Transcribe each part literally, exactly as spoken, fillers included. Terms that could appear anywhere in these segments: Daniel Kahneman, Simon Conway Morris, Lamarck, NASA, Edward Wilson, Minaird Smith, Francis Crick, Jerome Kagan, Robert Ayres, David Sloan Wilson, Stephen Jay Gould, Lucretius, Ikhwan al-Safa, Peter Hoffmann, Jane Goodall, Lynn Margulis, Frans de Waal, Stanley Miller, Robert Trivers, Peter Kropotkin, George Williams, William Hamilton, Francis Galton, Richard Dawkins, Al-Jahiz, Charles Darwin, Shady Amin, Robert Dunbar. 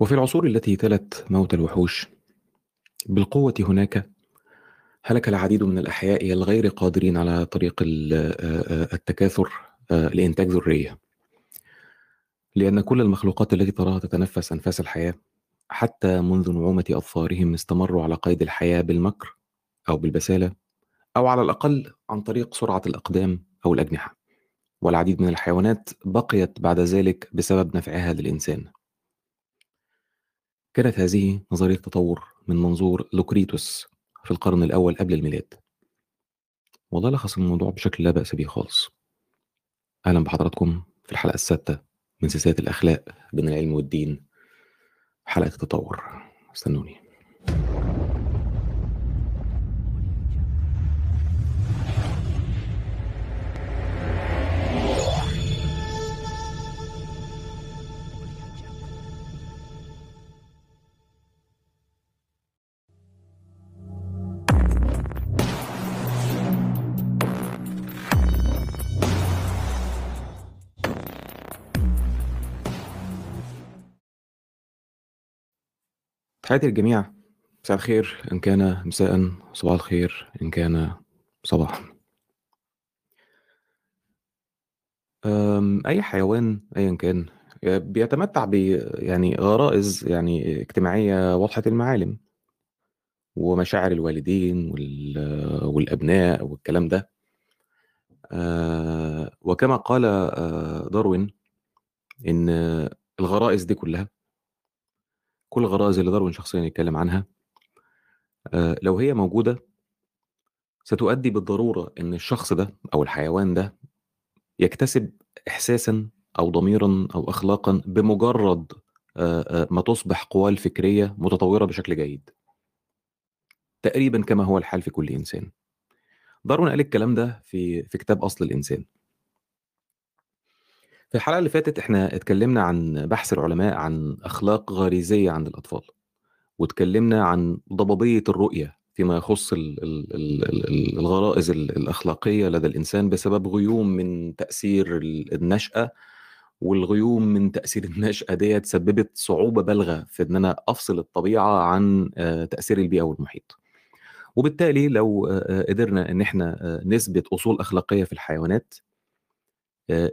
وفي العصور التي تلت موت الوحوش بالقوة هناك هلك العديد من الأحياء الغير قادرين على طريق التكاثر لإنتاج ذرية، لأن كل المخلوقات التي تراها تتنفس أنفاس الحياة حتى منذ نعومة أظفارهم استمروا على قيد الحياة بالمكر أو بالبسالة أو على الأقل عن طريق سرعة الأقدام أو الأجنحة، والعديد من الحيوانات بقيت بعد ذلك بسبب نفعها للإنسان. كانت هذه نظرية التطور من منظور لوكريتوس في القرن الأول قبل الميلاد. والله لخص الموضوع بشكل لا بأس به خالص. أهلا بحضراتكم في الحلقة السادسة من سلسلة الأخلاق بين العلم والدين، حلقة التطور. استنوني. تحياتي للجميع، مساء الخير إن كان مساء، صباح الخير إن كان صباحا. أي حيوان أيا كان بيتمتع ب يعني غرائز يعني اجتماعية واضحة المعالم ومشاعر الوالدين والأبناء والكلام ده. وكما قال داروين إن الغرائز دي كلها، كل غرائز اللي داروين شخصيا يتكلم عنها، لو هي موجودة ستؤدي بالضرورة ان الشخص ده او الحيوان ده يكتسب احساسا او ضميرا او اخلاقا بمجرد ما تصبح قوى فكرية متطورة بشكل جيد، تقريبا كما هو الحال في كل انسان. داروين قال الكلام ده في في كتاب اصل الانسان. في الحلقة اللي فاتت احنا اتكلمنا عن بحث العلماء عن أخلاق غريزية عند الأطفال، واتكلمنا عن ضبابية الرؤية فيما يخص الغرائز الأخلاقية لدى الإنسان بسبب غيوم من تأثير النشأة، والغيوم من تأثير النشأة دي تسببت صعوبة بالغة في أن أنا أفصل الطبيعة عن تأثير البيئة والمحيط. وبالتالي لو قدرنا أن احنا نثبت أصول أخلاقية في الحيوانات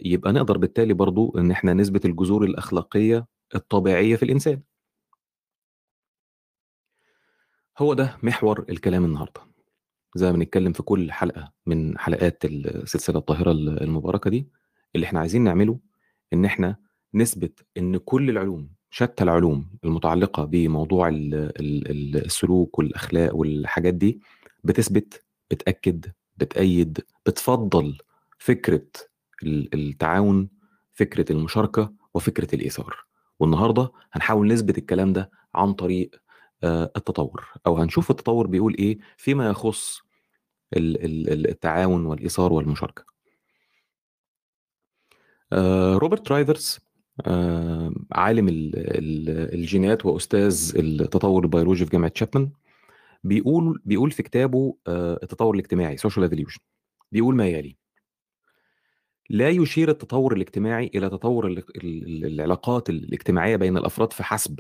يبقى نقدر بالتالي برضو ان احنا نثبت الجذور الاخلاقيه الطبيعيه في الانسان. هو ده محور الكلام النهارده، زي ما بنتكلم في كل حلقه من حلقات السلسله الطاهره المباركه دي. اللي احنا عايزين نعمله ان احنا نثبت ان كل العلوم، شتى العلوم المتعلقه بموضوع السلوك والاخلاق والحاجات دي، بتثبت، بتاكد، بتايد، بتفضل فكره التعاون، فكرة المشاركة، وفكرة الإيثار. والنهاردة هنحاول نثبت الكلام ده عن طريق التطور، أو هنشوف التطور بيقول إيه فيما يخص التعاون والإيثار والمشاركة. روبرت ترايفرز، عالم الجينات وأستاذ التطور البيولوجي في جامعة تشابمان، بيقول بيقول في كتابه التطور الاجتماعي Social Evolution، بيقول ما يلي: لا يشير التطور الاجتماعي إلى تطور العلاقات الاجتماعية بين الأفراد فحسب،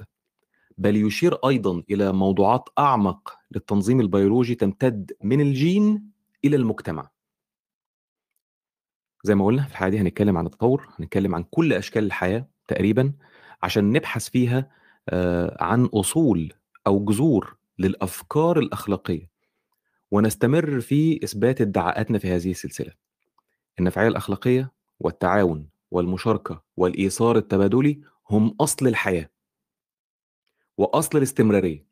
بل يشير أيضا إلى موضوعات أعمق للتنظيم البيولوجي تمتد من الجين إلى المجتمع. زي ما قلنا في الحلقة دي هنتكلم عن التطور، هنتكلم عن كل أشكال الحياة تقريبا عشان نبحث فيها عن أصول أو جذور للأفكار الأخلاقية، ونستمر في إثبات ادعاءاتنا في هذه السلسلة: النفعية الأخلاقية والتعاون والمشاركة والإيثار التبادلي هم أصل الحياة وأصل الاستمرارية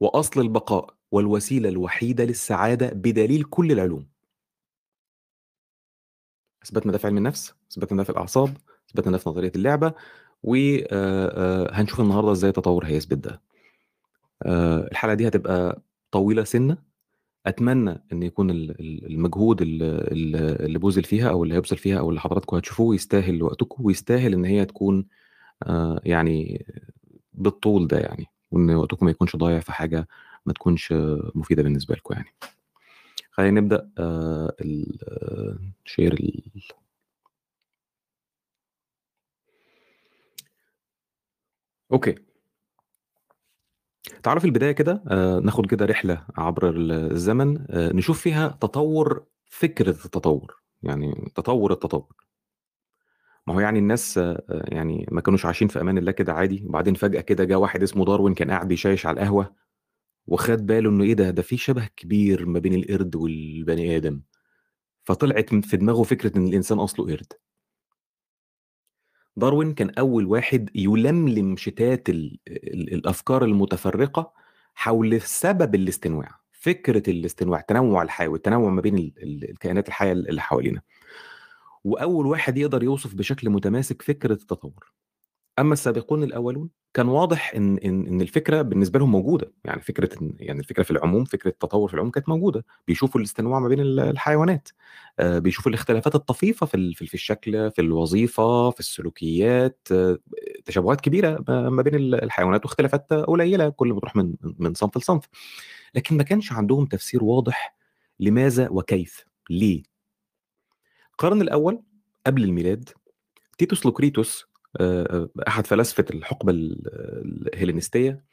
وأصل البقاء والوسيلة الوحيدة للسعادة بدليل كل العلوم. أثبتنا ده في علم النفس، أثبتنا ده في الأعصاب، أثبتنا ده في نظرية اللعبة، وهنشوف النهاردة إزاي التطور هيثبت ده. الحلقة دي هتبقى طويلة سنة، اتمنى ان يكون المجهود اللي بوزل فيها او اللي هيبذل فيها او اللي حضراتكم هتشوفوه يستاهل وقتكم، ويستاهل ان هي تكون يعني بالطول ده يعني، وان وقتكم ما يكونش ضايع في حاجه ما تكونش مفيده بالنسبه لكم يعني. خلينا نبدا الشير ال... اوكي تعالوا في البداية كده آه ناخد كده رحلة عبر الزمن آه نشوف فيها تطور فكرة التطور، يعني تطور التطور. ما هو يعني الناس آه يعني ما كانوش عايشين في أمان الله كده عادي، وبعدين فجأة كده جاء واحد اسمه داروين كان قاعد يشايش على القهوة وخد باله إنه إيه ده ده في شبه كبير ما بين القرد والبني آدم، فطلعت في دماغه فكرة إن الإنسان أصله قرد. داروين كان أول واحد يلملم شتات ال ال الأفكار المتفرقة حول سبب الاستنواع، فكرة الاستنواع، تنوع الحياة والتنوع ما بين ال ال الكائنات الحية اللي حوالينا. وأول واحد يقدر يوصف بشكل متماسك فكرة التطور. أما السابقون الأولون كان واضح إن إن, إن الفكرة بالنسبة لهم موجودة، يعني فكرة يعني الفكرة في العموم، فكرة التطور في العموم كانت موجودة. بيشوفوا الاستنواع ما بين الحيوانات، آه بيشوفوا الاختلافات الطفيفة في في الشكل، في الوظيفة، في السلوكيات، آه تشابهات كبيرة ما بين الحيوانات واختلافات قليلة كل ما تروح من من صنف لصنف. لكن ما كانش عندهم تفسير واضح لماذا وكيف، ليه. القرن الأول قبل الميلاد، تيتوس لوكريتوس أحد فلاسفة الحقبة الهيلينستية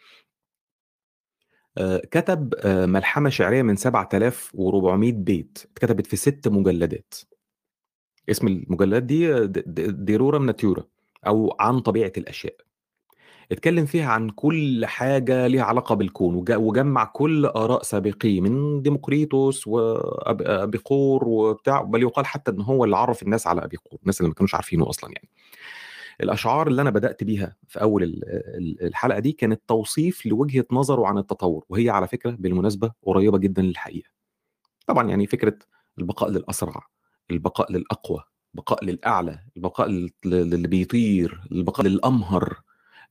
كتب ملحمة شعرية من سبعة آلاف وأربعمائة بيت، اتكتبت في ست مجلدات. اسم المجلدات دي ديرورا مناتيورا أو عن طبيعة الأشياء. اتكلم فيها عن كل حاجة ليها علاقة بالكون، وجمع كل آراء سابقيه من ديمقريطوس وأبيقور وبتاع، بل يقال حتى إن هو اللي عرف الناس على أبيقور، الناس اللي ما كانوش عارفينه أصلا. يعني الأشعار اللي أنا بدأت بيها في أول الحلقة دي كانت توصيف لوجهة نظره عن التطور، وهي على فكرة بالمناسبة قريبة جدا للحقيقة. طبعا يعني فكرة البقاء للأسرع، البقاء للأقوى، البقاء للأعلى، البقاء للي بيطير، البقاء للأمهر،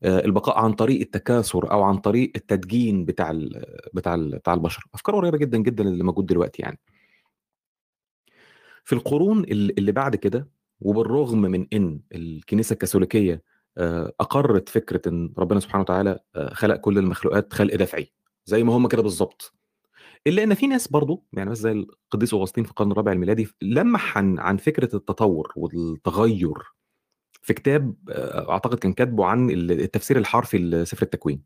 البقاء عن طريق التكاثر أو عن طريق التدجين بتاع ال بتاع ال بتاع البشر، أفكار قريبة جدا جدا اللي موجود دلوقتي. يعني في القرون اللي بعد كده، وبالرغم من ان الكنيسه الكاثوليكيه اقرت فكره ان ربنا سبحانه وتعالى خلق كل المخلوقات خلق دافعي زي ما هم كده بالظبط، الا ان في ناس برضو يعني مثلا زي القديس أوغسطين في القرن الرابع الميلادي لمح عن, عن فكره التطور والتغير في كتاب اعتقد كان كاتبه عن التفسير الحرفي لسفر التكوين.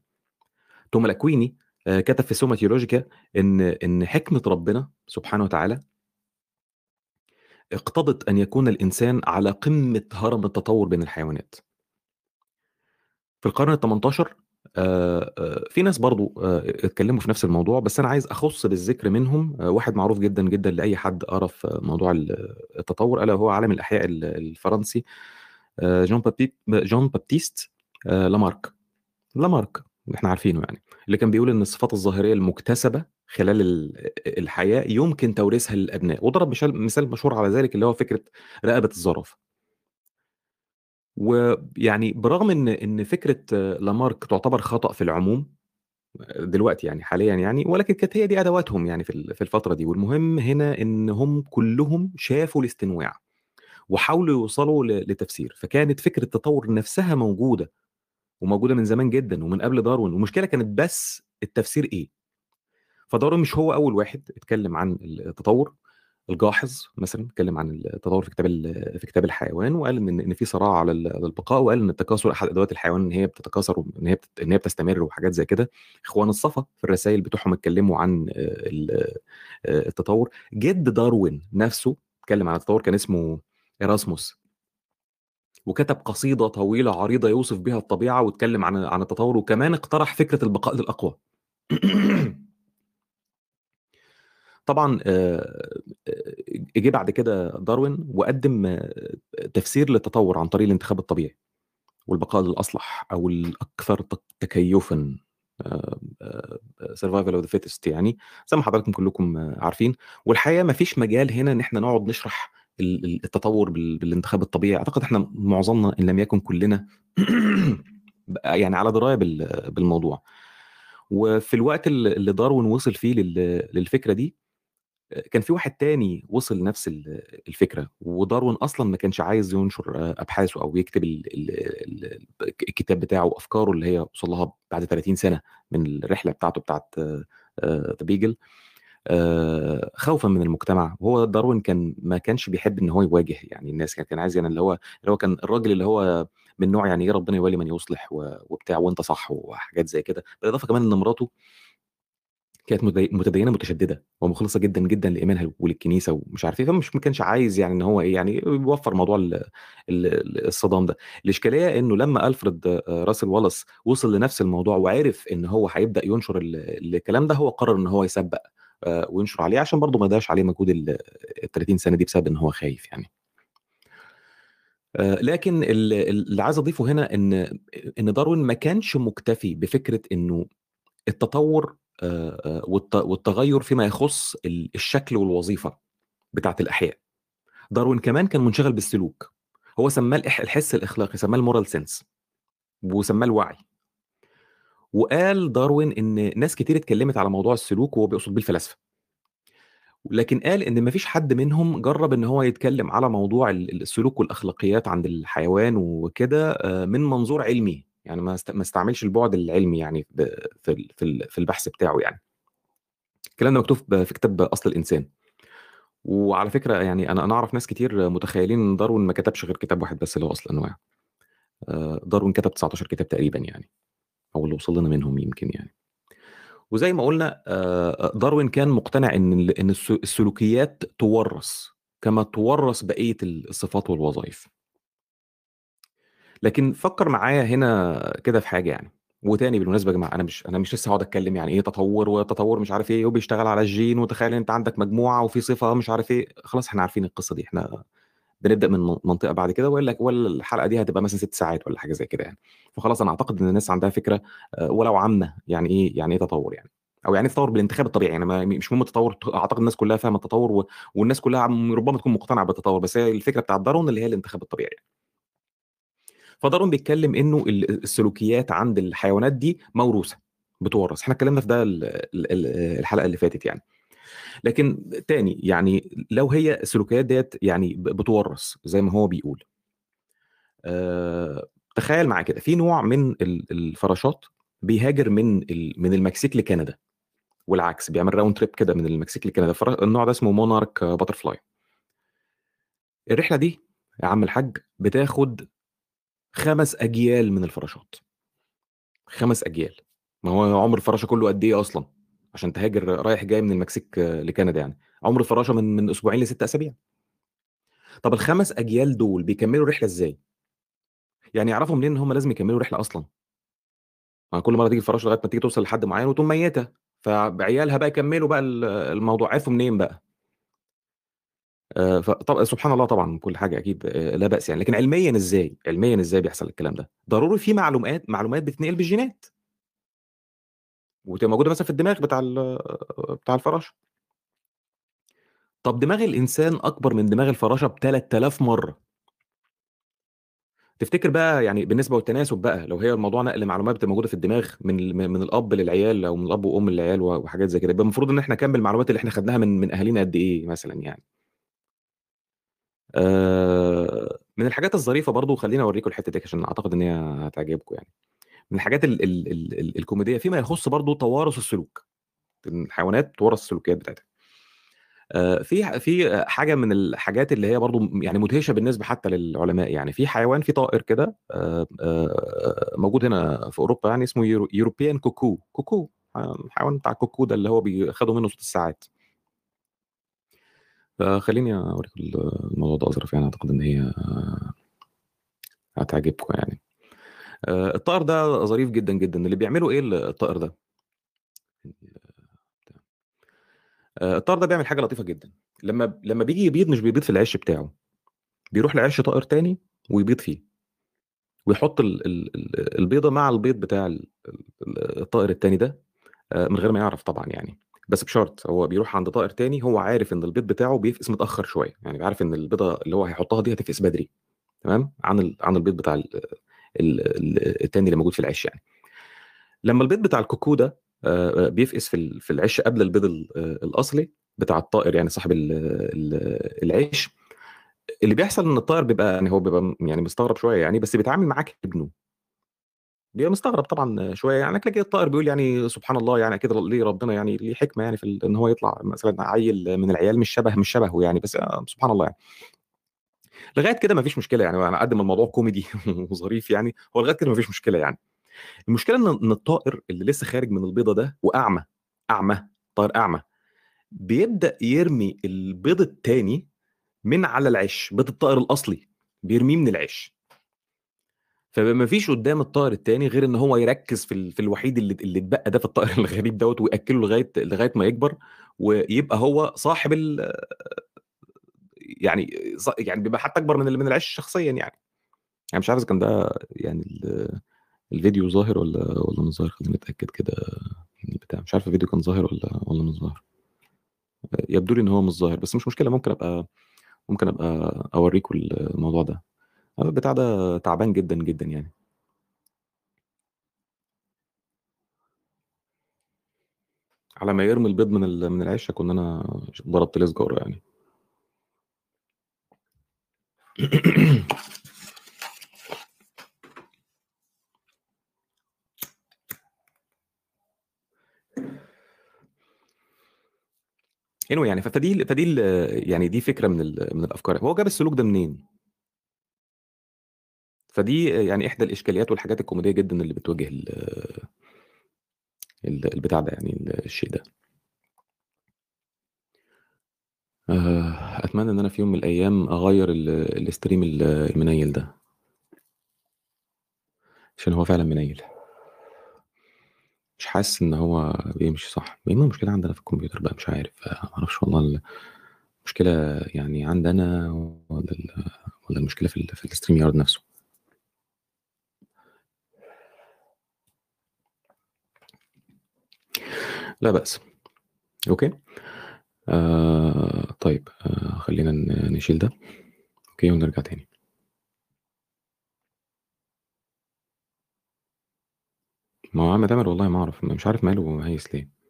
توما الاكويني كتب في سوما تيولوجيكا ان ان حكمه ربنا سبحانه وتعالى اقتضت أن يكون الإنسان على قمة هرم التطور بين الحيوانات. في القرن الثامن عشر في ناس برضو اتكلموا في نفس الموضوع، بس أنا عايز أخص بالذكر منهم واحد معروف جدا جدا لأي حد قرا في موضوع التطور، ألا هو عالم الأحياء الفرنسي جون جون بابتيست لامارك. لامارك احنا عارفينه، يعني اللي كان بيقول ان الصفات الظاهريه المكتسبه خلال الحياه يمكن توريثها للابناء، وضرب مثال مشهور على ذلك اللي هو فكره رقبه الزرافه. ويعني برغم ان ان فكره لامارك تعتبر خطا في العموم دلوقتي يعني حاليا يعني، ولكن كانت هي دي ادواتهم يعني في في الفتره دي. والمهم هنا ان هم كلهم شافوا الاستنواع وحاولوا يوصلوا لتفسير، فكانت فكره التطور نفسها موجوده وموجوده من زمان جدا ومن قبل داروين. والمشكله كانت بس التفسير ايه. فداروين مش هو اول واحد اتكلم عن التطور. الجاحظ مثلا اتكلم عن التطور في كتاب في كتاب الحيوان، وقال ان ان في صراع على البقاء، وقال ان التكاثر احد ادوات الحيوان، ان هي بتتكاثر وان هي بتت... ان هي بتستمر وحاجات زي كده. اخوان الصفا في الرسائل بتوعهم اتكلموا عن التطور. جد داروين نفسه اتكلم عن التطور، كان اسمه إراسموس، وكتب قصيدة طويلة عريضة يوصف بها الطبيعة واتكلم عن عن التطور، وكمان اقترح فكرة البقاء للأقوى. طبعا جه بعد كده داروين وقدم تفسير للتطور عن طريق الانتخاب الطبيعي والبقاء للأصلح أو الأكثر تكيفا، سيرفايفل اوف ذا فيتست، يعني زي ما حضراتكم كلكم عارفين. والحقيقة ما فيش مجال هنا ان احنا نقعد نشرح التطور بالانتخاب الطبيعي، اعتقد احنا معظمنا ان لم يكن كلنا يعني على درايه بالموضوع. وفي الوقت اللي داروين وصل فيه للفكره دي كان في واحد تاني وصل نفس الفكره، وداروين اصلا ما كانش عايز ينشر ابحاثه او يكتب الكتاب بتاعه وافكاره اللي هي وصل لها بعد ثلاثين سنة من الرحله بتاعته بتاعت ذا بيجل، آه خوفا من المجتمع. وهو داروين كان ما كانش بيحب ان هو يواجه يعني الناس، كان عايز يعني اللي هو اللي هو كان الراجل اللي هو من نوع يعني ايه ربنا يولي من يصلح وبتاع وانت صح وحاجات زي كده. بالاضافه كمان ان مراته كانت متدينه متشدده ومخلصه جدا جدا لايمانها وللكنيسه ومش عارف ايه، فمش ما كانش عايز يعني ان هو ايه يعني يوفر موضوع ال ال الصدام ده. الاشكاليه انه لما ألفريد راسل والاس وصل لنفس الموضوع وعرف ان هو هيبدا ينشر الكلام ده، هو قرر ان هو يسبق وينشر عليه عشان برضه ما يضيعش عليه مجهود ال ثلاثين سنه دي بسبب ان هو خايف يعني. لكن اللي عايز اضيفه هنا ان ان داروين ما كانش مكتفي بفكره انه التطور والتغير فيما يخص الشكل والوظيفه بتاعه الاحياء. داروين كمان كان منشغل بالسلوك، هو سماه الحس الاخلاقي، سماه المورال سنس، وسماه الوعي. وقال داروين ان ناس كتير اتكلمت على موضوع السلوك وهو بيقصد بيه الفلاسفه، لكن قال ان مفيش حد منهم جرب ان هو يتكلم على موضوع السلوك والاخلاقيات عند الحيوان وكده من منظور علمي، يعني ما استعملش البعد العلمي يعني في في البحث بتاعه. يعني الكلام ده مكتوب في كتاب اصل الانسان. وعلى فكره يعني انا انا اعرف ناس كتير متخيلين ان داروين ما كتبش غير كتاب واحد بس اللي هو اصل الانواع. داروين كتب تسعتاشر كتاب تقريبا يعني، او اللي وصل لنا منهم يمكن يعني. وزي ما قلنا داروين كان مقتنع ان ان السلوكيات تورث كما تورث بقيه الصفات والوظائف. لكن فكر معايا هنا كده في حاجه يعني. وتاني بالمناسبه يا جماعه انا مش انا مش لسه هقعد اتكلم يعني ايه تطور وتطور مش عارف ايه وبيشتغل على الجين وتخيل انت عندك مجموعه وفي صفه مش عارف ايه، خلاص احنا عارفين القصه دي، احنا بنبدا من منطقه بعد كده ولا ولا الحلقه دي هتبقى مثلا ست ساعات ولا حاجه زي كده يعني. فخلاص انا اعتقد ان الناس عندها فكره ولو عامه يعني ايه يعني ايه تطور يعني، او يعني تطور بالانتخاب الطبيعي يعني، ما مش مهم التطور، اعتقد الناس كلها فاهمه التطور والناس كلها ربما تكون مقتنعه بالتطور، بس هي الفكره بتاعت داروين اللي هي الانتخاب الطبيعي يعني. فداروين بيتكلم انه السلوكيات عند الحيوانات دي موروثه بتورث، احنا اتكلمنا في ده الحلقه اللي فاتت يعني. لكن تاني يعني لو هي السلوكيات ديت يعني بتورث زي ما هو بيقول، أه تخيل معايا كده في نوع من الفراشات بيهاجر من من المكسيك لكندا والعكس، بيعمل راوند تريب كده من المكسيك لكندا. النوع ده اسمه مونارك باترفلاي. الرحله دي يا عم الحاج بتاخد خمس اجيال من الفراشات، خمس اجيال. ما هو عمر الفراشه كله قد ايه اصلا عشان تهاجر رايح جاي من المكسيك لكندا يعني؟ عمر الفراشه من من اسبوعين لست اسابيع. طب الخمس اجيال دول بيكملوا الرحله ازاي يعني؟ يعرفوا منين ان هم لازم يكملوا رحله اصلا؟ ما كل مره تيجي الفراشه لغايه ما تيجي توصل لحد معين وتقوم ميته، فعيالها بقى يكملوا بقى الموضوع. عرفوا منين بقى؟ فطبعا سبحان الله طبعا كل حاجه اكيد لا باس يعني، لكن علميا ازاي؟ علميا ازاي بيحصل الكلام ده؟ ضروري في معلومات معلومات بتتنقل بالجينات وتبقى موجوده مثلا في الدماغ بتاع بتاع الفراشه. طب دماغ الانسان اكبر من دماغ الفراشه ب تلات آلاف مره. تفتكر بقى يعني بالنسبه والتناسب بقى، لو هي الموضوع نقل معلومات بتبقى موجوده في الدماغ من من الاب للعيال او من الاب وام للعيال وحاجات زي كده، يبقى المفروض ان احنا نكمل المعلومات اللي احنا خدناها من من اهالينا قد ايه مثلا يعني. من الحاجات الظريفه برضو خلينا اوريكم الحته دي عشان اعتقد ان هي هتعجبكم يعني. من الحاجات ال ال ال الكوميديه فيما يخص برضو توارث السلوك، الحيوانات تورث السلوكيات بتاعتها. في في حاجه من الحاجات اللي هي برضو يعني مدهشه بالنسبه حتى للعلماء يعني. في حيوان، في طائر كده موجود هنا في اوروبا يعني اسمه يوروبيان كوكو. كوكو الحيوان بتاع كوكو ده اللي هو بياخدوا منه صوت الساعات. خليني اوريكم الموضوع ده اظرف يعني، اعتقد ان هي هتعجبكم يعني. الطائر ده ظريف جدا جدا. اللي بيعمله ايه الطائر ده؟ الطائر ده بيعمل حاجه لطيفه جدا، لما لما بيجي يبيض مش بيبيض في العش بتاعه، بيروح لعش طائر تاني ويبيض فيه ويحط البيضه مع البيض بتاع الطائر التاني ده من غير ما يعرف طبعا يعني. بس بشرط هو بيروح عند طائر تاني هو عارف ان البيض بتاعه بيفقس متاخر شويه يعني، عارف ان البيضه اللي هو هيحطها دي هتفقس بدري تمام عن عن البيض بتاع ال ال ال التاني اللي موجود في العش يعني. لما البيض بتاع الكوكو ده بيفقس في في العش قبل البيض الاصلي بتاع الطائر يعني صاحب العش، اللي بيحصل ان الطائر بيبقى يعني هو بيبقى يعني مستغرب شويه يعني، بس بيتعامل معاك ابنه. بيبقى مستغرب طبعا شويه يعني، لكن الطائر بيقول يعني سبحان الله يعني اكيد ليه ربنا يعني ليه حكمه يعني في ان هو يطلع مثلا عيل من العيال مش شبه مش شبهه يعني، بس سبحان الله يعني. لغايه كده مفيش مشكله يعني، انا اقدم الموضوع كوميدي وظريف يعني، هو لغايه كده مفيش مشكله يعني. المشكله ان الطائر اللي لسه خارج من البيضه ده واعمى، اعمى طائر اعمى، بيبدا يرمي البيض الثاني من على العش، بيض الطائر الاصلي بيرميه من العش، فما فيش قدام الطائر الثاني غير ان هو يركز في في الوحيد اللي اللي اتبقى ده، في الطائر الغريب دوت، وياكله لغايه لغايه ما يكبر ويبقى هو صاحب ال يعني يعني بيبقى حتى اكبر من اللي من العش شخصيا يعني. انا مش عارف كان ده يعني الفيديو ظاهر ولا ولا مش ظاهر، خلينا نتاكد كده بتاع، مش عارف الفيديو كان ظاهر ولا ولا مش ظاهر، يبدو لي ان هو مش ظاهر بس مش مشكله، ممكن ابقى ممكن ابقى اوريكم الموضوع ده. البتاع ده تعبان جدا جدا يعني. على ما يرمي البيض من من العش اكون انا ضربت السجاره يعني. انه يعني فدي فدي يعني دي فكره من من الافكار. هو جاب السلوك ده منين؟ فدي يعني احدى الاشكاليات والحاجات الكوميديه جدا اللي بتواجه البتاع ده يعني الشيء ده. اتمنى ان انا في يوم من الايام اغير الاستريم المنيل ده عشان هو فعلا منيل، مش حاسس ان هو بيمشي صح. المهم مشكله عندنا في الكمبيوتر بقى، مش عارف، ما اعرفش والله المشكله يعني عندنا ولا ولا المشكله في في الاستريم يارد نفسه. لا بأس. اوكي آه طيب آه خلينا نشيل ده اوكي ونرجع تاني. ما هو عم تامر والله ما اعرف، مش عارف ماله مهيس ليه.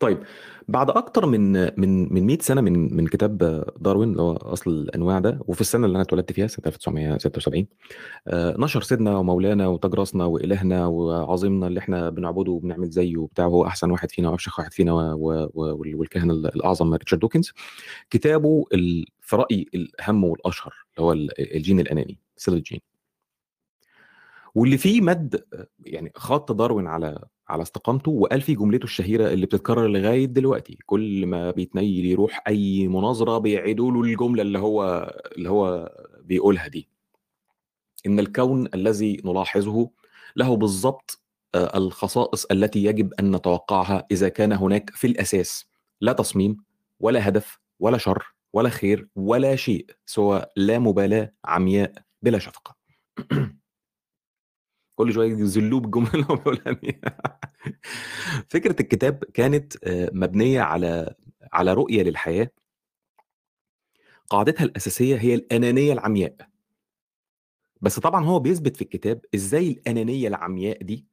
طيب بعد اكتر من من من مئة سنه من من كتاب داروين اللي هو اصل الانواع ده، وفي السنه اللي انا اتولدت فيها سنه ألف وتسعمية وستة وسبعين، نشر سيدنا ومولانا وتاج راسنا والهنا وعظيمنا اللي احنا بنعبده وبنعمل زيه وبتاع، وهو احسن واحد فينا وافشخ واحد فينا والكاهن الاعظم ريتشارد دوكنز، كتابه في رايي الاهم والاشهر اللي هو الجين الاناني، سيل الجين، واللي فيه مد يعني خط داروين على على استقامته، وقال في جملته الشهيره اللي بتتكرر لغايه دلوقتي كل ما بيتنيل يروح اي مناظره بيعيدوا له الجمله اللي هو اللي هو بيقولها دي، ان الكون الذي نلاحظه له بالضبط الخصائص التي يجب ان نتوقعها اذا كان هناك في الاساس لا تصميم ولا هدف ولا شر ولا خير ولا شيء سوى لا مبالاه عمياء بلا شفقه. كل شويه يزلوه بالجمله اللي هو بيقولها دي. فكره الكتاب كانت مبنيه على على رؤيه للحياه قاعدتها الاساسيه هي الانانيه العمياء، بس طبعا هو بيثبت في الكتاب ازاي الانانيه العمياء دي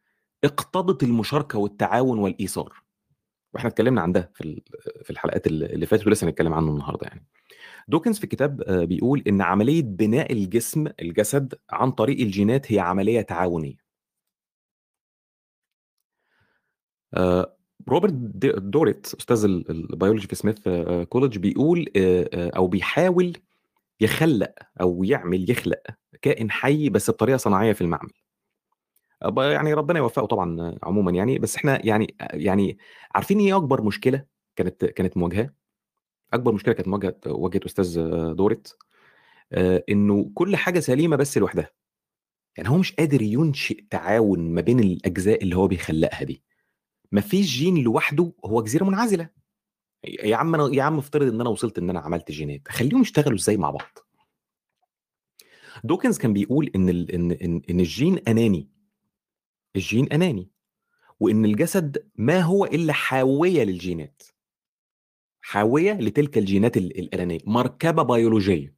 اقتضت المشاركه والتعاون والايثار، واحنا اتكلمنا عن ده في في الحلقات اللي فاتت ولسه هنتكلم عنه النهارده يعني. دوكنز في الكتاب بيقول ان عمليه بناء الجسم الجسد عن طريق الجينات هي عمليه تعاونيه. روبرت دوريت استاذ البيولوجي في سميث كولج بيقول او بيحاول يخلق او يعمل يخلق كائن حي بس بطريقه صناعيه في المعمل، يعني ربنا يوفقه طبعا عموما يعني. بس احنا يعني يعني عارفين ايه اكبر مشكله كانت كانت مواجهه؟ اكبر مشكله كانت مواجهه واجهه استاذ دوريت انه كل حاجه سليمه بس لوحدها، يعني هو مش قادر ينشئ تعاون ما بين الاجزاء اللي هو بيخلقها دي. مفيش جين لوحده، هو جزيره منعزله يا عم. انا يا عم افترض ان انا وصلت ان انا عملت جينات، خليهم يشتغلوا ازاي مع بعض. دوكنز كان بيقول ان ان ان الجين اناني، الجين اناني، وان الجسد ما هو الا حاويه للجينات، حاويه لتلك الجينات الانانيه، مركبه بيولوجيه.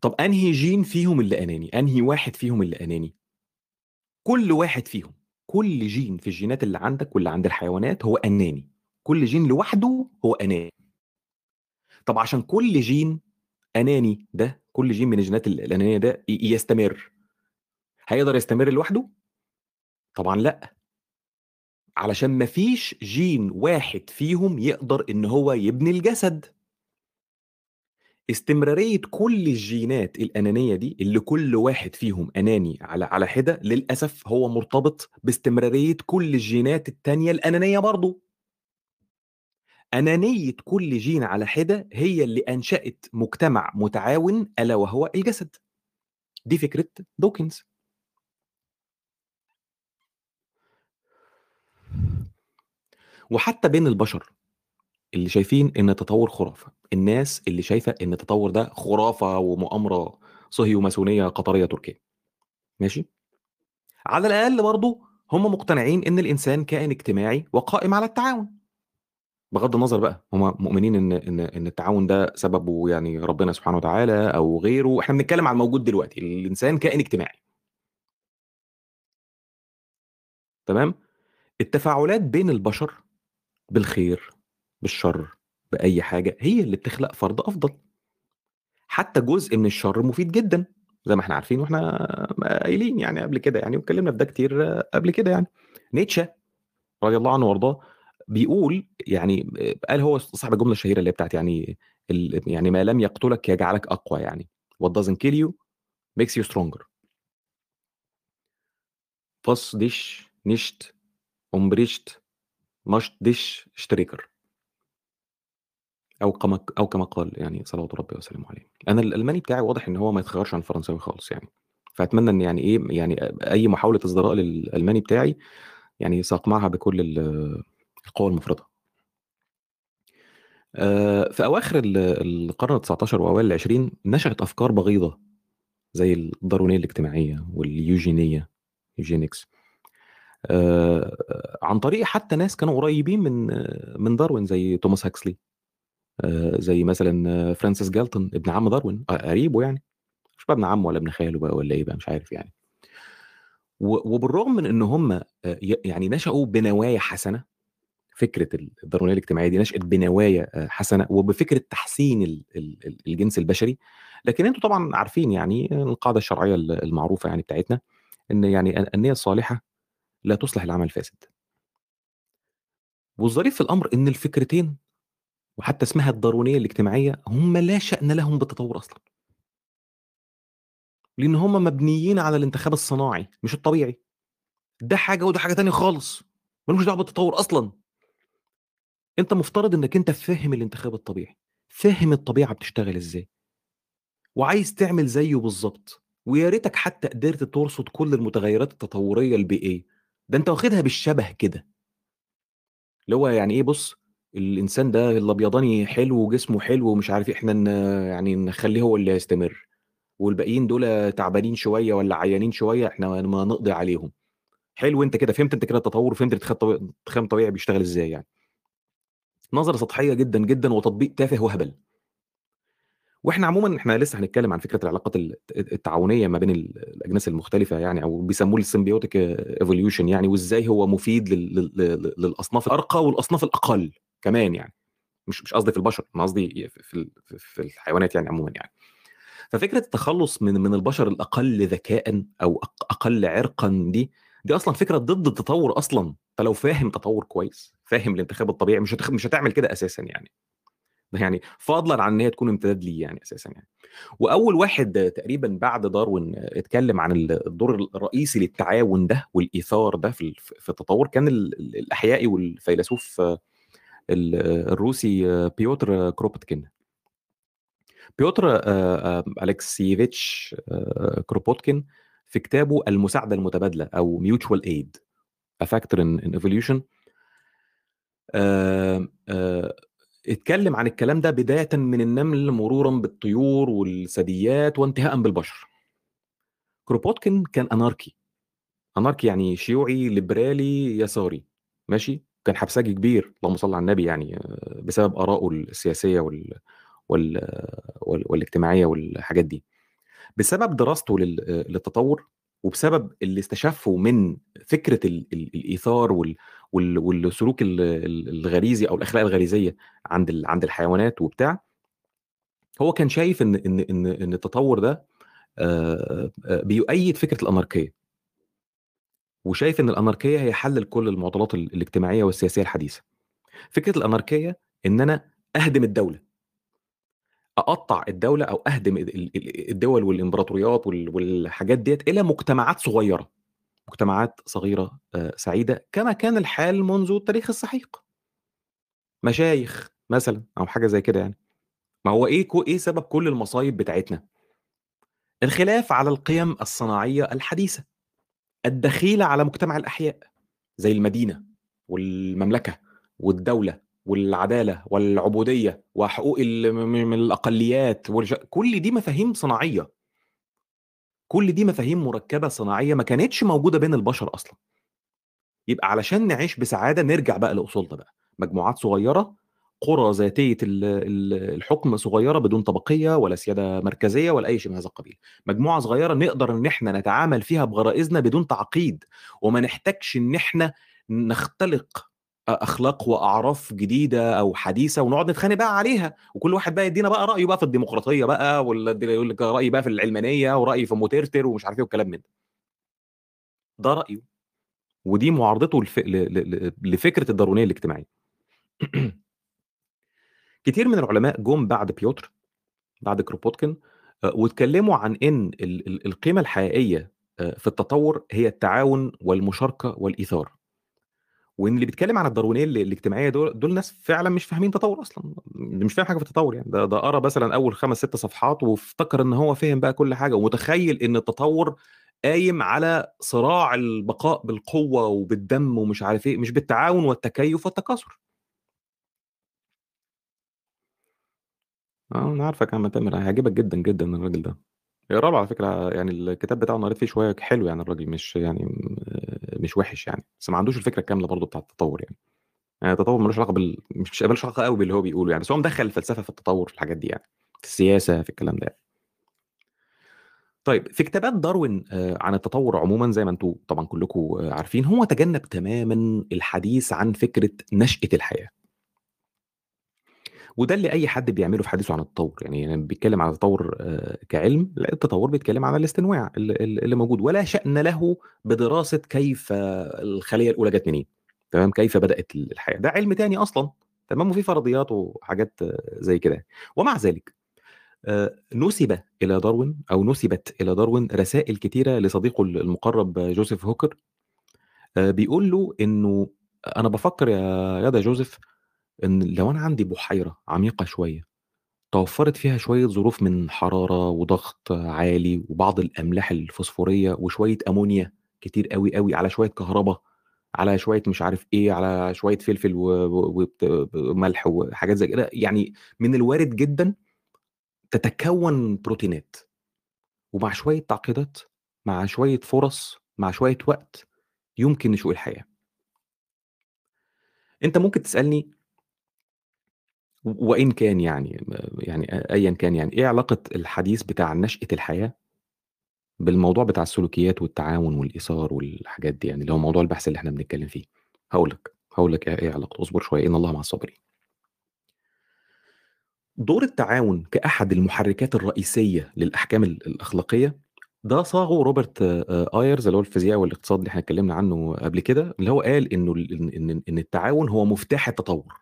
طب انهي جين فيهم اللي اناني؟ انهي واحد فيهم اللي اناني؟ كل واحد فيهم، كل جين في الجينات اللي عندك واللي عند الحيوانات هو اناني، كل جين لوحده هو اناني. طب عشان كل جين اناني ده، كل جين من الجينات الانانيه ده يستمر، هيقدر يستمر لوحده؟ طبعا لا. علشان مفيش جين واحد فيهم يقدر ان هو يبني الجسد. استمرارية كل الجينات الأنانية دي اللي كل واحد فيهم أناني على على حدة للأسف هو مرتبط باستمرارية كل الجينات التانية الأنانية برضو. أنانية كل جين على حدة هي اللي أنشأت مجتمع متعاون ألا وهو الجسد. دي فكرة دوكنز. وحتى بين البشر اللي شايفين ان التطور خرافه، الناس اللي شايفه ان التطور ده خرافه ومؤامره صهي وماسونيه قطريه تركيه، ماشي، على الاقل برضو هم مقتنعين ان الانسان كائن اجتماعي وقائم على التعاون، بغض النظر بقى هم مؤمنين ان ان ان التعاون ده سببه يعني ربنا سبحانه وتعالى او غيره. احنا بنتكلم على الموجود دلوقتي، الانسان كائن اجتماعي، تمام. التفاعلات بين البشر بالخير بالشر بأي حاجة هي اللي بتخلق فرد أفضل. حتى جزء من الشر مفيد جدا زي ما احنا عارفين، واحنا قايلين يعني قبل كده يعني، واتكلمنا في ده كتير قبل كده يعني. نيتشه رضي الله عنه وارضاه بيقول يعني، قال هو صاحب الجملة الشهيرة اللي بتاعت يعني يعني ما لم يقتلك يجعلك أقوى، يعني what doesn't kill you makes you stronger. فص ديش نشت أمبريشت مشت ديش اشتريكر، او كما او كما قال يعني صلوات ربي وسلامه عليه. انا الالماني بتاعي واضح ان هو ما يتغيرش عن الفرنساوي خالص يعني، فاتمنى ان يعني ايه يعني اي محاوله ازدراء للالماني بتاعي يعني ساقمعها بكل القوى المفرطه. في اواخر القرن التاسع عشر واوائل العشرين نشأت افكار بغيضه زي الضروريه الاجتماعيه واليوجينيه، يوجينكس، عن طريق حتى ناس كانوا قريبين من من داروين زي توماس هاكسلي، زي مثلا فرانسيس جالتون ابن عم داروين، قريبه يعني، مش بقى ابن عمه ولا ابن خاله بقى ولا ايه بقى مش عارف يعني. وبالرغم من ان هم يعني نشأوا بنوايا حسنه، فكره الداروينيه الاجتماعيه دي نشأت بنوايا حسنه وبفكره تحسين الجنس البشري، لكن انتم طبعا عارفين يعني القاعده الشرعيه المعروفه يعني بتاعتنا، ان يعني النيه الصالحه لا تصلح العمل الفاسد. والظريف في الامر ان الفكرتين وحتى اسمها الدارونية الاجتماعية هم لا شأن لهم بالتطور أصلا، لأن هم مبنيين على الانتخاب الصناعي مش الطبيعي. ده حاجة وده حاجة تانية خالص، ملوش دعوة بالتطور أصلا. أنت مفترض أنك أنت فاهم الانتخاب الطبيعي، فاهم الطبيعة بتشتغل إزاي، وعايز تعمل زيه بالظبط، ويا ريتك حتى قدرت ترصد كل المتغيرات التطورية البيئية. ده أنت واخدها بالشبه كده، اللي هو يعني إيه، بص الانسان ده الابيضاني حلو وجسمه حلو ومش عارف احنا يعني نخليه هو اللي هيستمر، والباقيين دول تعبانين شويه ولا عيانين شويه احنا ما نقضي عليهم. حلو، انت كده فهمت انت كده التطور، وفهمت الانتخاب الطبيعي بيشتغل ازاي يعني. نظره سطحيه جدا جدا وتطبيق تافه وهبل. واحنا عموما احنا لسه هنتكلم عن فكره العلاقات التعاونيه ما بين الاجناس المختلفه يعني، او بيسموه السيمبيوتيك ايفوليوشن يعني، وازاي هو مفيد للاصناف الارقى والاصناف الاقل كمان يعني، مش مش قصدي في البشر، انا قصدي في في الحيوانات يعني عموما يعني. ففكره التخلص من من البشر الاقل ذكاء او اقل عرقا دي دي اصلا فكره ضد التطور اصلا. فلو فاهم تطور كويس، فاهم الانتخاب الطبيعي، مش هتخ... مش هتعمل كده اساسا يعني، يعني فاضلا عن ان هي تكون امتداد ليه يعني اساسا يعني. واول واحد تقريبا بعد داروين اتكلم عن الدور الرئيسي للتعاون ده والايثار ده في في التطور كان الاحيائي والفيلسوف الروسي بيوتر كروبوتكين. بيوتر أليكسيفيتش كروبوتكين في كتابه المساعدة المتبادلة أو Mutual Aid A Factor in Evolution اتكلم عن الكلام ده بداية من النمل مرورا بالطيور والثدييات وانتهاء بالبشر. كروبوتكين كان أناركي، أناركي يعني شيوعي ليبرالي يساري، ماشي، كان حبساجي كبير اللهم صل على النبي يعني بسبب آرائه السياسية وال... وال... وال... والاجتماعية والحاجات دي. بسبب دراسته لل... للتطور وبسبب اللي استشفه من فكرة ال... الإيثار وال... وال... والسلوك الغريزي أو الأخلاق الغريزية عند ال... عند الحيوانات وبتاع، هو كان شايف إن إن إن, إن التطور ده بيؤيد فكرة الأناركية. وشايف ان الاناركيه هي حل لكل المعضلات الاجتماعيه والسياسيه الحديثه. فكره الاناركيه ان انا اهدم الدوله، اقطع الدوله او اهدم الدول والامبراطوريات والحاجات ديت الى مجتمعات صغيره، مجتمعات صغيره سعيده، كما كان الحال منذ التاريخ السحيق، مشايخ مثلا او حاجه زي كده. يعني ما هو ايه ايه سبب كل المصايب بتاعتنا؟ الخلاف على القيم الصناعيه الحديثه الدخيله على مجتمع الاحياء زي المدينه والمملكه والدوله والعداله والعبوديه وحقوق الاقليات والج... كل دي مفاهيم صناعيه، كل دي مفاهيم مركبه صناعيه ما كانتش موجوده بين البشر اصلا. يبقى علشان نعيش بسعاده نرجع بقى لاصولنا، بقى مجموعات صغيره، قرى ذاتيه الحكم صغيره بدون طبقيه ولا سياده مركزيه ولا اي شيء من هذا القبيل، مجموعه صغيره نقدر ان احنا نتعامل فيها بغرائزنا بدون تعقيد، وما نحتاجش ان احنا نختلق اخلاق واعراف جديده او حديثه ونقعد نتخانق بقى عليها، وكل واحد بقى يدينا بقى رايه بقى في الديمقراطيه بقى، ولا يقول لك رايي بقى في العلمانيه ورايي في موتيرتر ومش عارف ايه والكلام من ده. ده رايه ودي معارضته لف... ل... لفكره الداروينيه الاجتماعيه. كتير من العلماء جم بعد بيوتر بعد كروبوتكين واتكلموا عن ان القيمه الحقيقيه في التطور هي التعاون والمشاركه والايثار، وان اللي بيتكلم عن الداروينيه الاجتماعيه دول دول ناس فعلا مش فاهمين تطور اصلا، مش فاهم حاجه في التطور. يعني ده, ده قرا مثلا اول خمس ست صفحات وافتكر ان هو فاهم بقى كل حاجه، ومتخيل ان التطور قايم على صراع البقاء بالقوه وبالدم ومش عارف ايه، مش بالتعاون والتكيف والتكاثر. اه انا عارفك يا عم تامر، هيعجبك جدا جدا الراجل ده، اقرا له على فكره. يعني الكتاب بتاعه انا قريت فيه شويه، حلو يعني الراجل، مش يعني مش وحش يعني، بس ما عندوش الفكره الكامله برضو بتاع التطور. يعني يعني التطور ملوش علاقه بال مش قابلش علاقه قوي باللي هو بيقوله يعني، بس هو مدخل الفلسفه في التطور في الحاجات دي يعني، في السياسه في الكلام ده. طيب في كتابات داروين عن التطور عموما زي ما انتم طبعا كلكم عارفين، هو تجنب تماما الحديث عن فكره نشأة الحياه، وده اللي اي حد بيعمله في حديثه عن التطور. يعني لما يعني بيتكلم عن التطور كعلم، التطور بيتكلم عن الاستنواع اللي موجود، ولا شأن له بدراسه كيف الخليه الاولى جت منين، تمام، كيف بدات الحياه، ده علم تاني اصلا، تمام، وفي فرضيات وحاجات زي كده. ومع ذلك نسب الى داروين او نسبت الى داروين رسائل كتيره لصديقه المقرب جوزيف هوكر، بيقول له انه انا بفكر يا ده جوزيف ان لو انا عندي بحيره عميقه شويه توفرت فيها شويه ظروف من حراره وضغط عالي وبعض الاملاح الفوسفوريه وشويه امونيا كتير قوي قوي على شويه كهرباء على شويه مش عارف ايه على شويه فلفل وملح وحاجات زي كده، يعني من الوارد جدا تتكون بروتينات، ومع شويه تعقيدات مع شويه فرص مع شويه وقت يمكن نشوء الحياه. انت ممكن تسالني وإن كان يعني يعني أيا كان يعني إيه علاقة الحديث بتاع نشأة الحياة بالموضوع بتاع السلوكيات والتعاون والإيثار والحاجات دي، يعني اللي هو موضوع البحث اللي احنا بنتكلم فيه. هقول لك هقول لك إيه علاقته، اصبر شوية، إن الله مع الصابرين. دور التعاون كأحد المحركات الرئيسية للأحكام الأخلاقية ده صاغه روبرت آيرز اللي هو الفيزياء والاقتصاد اللي احنا اتكلمنا عنه قبل كده، اللي هو قال إنه إن إن التعاون هو مفتاح التطور.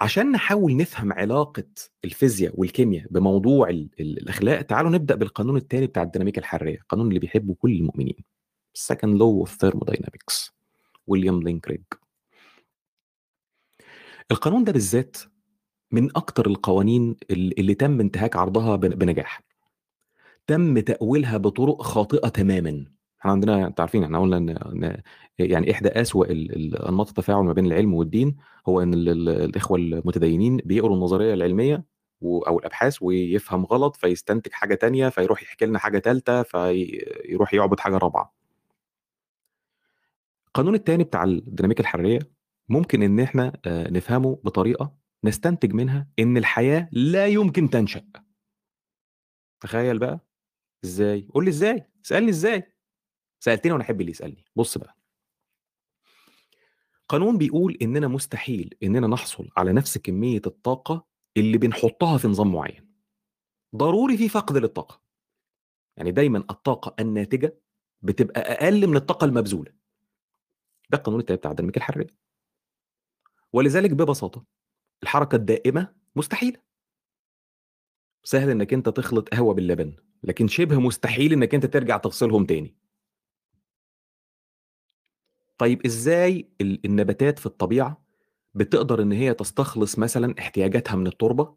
عشان نحاول نفهم علاقة الفيزياء والكيمياء بموضوع الأخلاق، تعالوا نبدأ بالقانون الثاني بتاع الديناميكا الحرارية، القانون اللي بيحبه كل المؤمنين، Second Law of Thermodynamics، ويليام لين كريج. القانون ده بالذات من أكتر القوانين اللي تم انتهاك عرضها بنجاح، تم تأويلها بطرق خاطئة تماماً. احنا عندنا تعرفين احنا قلنا ان يعني احدى اسوأ انماط التفاعل ما بين العلم والدين هو ان الاخوه المتدينين بيقروا النظريه العلميه او الابحاث ويفهم غلط فيستنتج حاجه تانية، فيروح يحكي لنا حاجه ثالثه، فيروح يعبد حاجه رابعه. القانون الثاني بتاع الديناميكا الحراريه ممكن ان احنا نفهمه بطريقه نستنتج منها ان الحياه لا يمكن تنشأ. تخيل بقى ازاي؟ قول لي ازاي، اسالني ازاي، سألتني وانا احب اللي يسألني. بص بقى، قانون بيقول اننا مستحيل اننا نحصل على نفس كمية الطاقة اللي بنحطها في نظام معين، ضروري في فقد للطاقة. يعني دايما الطاقة الناتجة بتبقى اقل من الطاقه المبذوله. ده القانون التالي بتاع الديناميكا الحراريه. ولذلك ببساطه الحركه الدائمه مستحيله. سهل انك انت تخلط قهوه باللبن، لكن شبه مستحيل انك انت ترجع تفصلهم تاني. طيب ازاي النباتات في الطبيعه بتقدر ان هي تستخلص مثلا احتياجاتها من التربه،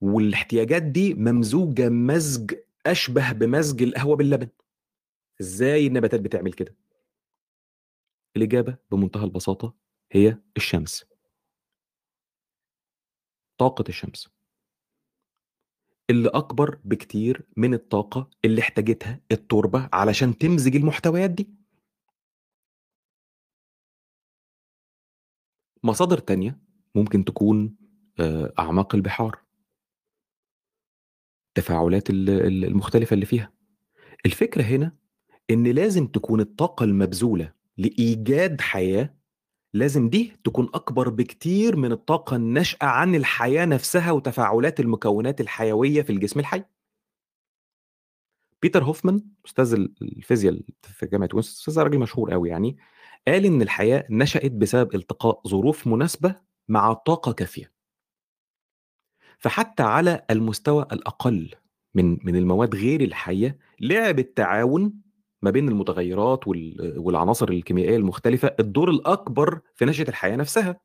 والاحتياجات دي ممزوجه مزج اشبه بمزج القهوه باللبن؟ ازاي النباتات بتعمل كده؟ الاجابه بمنتهى البساطه هي الشمس، طاقه الشمس اللي اكبر بكتير من الطاقه اللي احتاجتها التربه علشان تمزج المحتويات دي. مصادر تانية ممكن تكون أعماق البحار، تفاعلات المختلفة اللي فيها. الفكرة هنا إن لازم تكون الطاقة المبذولة لإيجاد حياة، لازم دي تكون أكبر بكتير من الطاقة الناشئة عن الحياة نفسها وتفاعلات المكونات الحيوية في الجسم الحي. بيتر هوفمان أستاذ الفيزياء في جامعة وينستون، أستاذ راجل مشهور قوي يعني، قال إن الحياة نشأت بسبب التقاء ظروف مناسبة مع طاقة كافية. فحتى على المستوى الأقل من من المواد غير الحية، لعب التعاون ما بين المتغيرات والعناصر الكيميائية المختلفة الدور الأكبر في نشأة الحياة نفسها.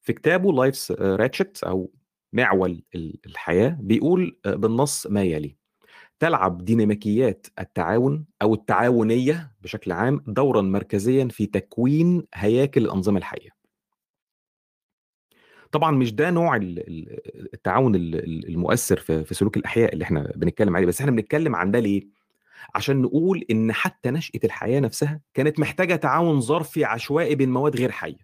في كتابه لايفز راتشت أو معول الحياة بيقول بالنص ما يلي: تلعب ديناميكيات التعاون أو التعاونية بشكل عام دورا مركزيا في تكوين هياكل الأنظمة الحية. طبعا مش ده نوع التعاون المؤثر في سلوك الأحياء اللي احنا بنتكلم عليه، بس احنا بنتكلم عن ده ليه؟ عشان نقول إن حتى نشأة الحياة نفسها كانت محتاجة تعاون ظرفي عشوائي بين مواد غير حية.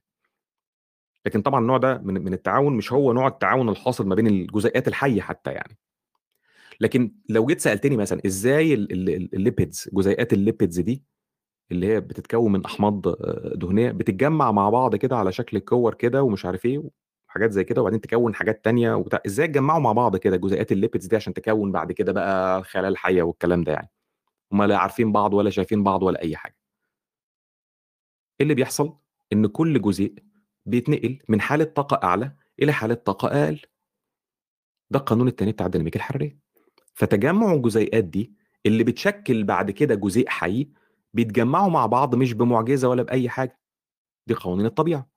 لكن طبعا النوع ده من التعاون مش هو نوع التعاون الحاصل ما بين الجزيئات الحية حتى يعني. لكن لو جيت سألتني مثلا ازاي الليبيدز، جزيئات الليبيدز دي اللي هي بتتكون من احماض دهنيه بتتجمع مع بعض كده على شكل كور كده ومش عارف ايه وحاجات زي كده، وبعدين تكون حاجات تانية وبتاع، ازاي اتجمعوا مع بعض كده جزيئات الليبيدز دي عشان تكون بعد كده بقى الخلايا الحيه والكلام ده يعني؟ هما لا عارفين بعض ولا شايفين بعض ولا اي حاجه. اللي بيحصل ان كل جزيء بيتنقل من حاله طاقه اعلى الى حاله طاقه اقل. ده القانون الثاني بتاع الديناميكا الحراريه. فتجمع الجزيئات دي اللي بتشكل بعد كده جزيء حي بيتجمعوا مع بعض مش بمعجزه ولا باي حاجه، دي قوانين الطبيعه.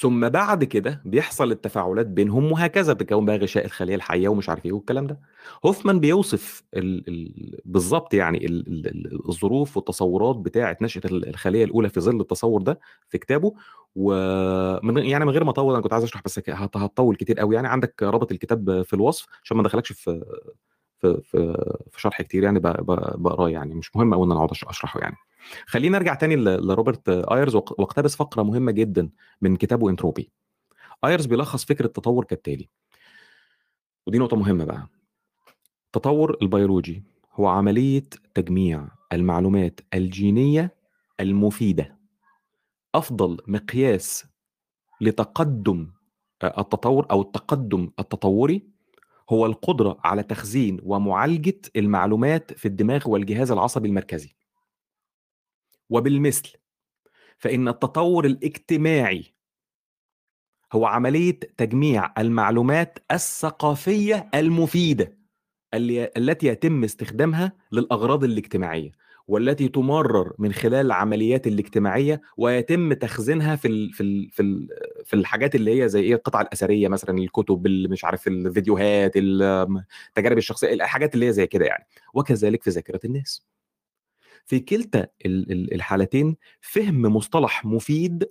ثم بعد كده بيحصل التفاعلات بينهم وهكذا بتكون بقى غشاء الخليه الحيه ومش عارف ايه والكلام ده. هوفمان بيوصف ال ال بالظبط يعني ال ال الظروف والتصورات بتاعه نشاه الخليه الاولى في ظل التصور ده في كتابه، ومن يعني من غير ما اطول، انا كنت عايز اشرح بس هتطول كتير قوي يعني. عندك رابط الكتاب في الوصف عشان ما ادخلكش في في في شرح كتير يعني، بقراه يعني مش مهم قوي ان انا اقعد اشرحه يعني. خلينا نرجع تاني لروبرت آيرز واقتبس فقره مهمه جدا من كتابه انتروبي. آيرز بيلخص فكره التطور كالتالي، ودي نقطه مهمه بقى: التطور البيولوجي هو عمليه تجميع المعلومات الجينيه المفيده. افضل مقياس لتقدم التطور او التقدم التطوري هو القدرة على تخزين ومعالجة المعلومات في الدماغ والجهاز العصبي المركزي. وبالمثل فإن التطور الاجتماعي هو عملية تجميع المعلومات الثقافية المفيدة التي يتم استخدامها للأغراض الاجتماعية والتي تمرر من خلال العمليات الاجتماعية ويتم تخزينها في ال في ال في, ال في الحاجات اللي هي زي ايه القطع الأثرية مثلا، الكتب اللي مش عارف، الفيديوهات، التجارب الشخصية، الحاجات اللي هي زي كده يعني، وكذلك في ذاكرة الناس. في كلتا الحالتين فهم مصطلح مفيد،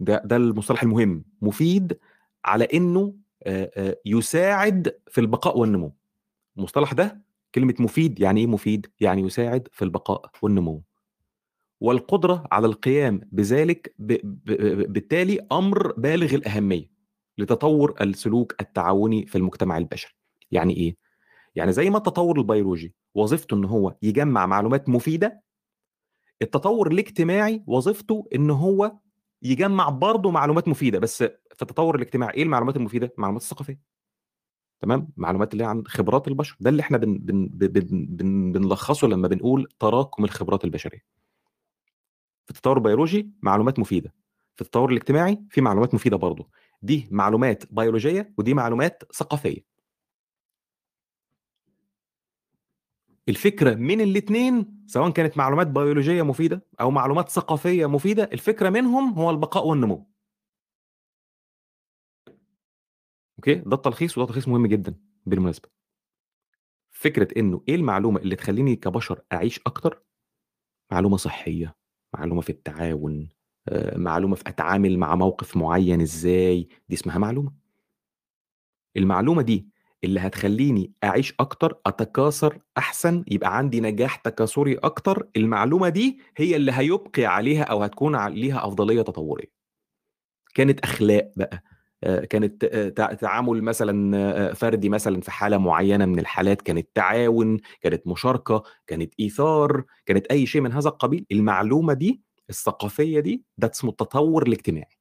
ده ده المصطلح المهم، مفيد على انه يساعد في البقاء والنمو. المصطلح ده كلمة مفيد يعني ايه مفيد؟ يعني يساعد في البقاء والنمو. والقدرة على القيام بذلك ب... ب... بالتالي امر بالغ الأهمية لتطور السلوك التعاوني في المجتمع البشري. يعني ايه؟ يعني زي ما التطور البيولوجي وظيفته ان هو يجمع معلومات مفيدة، التطور الاجتماعي وظيفته ان هو يجمع برضه معلومات مفيدة. بس في التطور الاجتماعي ايه المعلومات المفيدة؟ معلومات ثقافية. تمام، معلومات اللي هي عن خبرات البشر، ده اللي احنا بن بن بن بن بنلخصه لما بنقول تراكم الخبرات البشريه. في التطور البيولوجي معلومات مفيده، في التطور الاجتماعي في معلومات مفيده برضه، دي معلومات بيولوجيه ودي معلومات ثقافيه. الفكره من الاثنين سواء كانت معلومات بيولوجيه مفيده او معلومات ثقافيه مفيده، الفكره منهم هو البقاء والنمو. اوكي، ده التلخيص، وده تلخيص مهم جدا بالمناسبه. فكره انه ايه المعلومه اللي تخليني كبشر اعيش اكتر؟ معلومه صحيه، معلومه في التعاون، معلومه في اتعامل مع موقف معين ازاي، دي اسمها معلومه. المعلومه دي اللي هتخليني اعيش اكتر، اتكاثر احسن، يبقى عندي نجاح تكاثري اكتر، المعلومه دي هي اللي هيبقي عليها او هتكون عليها افضليه تطوريه. كانت اخلاق بقى، كانت تعامل مثلا فردي مثلا في حاله معينه من الحالات، كانت تعاون، كانت مشاركه، كانت ايثار، كانت اي شيء من هذا القبيل. المعلومه دي الثقافيه دي ده اسمه التطور الاجتماعي.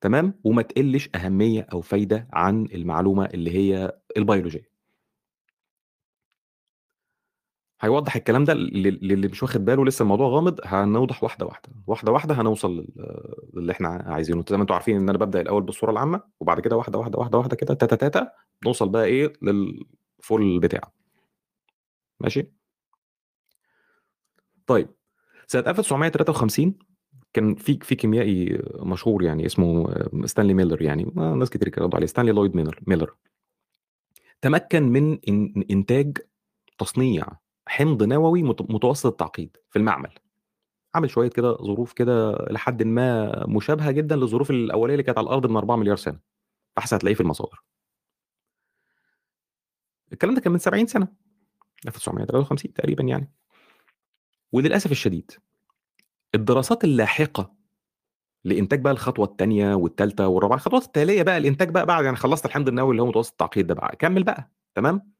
تمام، وما تقلش اهميه او فايده عن المعلومه اللي هي البيولوجيه. هيوضح الكلام ده للي مش واخد باله، لسه الموضوع غامض، هنوضح واحده واحده واحده واحده هنوصل للي احنا عايزينه. زي ما انتوا عارفين ان انا ببدا الاول بالصوره العامه، وبعد كده واحده واحده واحده واحده كده تاتا تاتا نوصل بقى ايه للفول بتاعه. ماشي؟ طيب، سنه ألف وتسعمية وتلاتة وخمسين كان في في كيميائي مشهور يعني اسمه ستانلي ميلر، يعني ناس كتير اتكلموا عليه، ستانلي لويد ميلر ميلر تمكن من انتاج تصنيع حمض نووي متوسط التعقيد في المعمل. عمل شويه كده ظروف كده لحد ما مشابهه جدا للظروف الاوليه اللي كانت على الارض من أربعة مليار سنة، بحث هتلاقيه في المصادر. الكلام ده كان من سبعين سنة، ألف وتسعمية وتلاتة وخمسين تقريبا يعني. وللاسف الشديد الدراسات اللاحقه لانتاج بقى الخطوه الثانيه والثالثه والرابعه، الخطوات التاليه بقى الانتاج بقى بعد يعني خلصت الحمض النووي اللي هو متوسط التعقيد ده بقى كمل بقى، تمام.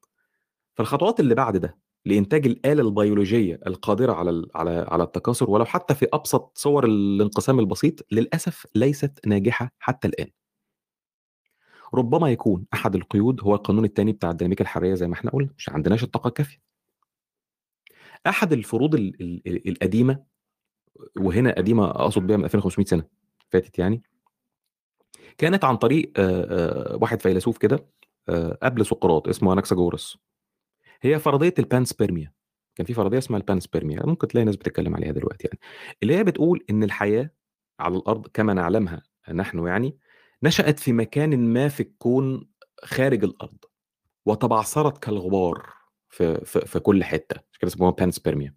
فالخطوات اللي بعد ده لانتاج الاله البيولوجيه القادره على على على التكاثر ولو حتى في ابسط صور الانقسام البسيط، للاسف ليست ناجحه حتى الان. ربما يكون احد القيود هو القانون الثاني بتاع الديناميكا الحراريه، زي ما احنا قلنا مش عندناش الطاقه الكافيه. احد الفروض ال ال ال القديمه، وهنا قديمه اقصد بها من ألفين وخمسمية سنة فاتت يعني، كانت عن طريق آآ آآ واحد فيلسوف كده قبل سقراط اسمه اناكساجورس، هي فرضيه البانسبيرميا. كان في فرضيه اسمها البانسبيرميا، ممكن تلاقي ناس بتتكلم عليها دلوقتي، يعني اللي هي بتقول ان الحياه على الارض كما نعلمها نحن يعني نشأت في مكان ما في الكون خارج الارض وتبعثرت كالغبار في في, في كل حته، عشان كده اسمها بانسبيرميا،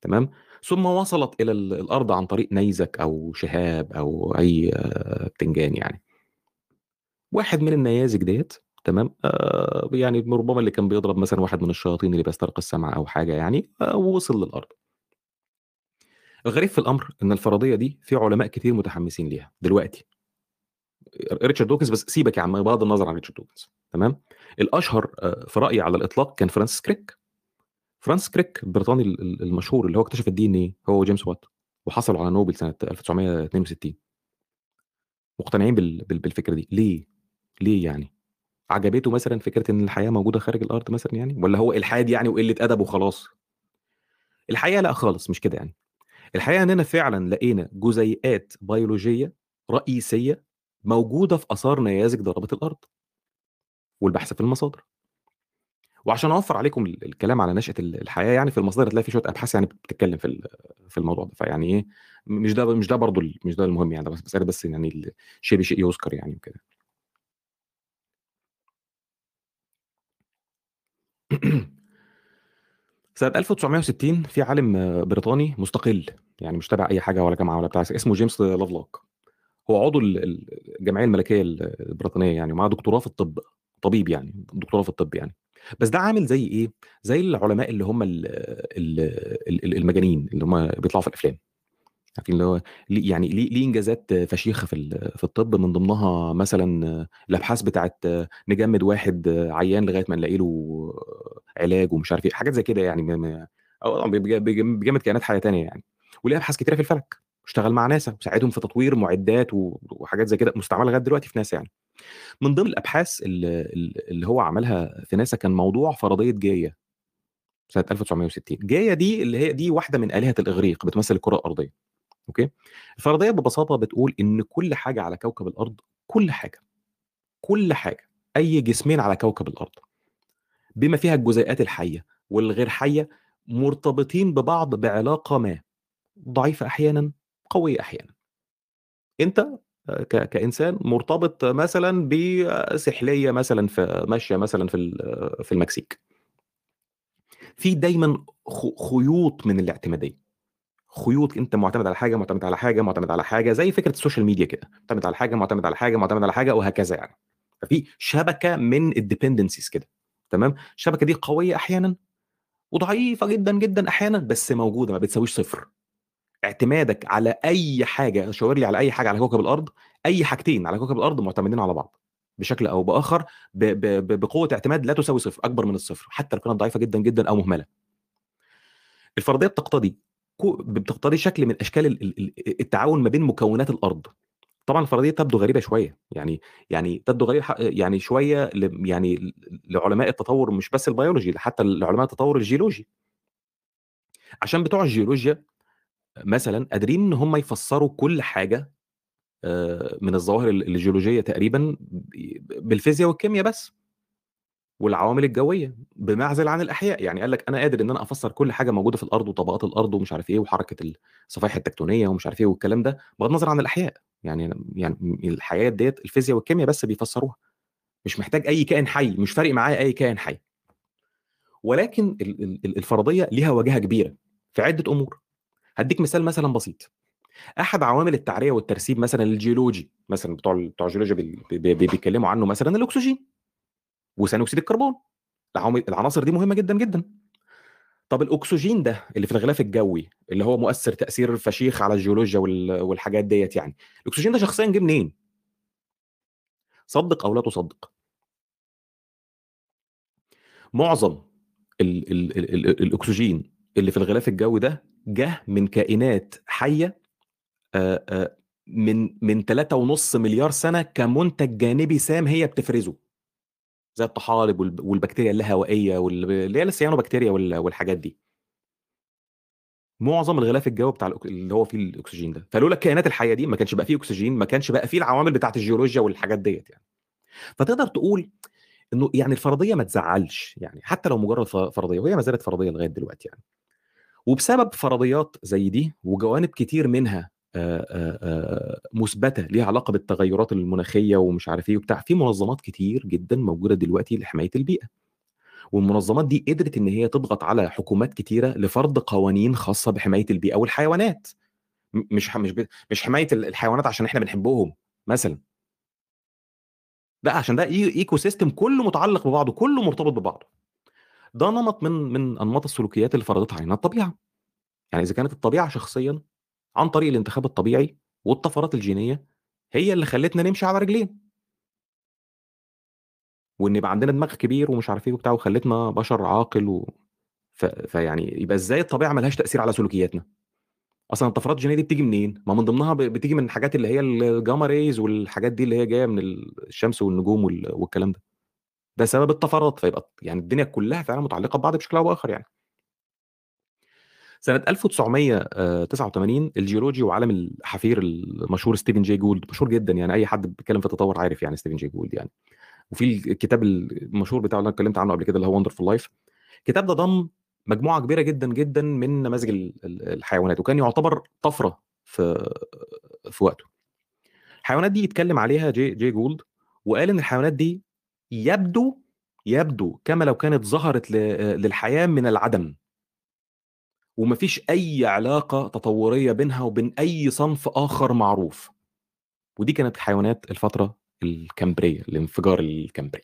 تمام. ثم وصلت الى الارض عن طريق نيزك او شهاب او اي بتنجان يعني، واحد من النيازك ديت، تمام. آه يعني ربما اللي كان بيضرب مثلا واحد من الشياطين اللي بيسترقي السمع او حاجه يعني، آه ووصل للارض. الغريب في الامر ان الفرضيه دي في علماء كتير متحمسين ليها دلوقتي. ريتشارد دوكنز، بس سيبك يا عم بغض النظر عن ريتشارد دوكنز، تمام. الاشهر آه في رايي على الاطلاق كان فرانسيس كريك. فرانسيس كريك البريطاني المشهور اللي هو اكتشف الدي ان ايه هو وجيمس وات، وحصلوا على نوبل سنه ألف وتسعمية واتنين وستين. مقتنعين بالفكره دي ليه؟ ليه يعني؟ عجبته مثلا فكره ان الحياه موجوده خارج الارض مثلا يعني، ولا هو الحاد يعني وقله ادب وخلاص؟ الحقيقه لا خالص مش كده يعني. الحقيقه اننا فعلا لقينا جزيئات بيولوجيه رئيسيه موجوده في اثار نيازك ضربت الارض، والبحث في المصادر. وعشان اوفر عليكم الكلام على نشاه الحياه يعني، في المصادر هتلاقي في شويه ابحاث يعني بتتكلم في في الموضوع ده، فيعني ايه مش ده مش ده برضو مش ده المهم يعني، بس بس يعني شيء بشيء يذكر يعني وكده. سنة ألف وتسعمية وستين في عالم بريطاني مستقل يعني مش تابع اي حاجه ولا جامعه ولا بتاع، اسمه جيمس لافلوك، هو عضو الجمعيه الملكيه البريطانيه يعني، ومعاه دكتوراه في الطب، طبيب يعني، دكتوراه في الطب يعني. بس ده عامل زي ايه؟ زي العلماء اللي هم المجانين اللي هم بيطلعوا في الافلام، عارفين اللي هو يعني ليه انجازات فشيخه في في الطب، من ضمنها مثلا الابحاث بتاعت نجمد واحد عيان لغايه ما نلاقي له علاج ومش عارف ايه، حاجات زي كده يعني، بجامد كائنات حياه ثانيه يعني. وليه ابحاث كتيره في الفلك، اشتغل مع ناسا وساعدهم في تطوير معدات وحاجات زي كده مستعمله لغايه دلوقتي في ناسا. يعني من ضمن الابحاث اللي هو عملها في ناسا كان موضوع فرضيه جايه سنه ألف وتسعمية وستين. جايه دي اللي هي دي واحده من آلهة الاغريق بتمثل الكره الارضيه. اوكي، الفرضيه ببساطه بتقول ان كل حاجه على كوكب الارض، كل حاجه كل حاجه اي جسمين على كوكب الارض بما فيها الجزيئات الحيه والغير حيه مرتبطين ببعض بعلاقه ما، ضعيفه احيانا قويه احيانا. انت كانسان مرتبط مثلا بسحليه مثلا في ماشيه مثلا في في المكسيك، في دايما خيوط من الاعتماديه، خيوط انت معتمد على حاجه معتمد على حاجه معتمد على حاجه، زي فكره السوشيال ميديا كده، معتمد على حاجه معتمد على حاجه معتمد على حاجه وهكذا. يعني ففي شبكه من الديبندنسيز كده، تمام؟ الشبكه دي قويه احيانا وضعيفه جدا جدا احيانا، بس موجوده ما بتساويش صفر. اعتمادك على اي حاجه، شاور لي على اي حاجه على كوكب الارض، اي حاجتين على كوكب الارض معتمدين على بعض بشكل او باخر ب ب بقوه اعتماد لا تساوي صفر، اكبر من الصفر حتى لو كانت ضعيفه جدا جدا او مهمله. الفرضيه بتقتضي بتقتضي شكل من اشكال التعاون ما بين مكونات الارض. طبعا الفرضيه تبدو غريبه شويه، يعني يعني تبدو غريبه يعني شويه يعني لعلماء التطور، مش بس البيولوجي، حتى لعلماء التطور الجيولوجي، عشان بتوع الجيولوجيا مثلا قادرين ان هم يفسروا كل حاجه من الظواهر الجيولوجيه تقريبا بالفيزياء والكيمياء بس والعوامل الجويه بمعزل عن الاحياء. يعني قال لك انا قادر ان انا افسر كل حاجه موجوده في الارض وطبقات الارض ومش عارف ايه وحركه الصفائح التكتونيه ومش عارف ايه والكلام ده بغض النظر عن الاحياء. يعني يعني الحياه ديت الفيزياء والكيمياء بس بيفسروها، مش محتاج اي كائن حي، مش فارق معاه اي كائن حي. ولكن الفرضيه ليها واجهه كبيره في عده امور. هديك مثال مثلا بسيط. احد عوامل التعريه والترسيب مثلا الجيولوجي، مثلا بتوع بتوع الجيولوجيا بيتكلموا عنه مثلا الاكسجين وثاني اكسيد الكربون، العناصر دي مهمه جدا جدا. طب الاكسجين ده اللي في الغلاف الجوي اللي هو مؤثر تاثير فشيخ على الجيولوجيا والحاجات ديت، يعني الاكسجين ده شخصيا جه منين؟ صدق او لا تصدق، معظم ال ال ال ال ال الاكسجين اللي في الغلاف الجوي ده جه من كائنات حيه آآ آآ من من ثلاثة ونص مليار سنه كمنتج جانبي سام هي بتفرزه، زي الطحالب والبكتيريا اللاهوائيه واللي هي السيانوبكتيريا والحاجات دي. معظم الغلاف الجوي بتاع اللي هو فيه الاكسجين ده، فلولا الكائنات الحيه دي ما كانش بقى فيه اكسجين، ما كانش بقى فيه العوامل بتاعه الجيولوجيا والحاجات ديت. يعني فتقدر تقول انه يعني الفرضيه ما تزعلش، يعني حتى لو مجرد فرضيه، وهي ما زالت فرضيه لغايه دلوقتي يعني. وبسبب فرضيات زي دي وجوانب كتير منها آآ آآ مثبته ليها علاقه بالتغيرات المناخيه ومش عارف ايه وبتاع، في منظمات كتير جدا موجوده دلوقتي لحمايه البيئه، والمنظمات دي قدرت ان هي تضغط على حكومات كتيره لفرض قوانين خاصه بحمايه البيئه والحيوانات. مش مش مش حمايه الحيوانات عشان احنا بنحبهم مثلا، لا، عشان ده ايكو سيستم كله متعلق ببعضه، كله مرتبط ببعضه. ده نمط من من انماط السلوكيات اللي فرضتها علينا الطبيعه. يعني اذا كانت الطبيعه شخصيا عن طريق الانتخاب الطبيعي والطفرات الجينيه هي اللي خلتنا نمشي على رجلين وان يبقى عندنا دماغ كبير ومش عارف ايه وبتاع وخلتنا بشر عاقل و... ف... فيعني يبقى ازاي الطبيعه ملهاش تاثير على سلوكياتنا اصلا؟ الطفرات الجينيه دي بتيجي منين؟ ما من ضمنها بتيجي من الحاجات اللي هي الجاما ريز والحاجات دي اللي هي جايه من الشمس والنجوم وال... والكلام ده، ده سبب الطفرات. فيبقى يعني الدنيا كلها فعلا متعلقه ببعض بشكل او باخر. يعني سنه ألف وتسعمية وتسعة وتمانين الجيولوجي وعالم الحفير المشهور ستيفن جاي جولد، مشهور جدا يعني اي حد بيتكلم في التطور عارف يعني ستيفن جاي جولد يعني، وفي الكتاب المشهور بتاعه اللي انا اتكلمت عنه قبل كده اللي هو وندرفول لايف. الكتاب ده ضم مجموعه كبيره جدا جدا من نماذج الحيوانات، وكان يعتبر طفره في في وقته. الحيوانات دي يتكلم عليها جي جي جولد، وقال ان الحيوانات دي يبدو يبدو كما لو كانت ظهرت للحياه من العدم، ومفيش اي علاقه تطوريه بينها وبين اي صنف اخر معروف. ودي كانت حيوانات الفتره الكامبريه، الانفجار الكامبري.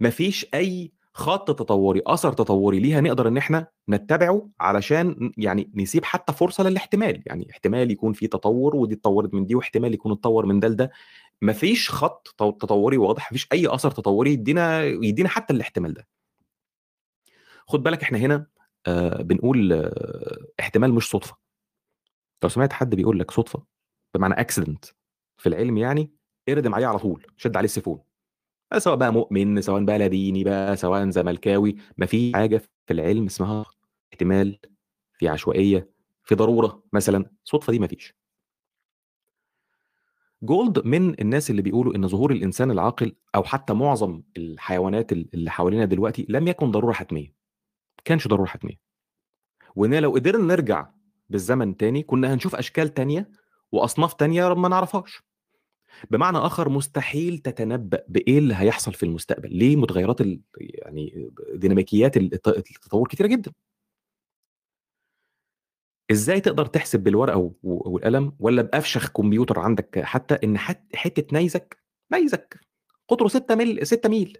مفيش اي خط تطوري، اثر تطوري ليها نقدر ان احنا نتبعه علشان يعني نسيب حتى فرصه للاحتمال، يعني احتمال يكون في تطور ودي اتطورت من دي واحتمال يكون اتطور من ده لده. مفيش خط تطوري واضح، مفيش اي اثر تطوري يدينا يدينا حتى الاحتمال ده. خد بالك احنا هنا آه بنقول آه احتمال مش صدفه. لو سمعت حد بيقول لك صدفه بمعنى اكسيدنت في العلم، يعني اردم عليه على طول، شد عليه السيفون، سواء بقى مؤمن سواء بقى لديني بقى سواء زملكاوي. ما في حاجه في العلم اسمها احتمال، في عشوائيه، في ضروره، مثلا صدفه دي ما فيش. جولد من الناس اللي بيقولوا ان ظهور الانسان العاقل او حتى معظم الحيوانات اللي حوالينا دلوقتي لم يكن ضروره حتميه، كانش ضروره حتميه، وان لو قدرنا نرجع بالزمن تاني كنا هنشوف اشكال تانية واصناف تانية ما نعرفهاش. بمعنى اخر مستحيل تتنبأ بايه اللي هيحصل في المستقبل، ليه متغيرات ال... يعني ديناميكيات التطور كتيره جدا. ازاي تقدر تحسب بالورقه والقلم ولا بافشخ كمبيوتر عندك حتى ان حت... حته نيزك نيزك قطره ستة ميل ستة ميل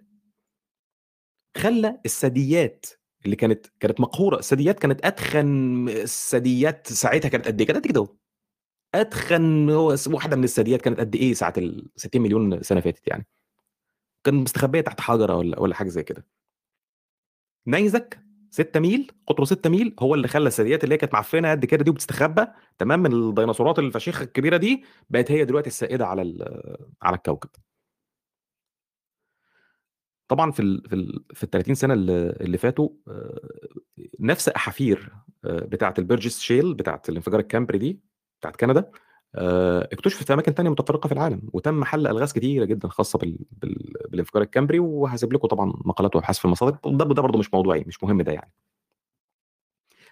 خلى الثدييات اللي كانت كانت مقهوره، الثدييات كانت اتخن الثدييات ساعتها، كانت قد ايه؟ كانت كده اتخن واحده من الثدييات كانت قد ايه ساعه ال ستين مليون سنه فاتت، يعني كان مستخبيه تحت حجره ولا ولا حاجه زي كده. نيزك ستة ميل قطره ستة ميل هو اللي خلى الثدييات اللي هي كانت معفنه قد كده دي وبتستخبى تمام من الديناصورات الفشيخه الكبيره دي، بقت هي دلوقتي السائده على على الكوكب. طبعا في ال في ال في الثلاثين سنة اللي فاتوا نفس احافير بتاعه البرجس شيل بتاعه الانفجار الكامبري دي بتاعه كندا اكتشفت في اماكن تانية متفرقه في العالم، وتم حل الغاز كتيره جدا خاصه بال... بال... بالانفجار الكامبري، وهسيب لكم طبعا مقالات وابحاث في المصادر، ده ده برضه مش موضوعي مش مهم ده يعني.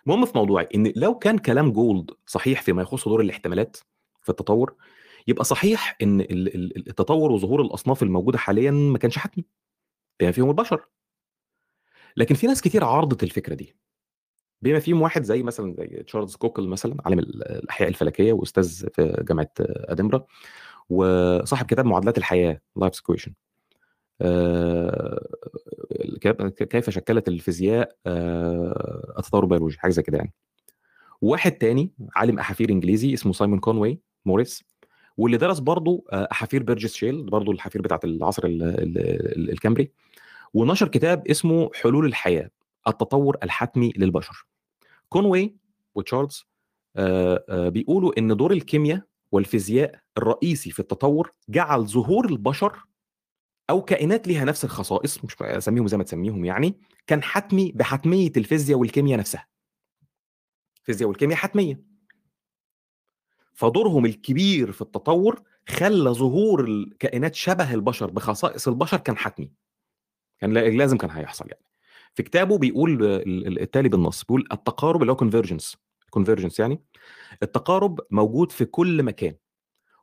المهم في موضوعي ان لو كان كلام جولد صحيح فيما يخص دور الاحتمالات في التطور، يبقى صحيح ان التطور وظهور الاصناف الموجوده حاليا ما كانش حتمي بما فيهم البشر. لكن في ناس كتير عارضت الفكره دي، بما فيهم واحد زي مثلا زي تشارلز كوكل مثلا، عالم الاحياء الفلكيه واستاذ في جامعه ادنبرا وصاحب كتاب معادلات الحياه لايف سكويشن، كيف شكلت الفيزياء التطور البيولوجي حاجه زي كده يعني. واحد تاني عالم احافير انجليزي اسمه سايمون كونواي موريس، واللي درس برضو احافير بيرجس شيل، برضو الحفير بتاعه العصر الكامبري، ونشر كتاب اسمه حلول الحياه التطور الحتمي للبشر. كونواي وتشارلز آآ آآ بيقولوا ان دور الكيمياء والفيزياء الرئيسي في التطور جعل ظهور البشر او كائنات لها نفس الخصائص، مش اسميهم زي ما تسميهم يعني، كان حتمي بحتميه الفيزياء والكيمياء نفسها. الفيزياء والكيمياء حتميه، فدورهم الكبير في التطور خلى ظهور الكائنات شبه البشر بخصائص البشر كان حتمي، كان لازم كان هيحصل يعني. في كتابه بيقول التالي بالنص، بيقول التقارب اللي هو كونفيرجنس كونفيرجنس يعني التقارب موجود في كل مكان،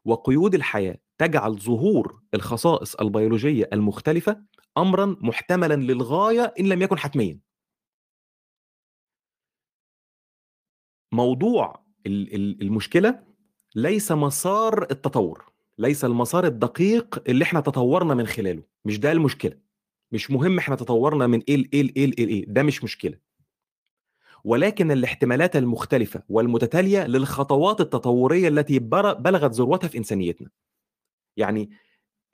وقيود الحياة تجعل ظهور الخصائص البيولوجية المختلفة أمرا محتملا للغاية إن لم يكن حتميا. موضوع المشكلة ليس مسار التطور، ليس المسار الدقيق اللي احنا تطورنا من خلاله، مش ده المشكلة. مش مهم احنا تطورنا من ايه لايه لايه لايه، ده مش مشكله، ولكن الاحتمالات المختلفه والمتتاليه للخطوات التطوريه التي بلغت ذروتها في انسانيتنا. يعني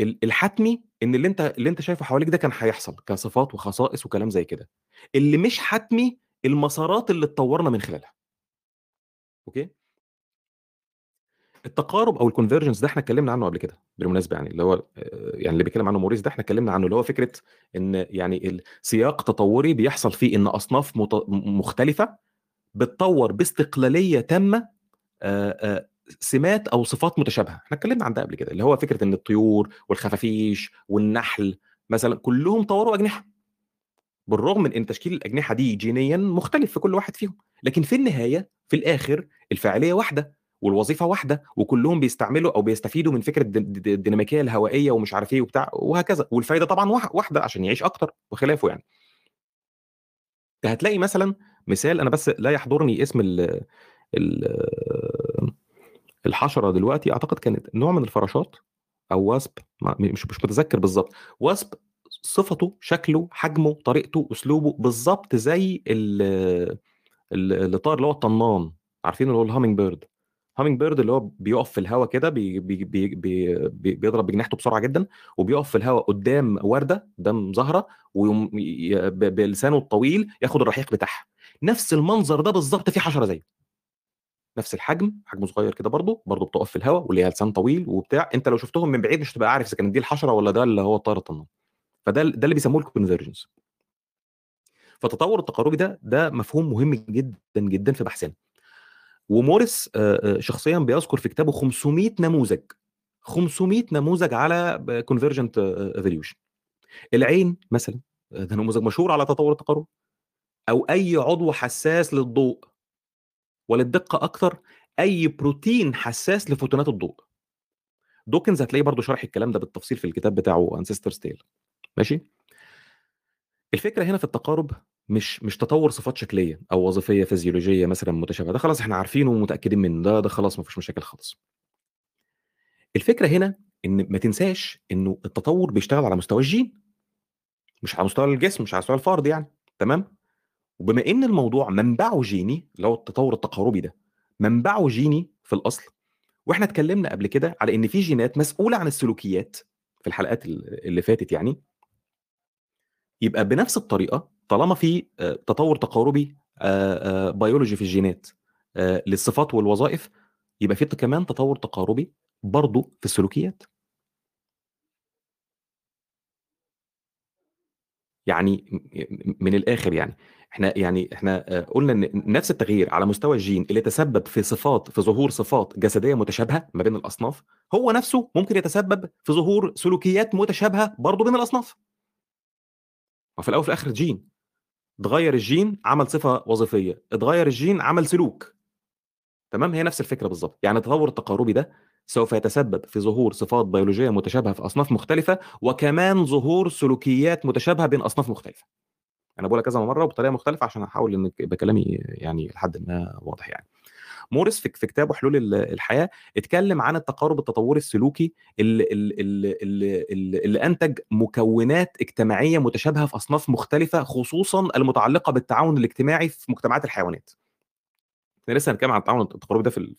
الحتمي ان اللي انت اللي انت شايفه حواليك ده كان هيحصل كصفات وخصائص وكلام زي كده، اللي مش حتمي المسارات اللي اتطورنا من خلالها. اوكي، التقارب او الكونفيرجنس ده احنا اتكلمنا عنه قبل كده بالمناسبه، يعني اللي هو يعني اللي بيتكلم عنه موريس ده احنا اتكلمنا عنه، اللي هو فكره ان يعني السياق التطوري بيحصل فيه ان اصناف مختلفه بتطور باستقلاليه تامه سمات او صفات متشابهه. احنا اتكلمنا عن ده قبل كده، اللي هو فكره ان الطيور والخفافيش والنحل مثلا كلهم طوروا اجنحه، بالرغم من ان تشكيل الاجنحه دي جينيا مختلف في كل واحد فيهم، لكن في النهايه في الاخر الفاعليه واحده والوظيفه واحده، وكلهم بيستعملوا او بيستفيدوا من فكره الديناميكيه الهوائيه ومش عارف ايه وبتاع وهكذا، والفايده طبعا واحده عشان يعيش اكتر وخلافه يعني. هتلاقي مثلا مثال، انا بس لا يحضرني اسم ال الحشره دلوقتي، اعتقد كانت نوع من الفراشات او واسب، مش مش متذكر بالظبط، واسب صفته شكله حجمه طريقته اسلوبه بالظبط زي اللي طار اللي هو الطنان، عارفين اللي هو الهامينج بيرد هامينج بيرد اللي هو بيقف في الهواء كده بي بي بي بي بيضرب بجناحته بسرعه جدا، وبيقف في الهواء قدام ورده قدام زهره، وبلسانه الطويل ياخد الرحيق بتاعها. نفس المنظر ده بالظبط في حشره زيه، نفس الحجم، حجمه صغير كده برضه برضه بتقف في الهواء وليها لسان طويل وبتاع، انت لو شفتهم من بعيد مش هتبقى عارف اذا كان دي الحشره ولا ده اللي هو الطير الطنان. فده ده اللي بيسموه الكونفرجنس. فالتطور التقاربي ده ده مفهوم مهم جدا جدا في بحثنا. وموريس شخصيا بيذكر في كتابه خمسمائة نموذج خمسمائة نموذج على كونفرجنت ايفوليوشن. العين مثلا ده نموذج مشهور على تطور التقارب، او اي عضو حساس للضوء، وللدقه اكتر اي بروتين حساس لفوتونات الضوء. دوكنز هتلاقيه برضو شرح الكلام ده بالتفصيل في الكتاب بتاعه Ancestor's Tale. ماشي. الفكره هنا في التقارب مش مش تطور صفات شكليه او وظيفيه فيزيولوجيه مثلا متشابهه، ده خلاص احنا عارفينه ومتاكدين منه، ده ده خلاص ما فيش مشاكل خالص. الفكره هنا ان ما تنساش انه التطور بيشتغل على مستوى الجين، مش على مستوى الجسم، مش على مستوى الفرد يعني. تمام. وبما ان الموضوع منبعه جيني، لو التطور التقاربي ده منبعه جيني في الاصل، واحنا اتكلمنا قبل كده على ان في جينات مسؤوله عن السلوكيات في الحلقات اللي فاتت يعني، يبقى بنفس الطريقه طالما في تطور تقاربي بيولوجي في الجينات للصفات والوظائف، يبقى في كمان تطور تقاربي برضه في السلوكيات. يعني من الاخر يعني احنا يعني احنا قلنا ان نفس التغيير على مستوى الجين اللي تسبب في صفات في ظهور صفات جسديه متشابهه ما بين الاصناف، هو نفسه ممكن يتسبب في ظهور سلوكيات متشابهه برضه بين الاصناف. وفي الاول وفي الاخر جين، اتغير الجين عمل صفه وظيفيه، اتغير الجين عمل سلوك. تمام. هي نفس الفكره بالظبط. يعني التطور التقاربي ده سوف يتسبب في ظهور صفات بيولوجيه متشابهه في اصناف مختلفه، وكمان ظهور سلوكيات متشابهه بين اصناف مختلفه. انا بقولها كذا مره وبطريقه مختلفه عشان احاول ان يبقى كلامي يعني لحد ما واضح. يعني موريس في كتابه حلول الحياه اتكلم عن التقارب التطوري السلوكي اللي, اللي, اللي, اللي انتج مكونات اجتماعيه متشابهه في اصناف مختلفه، خصوصا المتعلقه بالتعاون الاجتماعي في مجتمعات الحيوانات. احنا لسه هنتكلم عن التعاون التقاربي ده في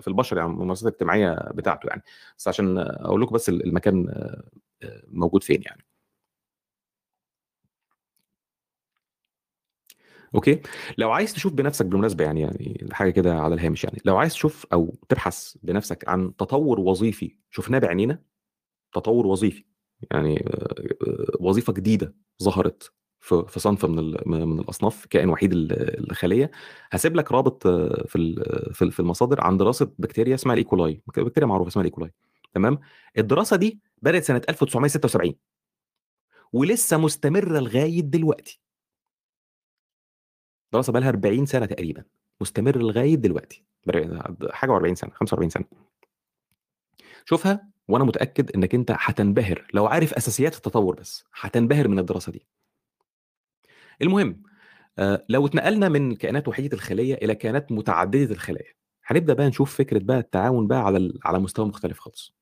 في البشر، يعني الممارسات الاجتماعيه بتاعته يعني، بس عشان اقول لكم بس المكان موجود فين يعني. اوكي. لو عايز تشوف بنفسك بالمناسبه يعني يعني حاجه كده على الهامش يعني، لو عايز تشوف او تبحث بنفسك عن تطور وظيفي شفناه بعينينا، تطور وظيفي يعني وظيفه جديده ظهرت في في صنف من من الاصناف، كائن وحيد الخليه، هسيب لك رابط في في المصادر عن دراسه بكتيريا اسمها الايكولاي، بكتيريا معروفه اسمها الايكولاي. تمام. الدراسه دي بدات سنه ألف وتسعمائة وستة وسبعين ولسه مستمره لغايه دلوقتي. دراسه بقى لها أربعين سنه تقريبا، مستمره لغايه دلوقتي، حاجه وأربعين سنه، خمسة وأربعين سنه. شوفها وانا متاكد انك انت هتنبهر لو عارف اساسيات التطور، بس هتنبهر من الدراسه دي. المهم لو اتنقلنا من كائنات وحيده الخليه الى كائنات متعدده الخلايا، هنبدا بقى نشوف فكره بقى التعاون بقى على على مستوى مختلف خالص.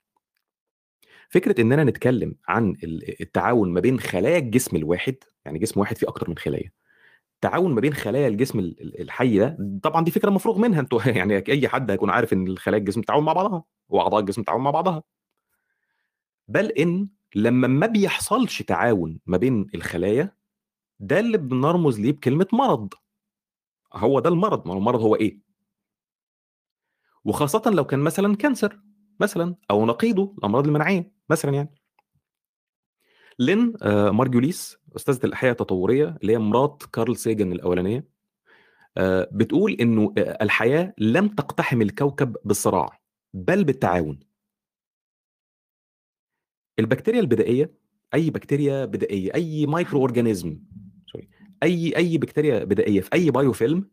فكره اننا نتكلم عن التعاون ما بين خلايا الجسم الواحد، يعني جسم واحد فيه اكتر من خلايا، التعاون ما بين خلايا الجسم الحي ده طبعا دي فكره مفروغ منها، انتوا يعني اي حد هيكون عارف ان خلايا الجسم تعاون مع بعضها واعضاء الجسم تعاون مع بعضها. بل ان لما ما بيحصلش تعاون ما بين الخلايا، ده اللي بنرمز ليه بكلمه مرض. هو ده المرض. ما هو المرض هو ايه؟ وخاصه لو كان مثلا كانسر مثلا او نقيضه، الامراض المناعيه مثلا يعني. لين مارجوليس استاذه الاحياء التطوريه اللي هي مرات كارل سيجن الاولانيه بتقول انه الحياه لم تقتحم الكوكب بالصراع بل بالتعاون. البكتيريا البدائيه، اي بكتيريا بدائيه، اي مايكرو اورجانيزم، سوري، اي اي بكتيريا بدائيه في اي بايوفيلم.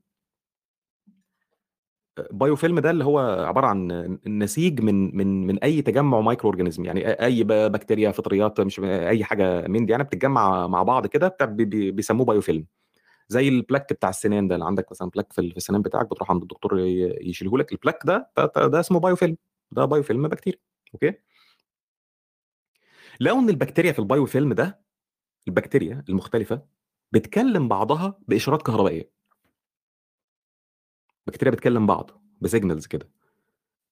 بايوفيلم ده اللي هو عباره عن نسيج من من من اي تجمع مايكرو اورجانيزم، يعني اي بكتيريا، فطريات، مش اي حاجه من دي يعني، بتتجمع مع بعض كده بيسموه بايوفيلم. زي البلاك بتاع السنان ده، اللي عندك مثلا بلاك في السنان بتاعك بتروح عند الدكتور يشيله لك، البلاك ده ده اسمه بايوفيلم، ده بايوفيلم بكتيريا. اوكي. لو ان البكتيريا في البايوفيلم ده، البكتيريا المختلفه بتكلم بعضها باشارات كهربائيه، بكتيريا بتكلم بعض بسيجنالز كده.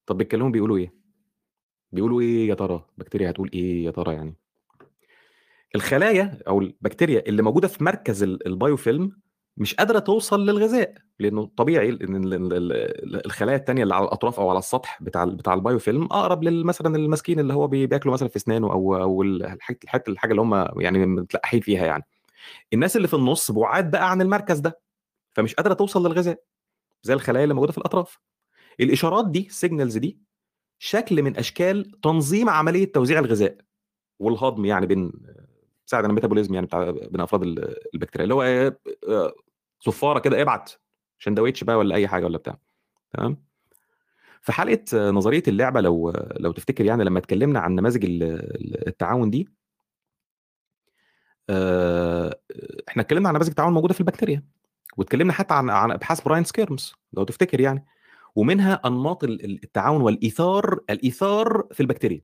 طب بيتكلموا بيقولوا ايه؟ بيقولوا ايه يا ترى؟ بكتيريا هتقول ايه يا ترى يعني؟ الخلايا او البكتيريا اللي موجوده في مركز البايوفيلم مش قادرة توصل للغذاء، لأنه طبيعي إن الخلايا التانية اللي على الأطراف أو على السطح بتاع بتاع البايوفيلم أقرب للمثلا المسكين اللي هو بياكله مثلا في أسنانه أو أو الحتة الحاجة اللي هم يعني متلقحين فيها. يعني الناس اللي في النص بعاد بقى عن المركز ده، فمش قادرة توصل للغذاء زي الخلايا اللي موجودة في الأطراف. الإشارات دي سيجنالز دي شكل من أشكال تنظيم عملية توزيع الغذاء والهضم، يعني بين بتساعد على الميتابوليزم يعني بتاع بين افراد البكتيريا، اللي هو صفاره كده ابعت شندويتش بقى ولا اي حاجه ولا بتاع. تمام. في حلقه نظريه اللعبه لو لو تفتكر يعني لما اتكلمنا عن نماذج التعاون دي، احنا اتكلمنا عن نماذج التعاون موجوده في البكتيريا، واتكلمنا حتى عن عن ابحاث براين سكيرمز لو تفتكر يعني، ومنها انماط التعاون والايثار الايثار في البكتيريا.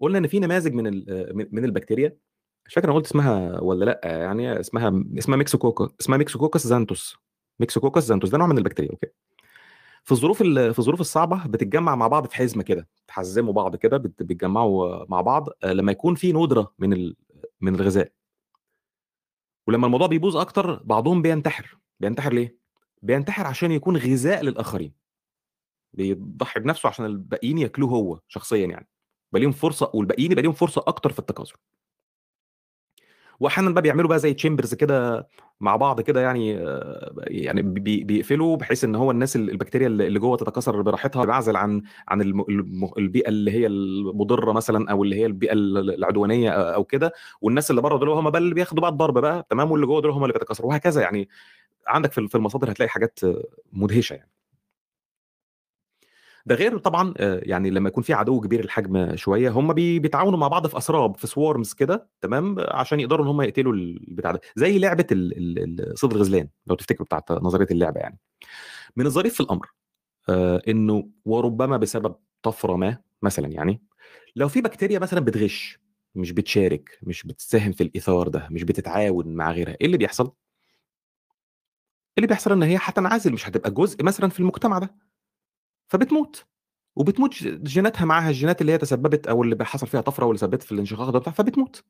قلنا ان في نماذج من من البكتيريا، مش فاكر انا قلت اسمها ولا لا، يعني اسمها اسمها ميكسوكوكس اسمها ميكسوكوكس زانتوس ميكسوكوكس زانتوس ده نوع من البكتيريا. اوكي. في الظروف في الظروف الصعبه بتتجمع مع بعض في حزمه كده، بتحزموا بعض كده، بتتجمعوا مع بعض لما يكون في ندره من من الغذاء. ولما الموضوع بيبوظ اكتر بعضهم بينتحر. بينتحر ليه؟ بينتحر عشان يكون غذاء للاخرين، بيضحي بنفسه عشان الباقيين ياكلوه هو شخصيا، يعني بليهم فرصه والباقيين يبقى ليهم فرصه اكتر في التكاثر. واحيانا بقى بيعملوا بقى زي تشامبرز كده مع بعض كده، يعني يعني بيقفلوا بحيث ان هو الناس البكتيريا اللي جوه تتكاثر براحتها، بعزل عن عن البيئه اللي هي المضره مثلا او اللي هي البيئه العدوانيه او كده، والناس اللي بره دول هم بقى اللي بياخدوا بقى الضرب بقى، تمام، واللي جوه دول هم اللي بيتكاثروا وهكذا. يعني عندك في المصادر هتلاقي حاجات مدهشه يعني. ده غير طبعا يعني لما يكون في عدو كبير الحجم شويه، هم بيتعاونوا مع بعض في اسراب، في سوارمز كده، تمام، عشان يقدروا ان هم يقتلوا البتاع ده، زي لعبه صيد الغزلان لو تفتكروا بتاعت نظريه اللعبه. يعني من الظريف في الامر انه وربما بسبب طفره ما مثلا، يعني لو في بكتيريا مثلا بتغش، مش بتشارك، مش بتساهم في الايثار ده، مش بتتعاون مع غيرها، ايه اللي بيحصل؟ اللي بيحصل ان هي هتنعزل، مش هتبقى جزء مثلا في المجتمع ده، فبتموت، وبتموت جيناتها معاها، الجينات اللي هي تسببت او اللي حصل فيها طفره واللي سببت في الانشقاق ده بتاع، فبتموت.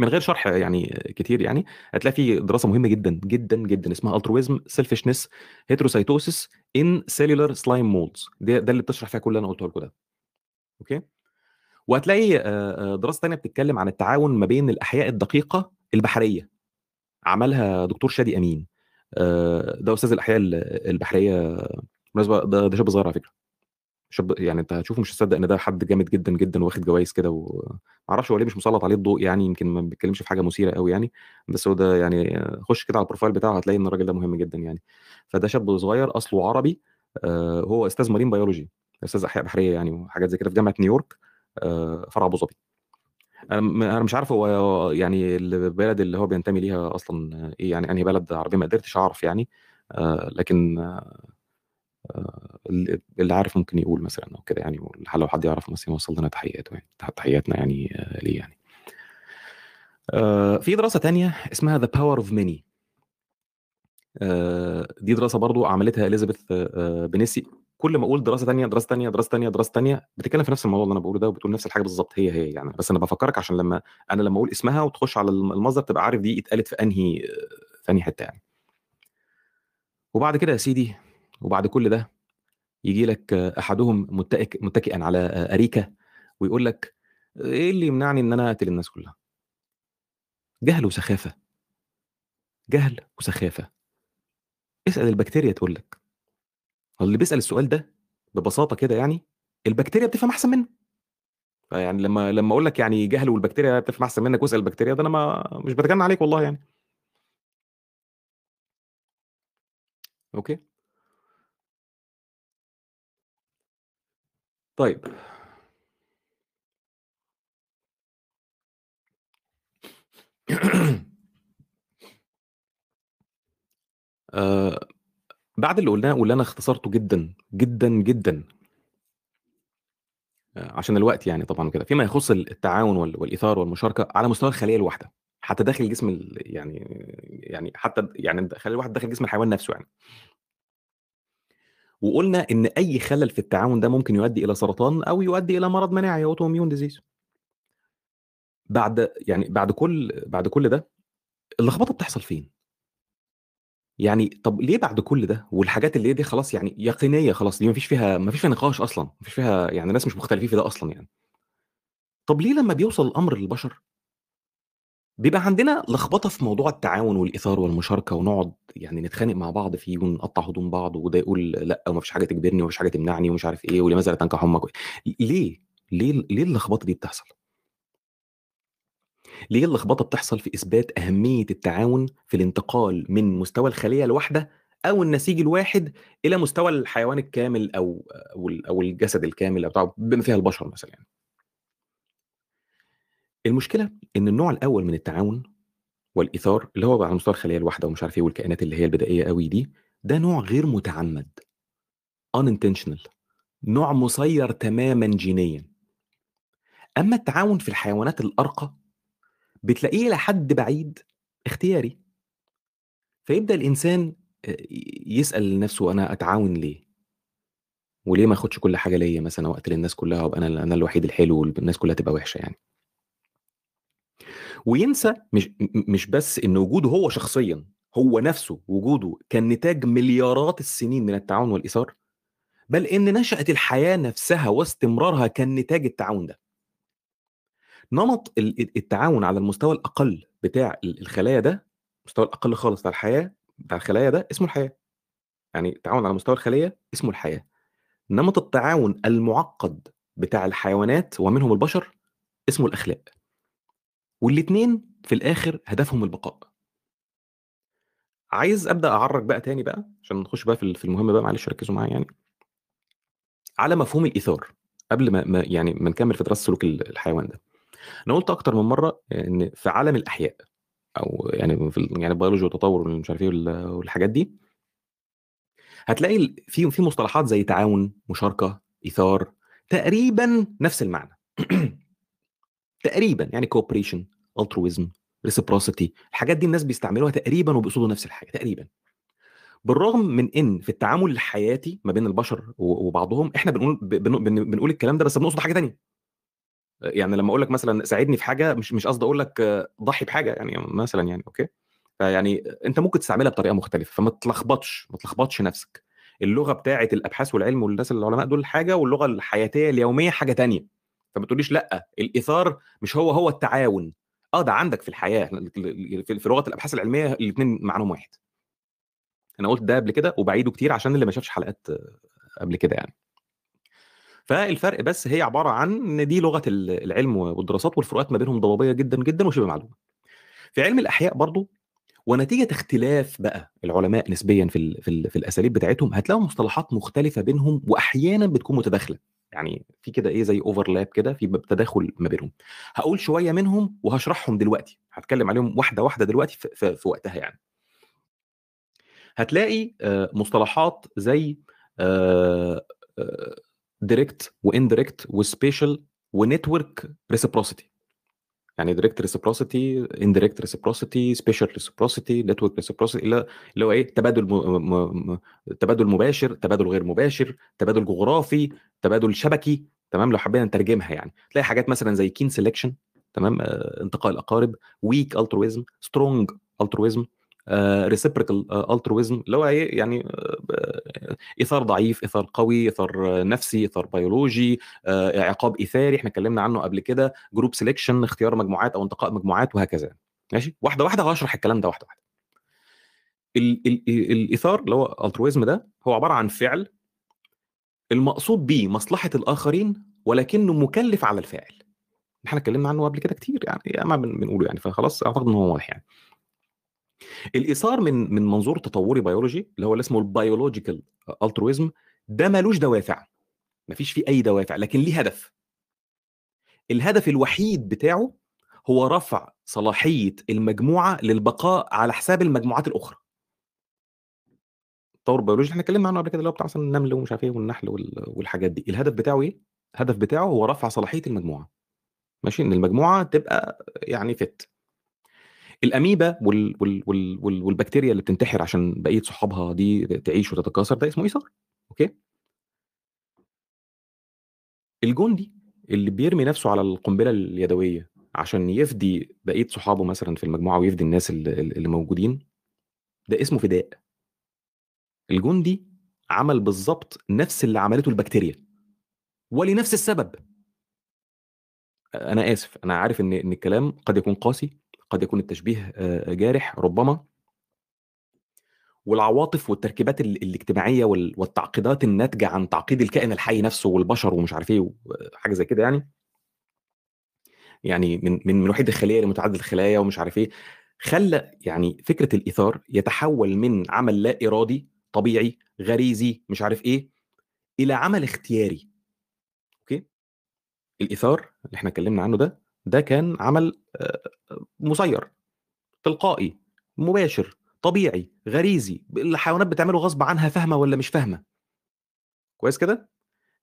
من غير شرح يعني كتير، يعني هتلاقي في دراسه مهمه جدا جدا جدا اسمها الترويزم سيلفشنس هيتروسايتوسيس ان سيلولار سلايم مولدز، ده ده اللي بتشرح فيها كل اللي انا قلته لكم ده. اوكي. وهتلاقي دراسه ثانيه بتتكلم عن التعاون ما بين الاحياء الدقيقه البحريه، عملها دكتور شادي امين، ده استاذ الاحياء البحريه بالنسبه، ده شاب صغير على فكره، شاب يعني انت هتشوفه مش هتصدق ان ده حد جامد جدا جدا واخد جوائز كده، ومعرفش هو ليه مش مسلط عليه الضوء، يعني يمكن ما بيتكلمش في حاجه مثيره قوي يعني، بس هو ده يعني خش كده على البروفايل بتاعه هتلاقي ان الراجل ده مهم جدا يعني. فده شاب صغير اصله عربي، هو استاذ مارين بيولوجي، استاذ احياء بحريه يعني وحاجات زي كده في جامعه نيويورك فرع ابو ظبي. انا مش عارف هو يعني البلد اللي هو بينتمي ليها اصلا ايه، يعني انهي بلد عربي ما قدرتش اعرف يعني، لكن اللي عارف ممكن يقول مثلا او كده يعني، لو حد يعرف مصر يوصل لنا تحياته يعني، تحياتنا يعني ليه يعني. في دراسه تانية اسمها The Power of Many، دي دراسه برضو عملتها اليزابيث بنيسي. كل ما اقول دراسه تانية دراسه تانية دراسه تانية دراسه تانية بتتكلم في نفس الموضوع اللي انا بقوله ده، وبتقول نفس الحاجه بالظبط، هي هي يعني، بس انا بفكرك عشان لما انا لما اقول اسمها وتخش على المصدر تبقى عارف دي اتقالت في انهي في انهي حته يعني. وبعد كده يا سيدي، وبعد كل ده يجي لك احدهم متكئ متكئا على اريكه ويقول لك ايه اللي يمنعني ان انا اقتل الناس كلها؟ جهل وسخافه، جهل وسخافه. اسال البكتيريا تقول لك. اللي بيسال السؤال ده ببساطه كده يعني البكتيريا بتفهم احسن منه. يعني لما لما اقول لك يعني جهل والبكتيريا بتفهم احسن منك واسال البكتيريا، ده انا ما مش بتجنن عليك والله يعني. اوكي. طيب آه بعد اللي قلناه واللي انا اختصرته جدا جدا جدا عشان الوقت يعني طبعا وكده، فيما يخص التعاون والايثار والمشاركه على مستوى الخليه الواحده حتى داخل جسم يعني يعني حتى يعني خليه الواحد داخل جسم الحيوان نفسه يعني. وقلنا ان اي خلل في التعاون ده ممكن يؤدي الى سرطان او يؤدي الى مرض مناعي اوتو اميون ديزيز. بعد يعني بعد كل بعد كل ده اللخبطه بتحصل فين؟ يعني طب ليه بعد كل ده والحاجات اللي دي خلاص يعني يقينيه خلاص دي مفيش فيها مفيش فيها نقاش اصلا، مفيش فيها يعني الناس مش مختلفين في ده اصلا يعني. طب ليه لما بيوصل الامر للبشر بيبقى عندنا لخبطه في موضوع التعاون والاثاره والمشاركه، ونقعد يعني نتخانق مع بعض فيه ونقطع هدوم بعض، وده يقول لا ومفيش حاجه تجبرني ومفيش حاجه تمنعني ومش عارف ايه ولماذا لا تنكح امك؟ ليه ليه ليه اللخبطه دي بتحصل؟ ليه اللخبطه بتحصل في اثبات اهميه التعاون في الانتقال من مستوى الخليه الواحده او النسيج الواحد الى مستوى الحيوان الكامل او او الجسد الكامل او بتاع بما فيها البشر مثلا يعني. المشكله ان النوع الاول من التعاون والايثار اللي هو على مستوى الخليه الواحده ومش عارف ايه والكائنات اللي هي البدائيه قوي دي، ده نوع غير متعمد، unintentional، نوع مسير تماما جينيا. اما التعاون في الحيوانات الارقى بتلاقيه لحد بعيد اختياري. فيبدا الانسان يسال نفسه انا اتعاون ليه؟ وليه ما اخدش كل حاجه ليا مثلا وقت للناس كلها وابقى انا انا الوحيد الحلو والناس كلها تبقى وحشه يعني. وينسى مش مش بس ان وجوده هو شخصيا، هو نفسه وجوده كان نتاج مليارات السنين من التعاون والايثار، بل ان نشأت الحياه نفسها واستمرارها كان نتاج التعاون ده. نمط التعاون على المستوى الاقل بتاع الخلايا ده، المستوى الاقل خالص بتاع الحياه بتاع الخلايا ده اسمه الحياه. يعني التعاون على مستوى الخليه اسمه الحياه. نمط التعاون المعقد بتاع الحيوانات ومنهم البشر اسمه الاخلاق. والاثنين في الاخر هدفهم البقاء. عايز ابدا اعرج بقى تاني بقى عشان نخش بقى في المهم بقى، معلش ركزوا معايا يعني، على مفهوم الايثار قبل ما يعني ما نكمل في دراسه سلوك الحيوان ده. انا قلت اكتر من مره ان في عالم الاحياء او يعني في يعني البيولوجي والتطور ومش عارف ايه والحاجات دي، هتلاقي في في مصطلحات زي تعاون، مشاركه، ايثار، تقريبا نفس المعنى. تقريبا يعني كوبريشن، الترويزم، ريسبروسيتي، الحاجات دي الناس بيستعملوها تقريبا وبيقصدوا نفس الحاجه تقريبا. بالرغم من ان في التعامل الحياتي ما بين البشر وبعضهم احنا بنقول بنقول الكلام ده، بس بنقصد حاجه ثانيه. يعني لما اقول لك مثلا ساعدني في حاجه، مش مش قصدي اقول لك ضحي بحاجه يعني مثلا يعني، اوكي؟ فيعني انت ممكن تستعملها بطريقه مختلفه، فما تلخبطش ما تلخبطش نفسك. اللغه بتاعه الابحاث والعلم والناس العلماء دول حاجه، واللغه الحياتيه اليوميه حاجه ثانيه. فما تقوليش لا الايثار مش هو هو التعاون، اه ده عندك في الحياه في لغه الابحاث العلميه الاثنين معناهم واحد. انا قلت ده قبل كده وبعيده كتير عشان اللي ما شافش حلقات قبل كده يعني. فالفرق بس هي عباره عن ان دي لغه العلم والدراسات، والفروقات ما بينهم ضبابيه جدا جدا وشبه معلومه. في علم الاحياء برضو ونتيجه اختلاف بقى العلماء نسبيا في ال في, ال في الاساليب بتاعتهم، هتلاقوا مصطلحات مختلفه بينهم واحيانا بتكون متداخله. يعني في كده ايه زي اوفرلاب كده، في تداخل ما بينهم. هقول شويه منهم وهشرحهم دلوقتي، هتكلم عليهم واحده واحده دلوقتي في, في وقتها يعني. هتلاقي مصطلحات زي دايركت واندايركت وسبيشال ونتورك ريسبروسيتي. يعني دايركت ريسبروسيتي، اندايركت ريسبروسيتي، سبيشال ريسبروسيتي، نتورك ريسبروسيتي، اللي هو ايه تبادل م... م... م... تبادل مباشر، تبادل غير مباشر، تبادل جغرافي، تبادل شبكي. تمام، لو حبينا نترجمها يعني تلاقي حاجات مثلا زي كين سيلكشن، تمام، آه، انتقاء الاقارب، ويك الترويزم، سترونج الترويزم، ريسبريكال الترويزم، اللي هو ايه يعني آه، اثار ضعيف، اثار قوي، اثار نفسي، اثار بيولوجي، آه، عقاب اثاري احنا اتكلمنا عنه قبل كده، جروب سيلكشن، اختيار مجموعات او انتقاء مجموعات، وهكذا. ماشي، واحده واحده هشرح الكلام ده واحده واحده. الاثار اللي هو الترويزم ده هو عباره عن فعل المقصود به مصلحه الاخرين ولكنه مكلف على الفاعل. احنا اتكلمنا عنه قبل كده كتير يعني، ما بنقوله يعني، فخلاص اعتقد ان هو واضح يعني. الايثار من من منظور تطوري بيولوجي اللي هو اللي اسمه البيولوجيكال الترويزم، ده مالوش دوافع، مفيش فيه اي دوافع، لكن ليه هدف. الهدف الوحيد بتاعه هو رفع صلاحيه المجموعه للبقاء على حساب المجموعات الاخرى. التطور البيولوجي احنا اتكلمنا عنه قبل كده، اللي هو بتاع مثلا النمل ومش عارف ايه والنحل والحاجات دي. الهدف بتاعه ايه؟ الهدف بتاعه هو رفع صلاحيه المجموعه، ماشي، ان المجموعه تبقى يعني فت. الاميبا وال... وال... وال... والبكتيريا اللي بتنتحر عشان بقيه صحابها دي تعيش وتتكاثر، ده اسمه ايثار. اوكي، الجندي اللي بيرمي نفسه على القنبله اليدويه عشان يفدي بقيه صحابه مثلا في المجموعه ويفدي الناس اللي موجودين، ده اسمه فداء. الجندي عمل بالظبط نفس اللي عملته البكتيريا ولنفس السبب. انا اسف، انا عارف ان ان الكلام قد يكون قاسي، قد يكون التشبيه جارح ربما، والعواطف والتركيبات الاجتماعيه والتعقيدات الناتجه عن تعقيد الكائن الحي نفسه والبشر ومش عارف ايه حاجه زي كده، يعني يعني من من وحيد الخليه لمتعدد الخلايا ومش عارف ايه، خلى يعني فكره الايثار يتحول من عمل لا ارادي طبيعي غريزي مش عارف ايه الى عمل اختياري. اوكي، الايثار اللي احنا اتكلمنا عنه ده ده كان عمل مسير تلقائي مباشر طبيعي غريزي، الحيوانات بتعمله غصب عنها فهمه ولا مش فهمه. كويس كده،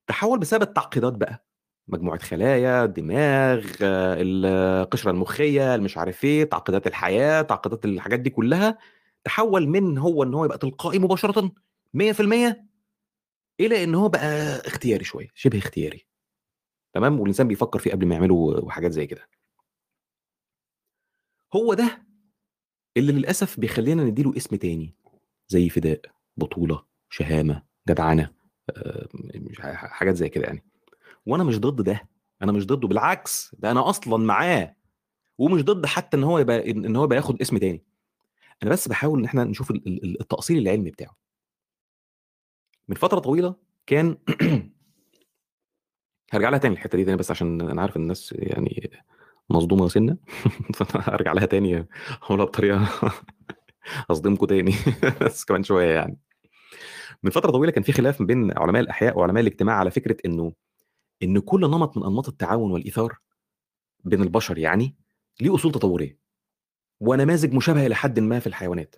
تحول بسبب التعقيدات بقى، مجموعه خلايا، دماغ، القشره المخيه، المش عارف ايه، تعقيدات الحياه، تعقيدات الحاجات دي كلها، تحول من هو ان هو يبقى تلقائي مباشره مية في المية الى ان هو بقى اختياري شويه، شبه اختياري. تمام، والانسان بيفكر فيه قبل ما يعمله وحاجات زي كده. هو ده اللي للاسف بيخلينا نديله اسم تاني زي فداء، بطوله، شهامه، جدعانه، حاجات زي كده يعني. وانا مش ضد ده، انا مش ضده، بالعكس ده انا اصلا معاه، ومش ضد حتى ان هو يبقى ان هو يبقى ياخد اسم تاني. انا بس بحاول ان احنا نشوف التأصيل العلمي بتاعه. من فتره طويله كان هرجع لها تاني الحته دي تاني بس عشان انا عارف الناس يعني مصدومه وسنه فهرجع لها تاني اقولها بطريقه اصدمكم تاني بس كمان شويه. يعني من فتره طويله كان في خلاف بين علماء الاحياء وعلماء الاجتماع على فكره انه ان كل نمط من انماط التعاون والايثار بين البشر يعني ليه اصول تطوريه ونماذج مشابهه الى حد ما في الحيوانات.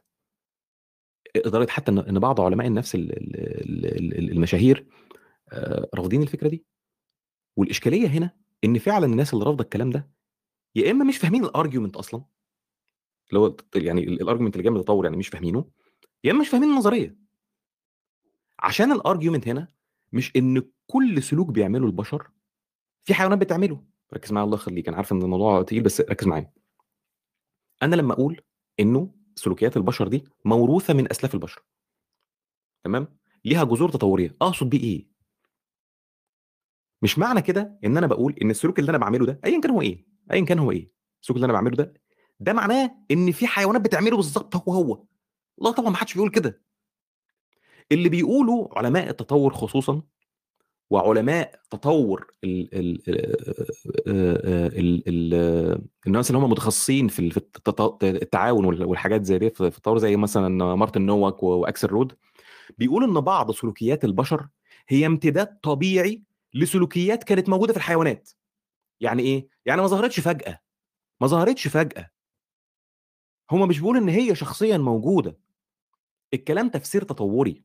لدرجه حتى ان بعض علماء النفس المشاهير رافضين الفكره دي. والاشكاليه هنا ان فعلا الناس اللي رافضه الكلام ده يا اما مش فاهمين الارجيومنت اصلا، اللي هو يعني الارجيومنت اللي جنب التطور يعني مش فاهمينه، يا اما مش فاهمين النظريه. عشان الارجيومنت هنا مش ان كل سلوك بيعمله البشر في حيوانات بتعمله. ركز معايا الله يخليك، انا عارف ان الموضوع تقيل بس ركز معايا. انا لما اقول انه سلوكيات البشر دي موروثه من اسلاف البشر، تمام، ليها جذور تطوريه، اقصد بيه ايه؟ مش معنى كده ان انا بقول ان السلوك اللي انا بعمله ده ايا كان هو ايه ايا كان هو ايه السلوك اللي انا بعمله ده ده معناه ان في حيوانات بتعمله بالظبط هو هو لا طبعا، ما حدش بيقول كده. اللي بيقوله علماء التطور خصوصا وعلماء تطور ال ال ال ال الناس اللي هم متخصصين في التعاون والحاجات زي دي في التطور، زي مثلا مارتن نوواك واكسل رود، بيقولوا ان بعض سلوكيات البشر هي امتداد طبيعي لسلوكيات كانت موجوده في الحيوانات. يعني ايه؟ يعني ما ظهرتش فجاه ما ظهرتش فجاه هم مش بيقولوا ان هي شخصيا موجوده. الكلام تفسير تطوري،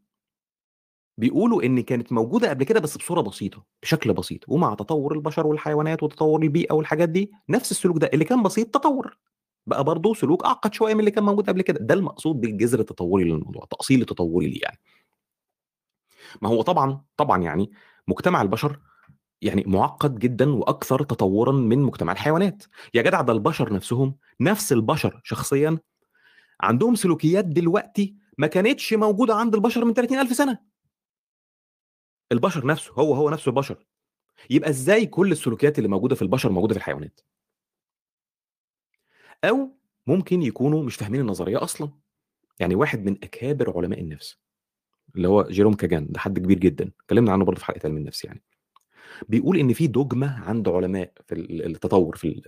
بيقولوا ان كانت موجوده قبل كده بس بصوره بسيطه، بشكل بسيط، ومع تطور البشر والحيوانات وتطور البيئه والحاجات دي نفس السلوك ده اللي كان بسيط تطور بقى برضه سلوك اعقد شويه من اللي كان موجود قبل كده. ده المقصود بالجذر التطوري للموضوع، تاصيل التطوري ليه يعني. ما هو طبعا طبعا يعني مجتمع البشر يعني معقد جدا واكثر تطورا من مجتمع الحيوانات يا جدع. ده البشر نفسهم، نفس البشر شخصيا عندهم سلوكيات دلوقتي ما كانتش موجوده عند البشر من ثلاثين ألف سنه. البشر نفسه هو هو نفسه البشر. يبقى ازاي كل السلوكيات اللي موجوده في البشر موجوده في الحيوانات؟ او ممكن يكونوا مش فاهمين النظريه اصلا. يعني واحد من اكابر علماء النفس اللي هو جيروم كاجان، ده حد كبير جدا اتكلمنا عنه برضه في حلقه علم النفس، يعني بيقول ان في دوجمه عند علماء في التطور في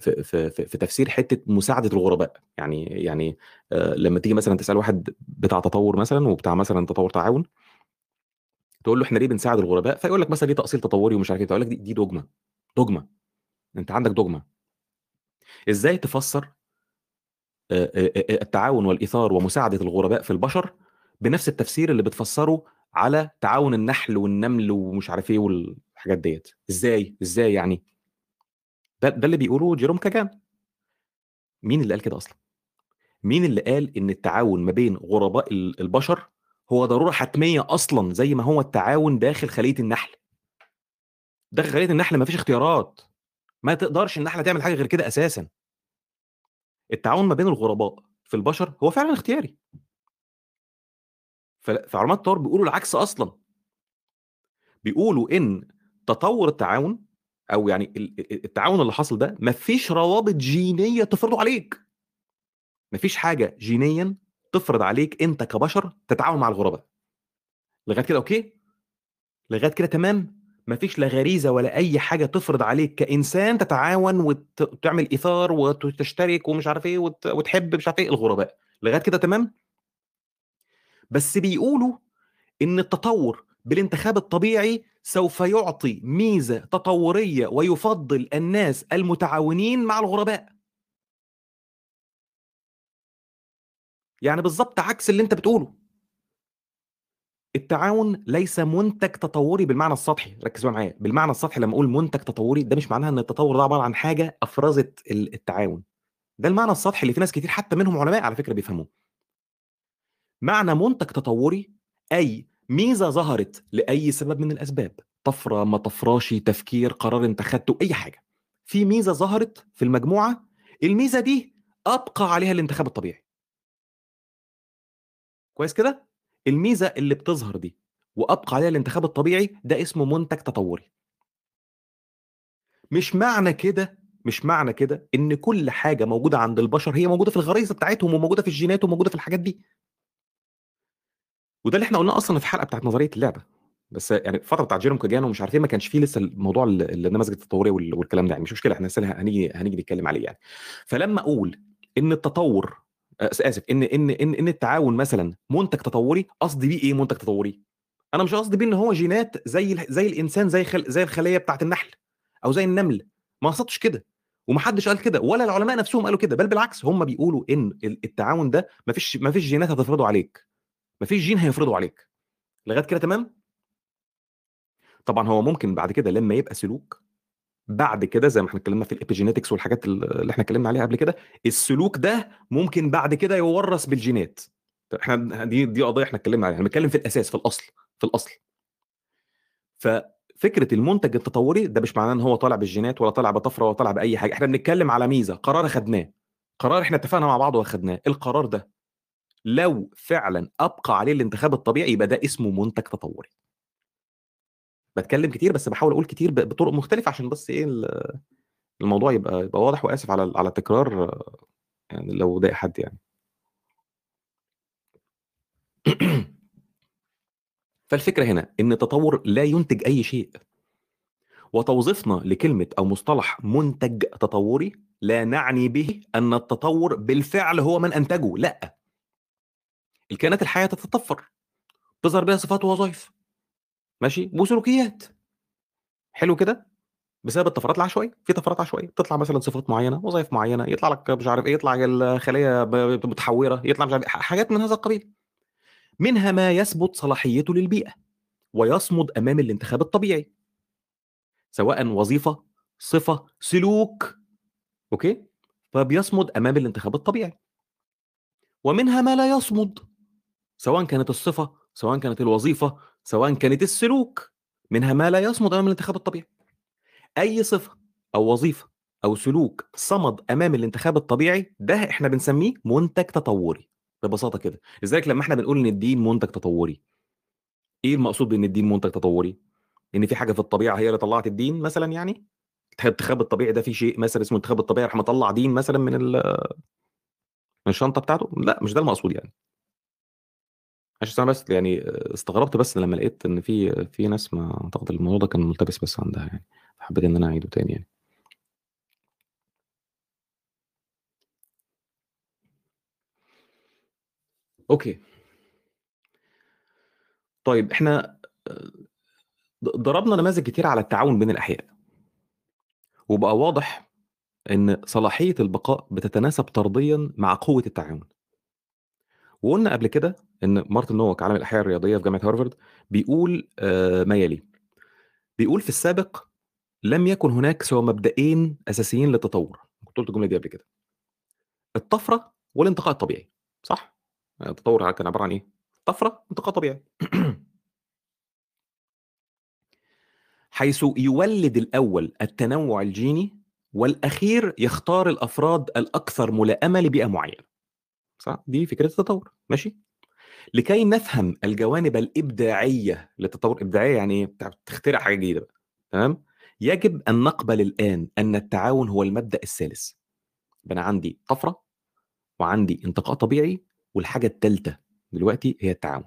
في في, في تفسير حته مساعده الغرباء. يعني يعني لما تيجي مثلا تسال واحد بتاع تطور مثلا وبتاع مثلا تطور تعاون، تقول له احنا ليه بنساعد الغرباء، فيقول لك مثلا ليه تأصيل تطوري ومش عارف ايه، تقول لك دي, دي دوجمه دوجمه انت عندك دوجمه. ازاي تفسر التعاون والايثار ومساعده الغرباء في البشر بنفس التفسير اللي بتفسره على تعاون النحل والنمل ومش عارف ايه والحاجات ديت؟ ازاي ازاي يعني؟ ده ده اللي بيقوله جيروم كاجان. مين اللي قال كده اصلا؟ مين اللي قال ان التعاون ما بين غرباء البشر هو ضرورة حتمية أصلاً زي ما هو التعاون داخل خلية النحل؟ داخل خلية النحل مفيش اختيارات، ما تقدرش النحله تعمل حاجه غير كده اساسا. التعاون ما بين الغرباء في البشر هو فعلا اختياري. فعلماء التطور بيقولوا العكس اصلا، بيقولوا ان تطور التعاون او يعني التعاون اللي حصل ده مفيش روابط جينيه تفرضه عليك، مفيش حاجه جينيا تفرض عليك انت كبشر تتعاون مع الغرباء. لغايه كده اوكي، لغايه كده تمام، مفيش لا غريزه ولا اي حاجه تفرض عليك كانسان تتعاون وتعمل اثار وتشترك ومش عارف ايه وتحب مش عارف ايه الغرباء، لغايه كده تمام. بس بيقولوا ان التطور بالانتخاب الطبيعي سوف يعطي ميزه تطوريه ويفضل الناس المتعاونين مع الغرباء. يعني بالظبط عكس اللي انت بتقوله. التعاون ليس منتج تطوري بالمعنى السطحي، ركزوا معايا، بالمعنى السطحي لما اقول منتج تطوري ده مش معناها ان التطور ده عباره عن حاجه افرزت التعاون، ده المعنى السطحي اللي في ناس كتير حتى منهم علماء على فكره بيفهموه. معنى منتج تطوري اي ميزه ظهرت لاي سبب من الاسباب، طفره ما طفراش، تفكير، قرار انت خدته، اي حاجه في ميزه ظهرت في المجموعه، الميزه دي ابقى عليها الانتخاب الطبيعي. كويس كده؟ الميزه اللي بتظهر دي وابقى عليها الانتخاب الطبيعي ده اسمه منتج تطوري. مش معنى كده، مش معنى كده ان كل حاجه موجوده عند البشر هي موجوده في الغريزه بتاعتهم وموجوده في الجينات وموجوده في الحاجات دي. وده اللي احنا قلناه اصلا في الحلقه بتاعت نظريه اللعبه، بس يعني الفتره بتاعت جيروم كاجان ومش عارف ايه ما كانش فيه لسه الموضوع النماذج التطوريه والكلام ده، يعني مش مشكله احنا هنيجي هنيجي نتكلم عليه يعني. فلما اقول ان التطور اسف ان ان ان ان التعاون مثلا منتج تطوري، قصدي بيه ايه منتج تطوري؟ انا مش قصدي بيه ان هو جينات زي زي الانسان، زي خل زي الخليه بتاعت النحل او زي النمل، ما قصدتش كده ومحدش قال كده ولا العلماء نفسهم قالوا كده، بل بالعكس هم بيقولوا ان التعاون ده ما فيش ما فيش جينات هتفرضه عليك، ما فيش جين هيفرضه عليك، لغايه كده تمام. طبعا هو ممكن بعد كده لما يبقى سلوك، بعد كده زي ما احنا اتكلمنا في الابيجينيتكس والحاجات اللي احنا اتكلمنا عليها قبل كده، السلوك ده ممكن بعد كده يورث بالجينات. احنا دي دي قضيه احنا اتكلمنا عليها، احنا بنتكلم في الاساس في الاصل في الاصل. ففكره المنتج التطوري ده مش معناه ان هو طالع بالجينات ولا طالع بطفره ولا طالع باي حاجه، احنا بنتكلم على ميزه، قرار خدناه، قرار احنا اتفقنا مع بعض واخدناه، القرار ده لو فعلا ابقى عليه الانتخاب الطبيعي يبقى ده اسمه منتج تطوري. بتكلم كتير بس بحاول اقول كتير بطرق مختلفه عشان بس ايه الموضوع يبقى يبقى واضح، واسف على على التكرار يعني لو ضايق حد يعني. فالفكره هنا ان التطور لا ينتج اي شيء، وتوظيفنا لكلمه او مصطلح منتج تطوري لا نعني به ان التطور بالفعل هو من انتجه، لا. الكائنات الحيه تتطفر، تظهر بها صفات ووظائف ماشي وسلوكيات، حلو كده، بسبب الطفرات العشوائيه. في طفرات عشوائيه تطلع مثلا صفات معينه، وظائف معينه، يطلع لك مش عارف ايه، يطلع الخليه متحوره، يطلع مش عارف حاجات من هذا القبيل، منها ما يثبت صلاحيته للبيئه ويصمد امام الانتخاب الطبيعي، سواء وظيفه، صفه، سلوك، اوكي، فبيصمد امام الانتخاب الطبيعي. ومنها ما لا يصمد، سواء كانت الصفه، سواء كانت الوظيفه، سواء كانت السلوك، منها ما لا يصمد امام الانتخاب الطبيعي. اي صفه او وظيفه او سلوك صمد امام الانتخاب الطبيعي ده احنا بنسميه منتج تطوري ببساطه كده. لذلك لما احنا بنقول ان الدين منتج تطوري، ايه المقصود بان الدين منتج تطوري؟ ان في حاجه في الطبيعه هي اللي طلعت الدين مثلا، يعني الانتخاب الطبيعي ده في شيء مثلا اسمه الانتخاب الطبيعي راح مطلع دين مثلا من من الشنطه بتاعته، لا مش ده المقصود يعني. عشان بس يعني استغربت بس لما لقيت ان في في ناس ما اعتقد الموضوع ده كان ملتبس بس عندها يعني، حبيت ان انا اعيده تاني يعني. اوكي طيب، احنا ضربنا نماذج كتير على التعاون بين الاحياء، وبقى واضح ان صلاحية البقاء بتتناسب طرديا مع قوة التعاون. وقلنا قبل كده ان مارتن نوك عالم الاحياء الرياضيه في جامعه هارفارد بيقول ما يلي، بيقول في السابق لم يكن هناك سوى مبدئين اساسيين للتطور، كنت قلت الجمله دي قبل كده، الطفره والانتقاء الطبيعي، صح؟ التطور كان عباره عن ايه؟ طفره، انتقاء طبيعي، حيث يولد الاول التنوع الجيني والأخير يختار الأفراد الأكثر ملائمة لبيئة معينة. صح؟ دي فكرة التطور. ماشي؟ لكي نفهم الجوانب الإبداعية للتطور، إبداعية يعني بتخترع حاجة جديدة بقى. تمام؟ يجب أن نقبل الآن أن التعاون هو المبدأ الثالث. أنا عندي طفرة وعندي انتقاء طبيعي، والحاجة الثالثة دلوقتي هي التعاون.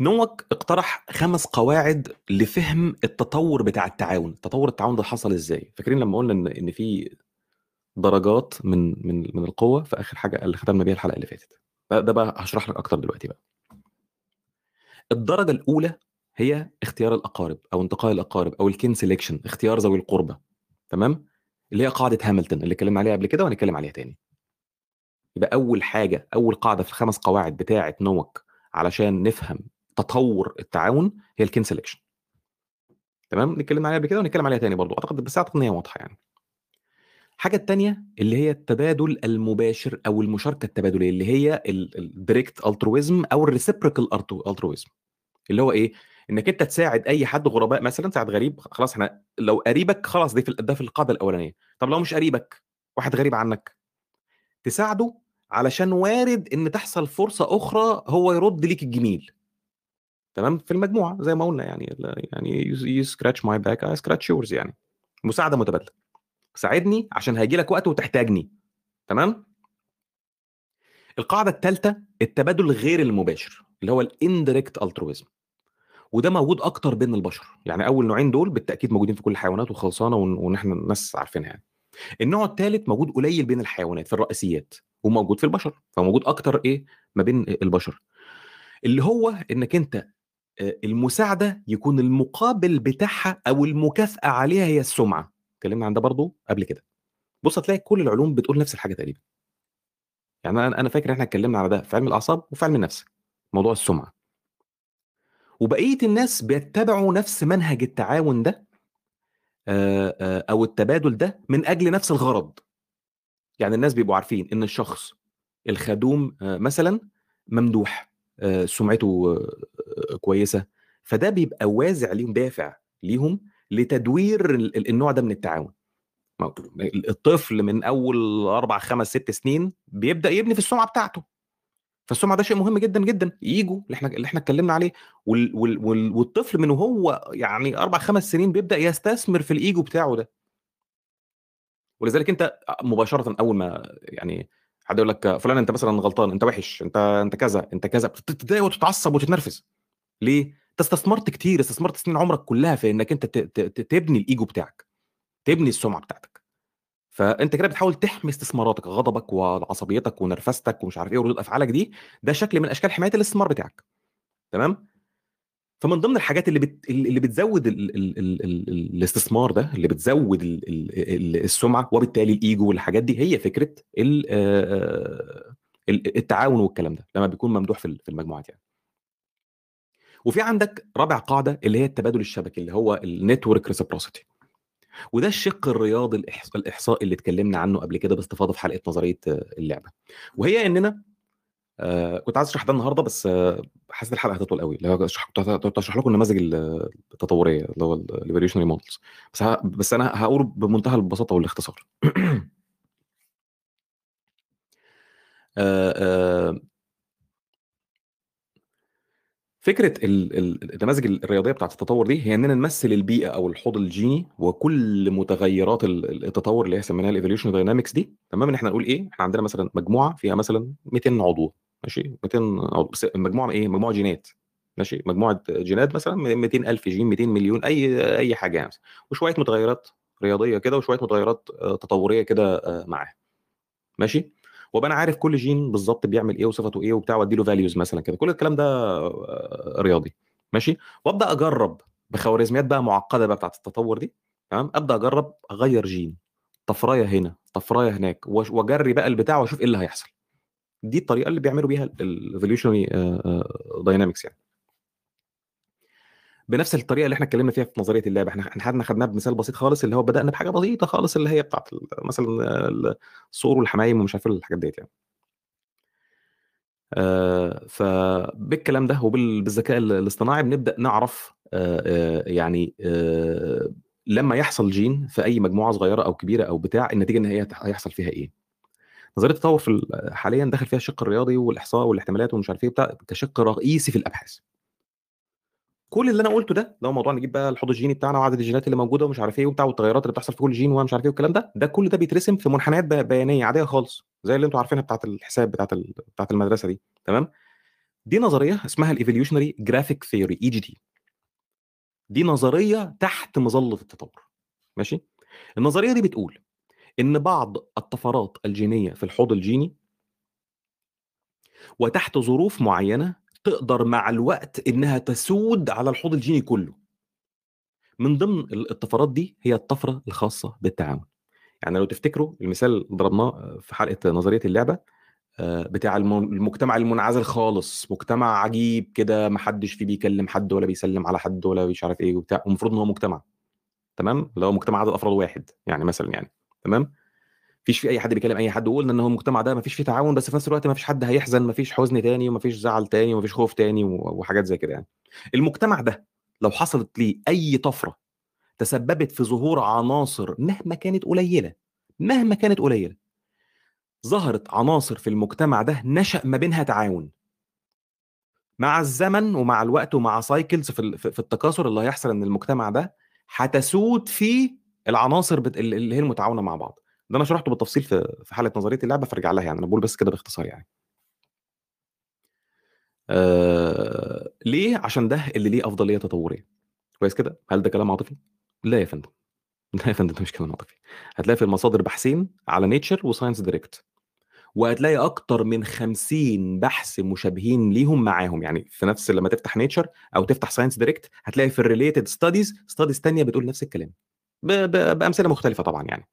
نوك اقترح خمس قواعد لفهم التطور بتاع التعاون. تطور التعاون ده حصل ازاي؟ فاكرين لما قلنا ان ان في درجات من من من القوه في اخر حاجه اللي ختمنا بيها الحلقه اللي فاتت؟ ده بقى هشرح لك اكتر دلوقتي بقى. الدرجه الاولى هي اختيار الاقارب او انتقاء الاقارب او الكين سيلكشن، اختيار ذوي القربه. تمام، اللي هي قاعده هاملتون اللي اتكلمنا عليها قبل كده وهنتكلم عليها تاني. يبقى اول حاجه، اول قاعده في الخمس قواعد بتاعه نوك علشان نفهم تطور التعاون هي الكين سيلكشن. تمام، نتكلم عليها قبل كده ونتكلم عليها تاني برضو، اعتقد بس اعتقد ان هي واضحه يعني. الحاجه الثانيه اللي هي التبادل المباشر او المشاركه التبادليه، اللي هي الدايركت الترويزم او الريسبريكال الترويزم، اللي هو ايه؟ انك انت تساعد اي حد غرباء مثلا، تساعد غريب، خلاص احنا لو قريبك خلاص دي في ده في القاعده الاولانيه. طب لو مش قريبك، واحد غريب عنك، تساعده علشان وارد ان تحصل فرصه اخرى هو يرد ليك الجميل. تمام، في المجموعه زي ما قلنا يعني، يعني you scratch my back I scratch yours، يعني مساعده متبادله. ساعدني عشان هيجي لك وقت وتحتاجني. تمام. القاعده الثالثه التبادل غير المباشر اللي هو الانdirect altruism، وده موجود اكتر بين البشر يعني. اول نوعين دول بالتاكيد موجودين في كل الحيوانات وخلصانه ونحن الناس عارفينها يعني. النوع الثالث موجود قليل بين الحيوانات في الرئاسيات وموجود في البشر، فموجود اكتر ايه ما بين البشر، اللي هو انك انت المساعده يكون المقابل بتاعها او المكافاه عليها هي السمعه. اتكلمنا عن ده برضو قبل كده. بص هتلاقي كل العلوم بتقول نفس الحاجه تقريبا يعني. انا انا فاكر احنا اتكلمنا على ده في علم الاعصاب وفي علم النفس، موضوع السمعه. وبقيه الناس بيتبعوا نفس منهج التعاون ده او التبادل ده من اجل نفس الغرض يعني. الناس بيبقوا عارفين ان الشخص الخدوم مثلا ممدوح، سمعته كويسه، فده بيبقى وازع ليهم، دافع ليهم لتدوير النوع ده من التعاون. الطفل من اول اربع خمس ست سنين بيبدا يبني في السمعه بتاعته، فالسمعه ده شيء مهم جدا جدا. ييجوا اللي احنا اللي احنا اتكلمنا عليه، والطفل من وهو يعني اربع خمس سنين بيبدا يستثمر في الايجو بتاعه ده. ولذلك انت مباشره اول ما يعني حد يقول لك فلان انت مثلا غلطان، انت وحش، انت انت كذا، انت كذا، بتتضايق وتتعصب وتتنرفز. ليه؟ انت استثمرت كتير، استثمرت سنين عمرك كلها في انك انت تبني الايجو بتاعك، تبني السمعه بتاعتك، فانت كده بتحاول تحمي استثماراتك، غضبك وعصبيتك ونرفزتك ومش عارف ايه وردود افعالك دي، ده شكل من اشكال حمايه الاستثمار بتاعك. تمام؟ فمن ضمن الحاجات اللي بت... اللي بتزود ال... ال... ال... ال... الاستثمار ده، اللي بتزود ال... ال... السمعه وبالتالي الايجو والحاجات دي، هي فكره ال... التعاون والكلام ده لما بيكون ممدوح في المجموعات يعني. وفي عندك رابع قاعده اللي هي التبادل الشبكي اللي هو النتورك ريسبروسيتي، وده الشق الرياضي الإحص... الاحصائي اللي اتكلمنا عنه قبل كده باستفاضه في حلقه نظريه اللعبه، وهي اننا آه كنت عايز اشرح ده النهارده بس آه حاسس الحلقه هتطول قوي. لو اشرح كنت اشرح لكم النماذج التطوريه اللي هو الايفوليوشنري مودلز، بس ه... بس انا هقول بمنتهى البساطه والاختصار. آه آه فكره النماذج الرياضيه بتاعه التطور دي هي اننا نمثل البيئه او الحوض الجيني وكل متغيرات التطور اللي هي سميناها الايفوليوشن داينامكس دي. تمام، ان احنا نقول ايه، احنا عندنا مثلا مجموعه فيها مثلا مئتين عضو، ماشي، مئتين عضو، بس المجموعه ايه، مجموعه جينات، ماشي، مجموعه جينات مثلا مئتين ألف جين، مئتين مليون، اي اي حاجه يعني، وشويه متغيرات رياضيه كده وشويه متغيرات تطوريه كده معاها، ماشي، وابقى انا عارف كل جين بالظبط بيعمل ايه وصفته ايه وبتاع، وادي له فاليوز مثلا كده، كل الكلام ده رياضي، ماشي، وابدا اجرب بخوارزميات بقى معقده بقى بتاعه التطور دي. تمام، ابدا اجرب اغير جين، طفرايه هنا طفرايه هناك، واجري بقى البتاع واشوف ايه اللي هيحصل. دي الطريقه اللي بيعملوا بيها الايفوليوشنري داينامكس يعني، بنفس الطريقه اللي احنا اتكلمنا فيها في نظريه اللعبه. احنا احنا خدناها بمثال بسيط خالص، اللي هو بدانا بحاجه بسيطه خالص اللي هي بتاعه مثلا الصور والحمايم ومش عارف الحاجات ديت يعني. آه فبالكلام ده وبالذكاء الاصطناعي بنبدا نعرف آه يعني آه لما يحصل جين في اي مجموعه صغيره او كبيره او بتاع النتيجه النهائيه هيحصل فيها ايه. نظريه التطور في حاليا دخل فيها الشق الرياضي والاحصاء والاحتمالات ومش عارف ايه بتاع كشق رئيسي في الابحاث. كل اللي انا قلته ده لو موضوع نجيب بقى الحوض الجيني بتاعنا وعدد الجينات اللي موجوده ومش عارف ايه وبتاع والتغيرات اللي بتحصل في كل جين ومش عارف ايه والكلام ده، ده كل ده بيترسم في منحنيات بيانيه عاديه خالص زي اللي انتوا عارفينها بتاعه الحساب بتاعه بتاعه المدرسه دي، تمام. دي نظريه اسمها الايفوليوشنري جرافيك ثيوري اي جي دي. دي نظريه تحت مظله التطور، ماشي. النظريه دي بتقول ان بعض الطفرات الجينيه في الحوض الجيني وتحت ظروف معينه تقدر مع الوقت انها تسود على الحوض الجيني كله. من ضمن الطفرات دي هي الطفره الخاصه بالتعاون. يعني لو تفتكروا المثال ضربناه في حلقه نظريه اللعبه بتاع المجتمع المنعزل خالص، مجتمع عجيب كده محدش فيه بيكلم حد ولا بيسلم على حد ولا مش عارف ايه وبتاع، ومفروض ان هو مجتمع، تمام، لو مجتمع عدد افراد واحد يعني مثلا، يعني تمام، مفيش فيه اي حد بيكلم اي حد، وقلنا ان هو المجتمع ده مفيش فيه تعاون، بس في نفس الوقت مفيش حد هيحزن، مفيش حزن تاني ومفيش زعل تاني ومفيش خوف تاني وحاجات زي كده. يعني المجتمع ده لو حصلت ليه اي طفره تسببت في ظهور عناصر مهما كانت قليله، مهما كانت قليله ظهرت عناصر في المجتمع ده نشأ ما بينها تعاون مع الزمن ومع الوقت ومع سايكلز في في التكاثر اللي هيحصل ان المجتمع ده هتسود فيه العناصر اللي هي المتعاونه مع بعض. ده انا شرحته بالتفصيل في في حلقه نظريه اللعبه، فارجع لها، يعني انا بقول بس كده باختصار. يعني آه... ليه؟ عشان ده اللي ليه افضليه تطوريه، كويس كده. هل ده كلام عاطفي؟ لا يا فندم، لا يا فندم، ده مش كلام عاطفي. هتلاقي في المصادر بحثين على نيتشر وساينس دايركت، وهتلاقي اكتر من خمسين بحث مشابهين ليهم معاهم. يعني في نفس لما تفتح نيتشر او تفتح ساينس دايركت هتلاقي في الريليتد ستاديز ستاديز ثانيه بتقول نفس الكلام بامثله مختلفه طبعا، يعني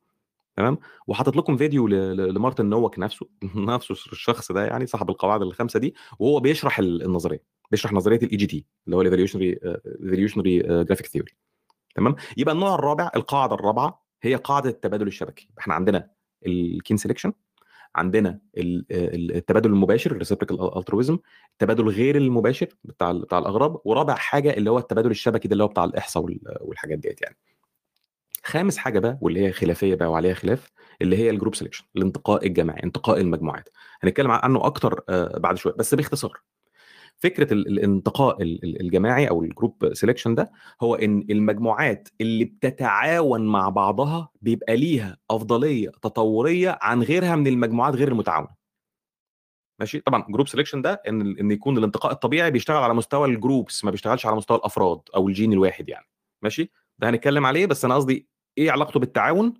تمام. وحاطط لكم فيديو لمارتن نوك نفسه نفسه الشخص ده، يعني صاحب القواعد الخمسه دي، وهو بيشرح النظريه، بيشرح نظريه الاي جي تي اللي هو الايفوليوشنري ايفوليوشنري جرافيك ثيوري، تمام. يبقى النوع الرابع، القاعده الرابعه هي قاعده التبادل الشبكي. احنا عندنا الكين سيلكشن، عندنا التبادل المباشر الريسبريكال الترويزم، التبادل غير المباشر بتاع بتاع الاغراب، ورابع حاجه اللي هو التبادل الشبكي ده اللي هو بتاع الاحصاء والحاجات ديت يعني. خامس حاجه بقى واللي هي خلافيه بقى وعليها خلاف، اللي هي الجروب سيلكشن، الانتقاء الجماعي، انتقاء المجموعات. هنتكلم عنه اكتر بعد شويه، بس باختصار فكره الانتقاء الجماعي او الجروب سيلكشن ده هو ان المجموعات اللي بتتعاون مع بعضها بيبقى ليها افضليه تطوريه عن غيرها من المجموعات غير المتعاونه، ماشي. طبعا جروب سيلكشن ده ان ان يكون الانتقاء الطبيعي بيشتغل على مستوى الجروبس، ما بيشتغلش على مستوى الافراد او الجين الواحد، يعني ماشي. ده هنتكلم عليه، بس انا قصدي ايه علاقته بالتعاون.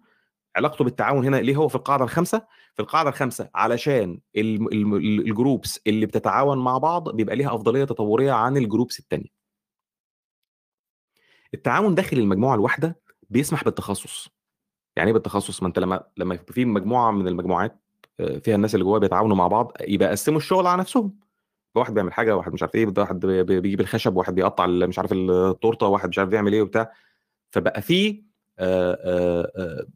علاقته بالتعاون هنا ليه هو في القاعده الخامسه؟ في القاعده الخامسه علشان الجروبس اللي بتتعاون مع بعض بيبقى ليها افضليه تطوريه عن الجروبس الثانيه. التعاون داخل المجموعه الواحده بيسمح بالتخصص. يعني ايه بالتخصص؟ ما انت لما لما يبقى في مجموعه من المجموعات فيها الناس اللي جواها بيتعاونوا مع بعض، يبقى قسموا الشغل على نفسهم، واحد بيعمل حاجه، واحد مش عارف ايه، واحد بيجيب الخشب، واحد بيقطع مش عارف التورته، واحد مش عارف بيعمل ايه وبتاع. فبقى فيه آآ آآ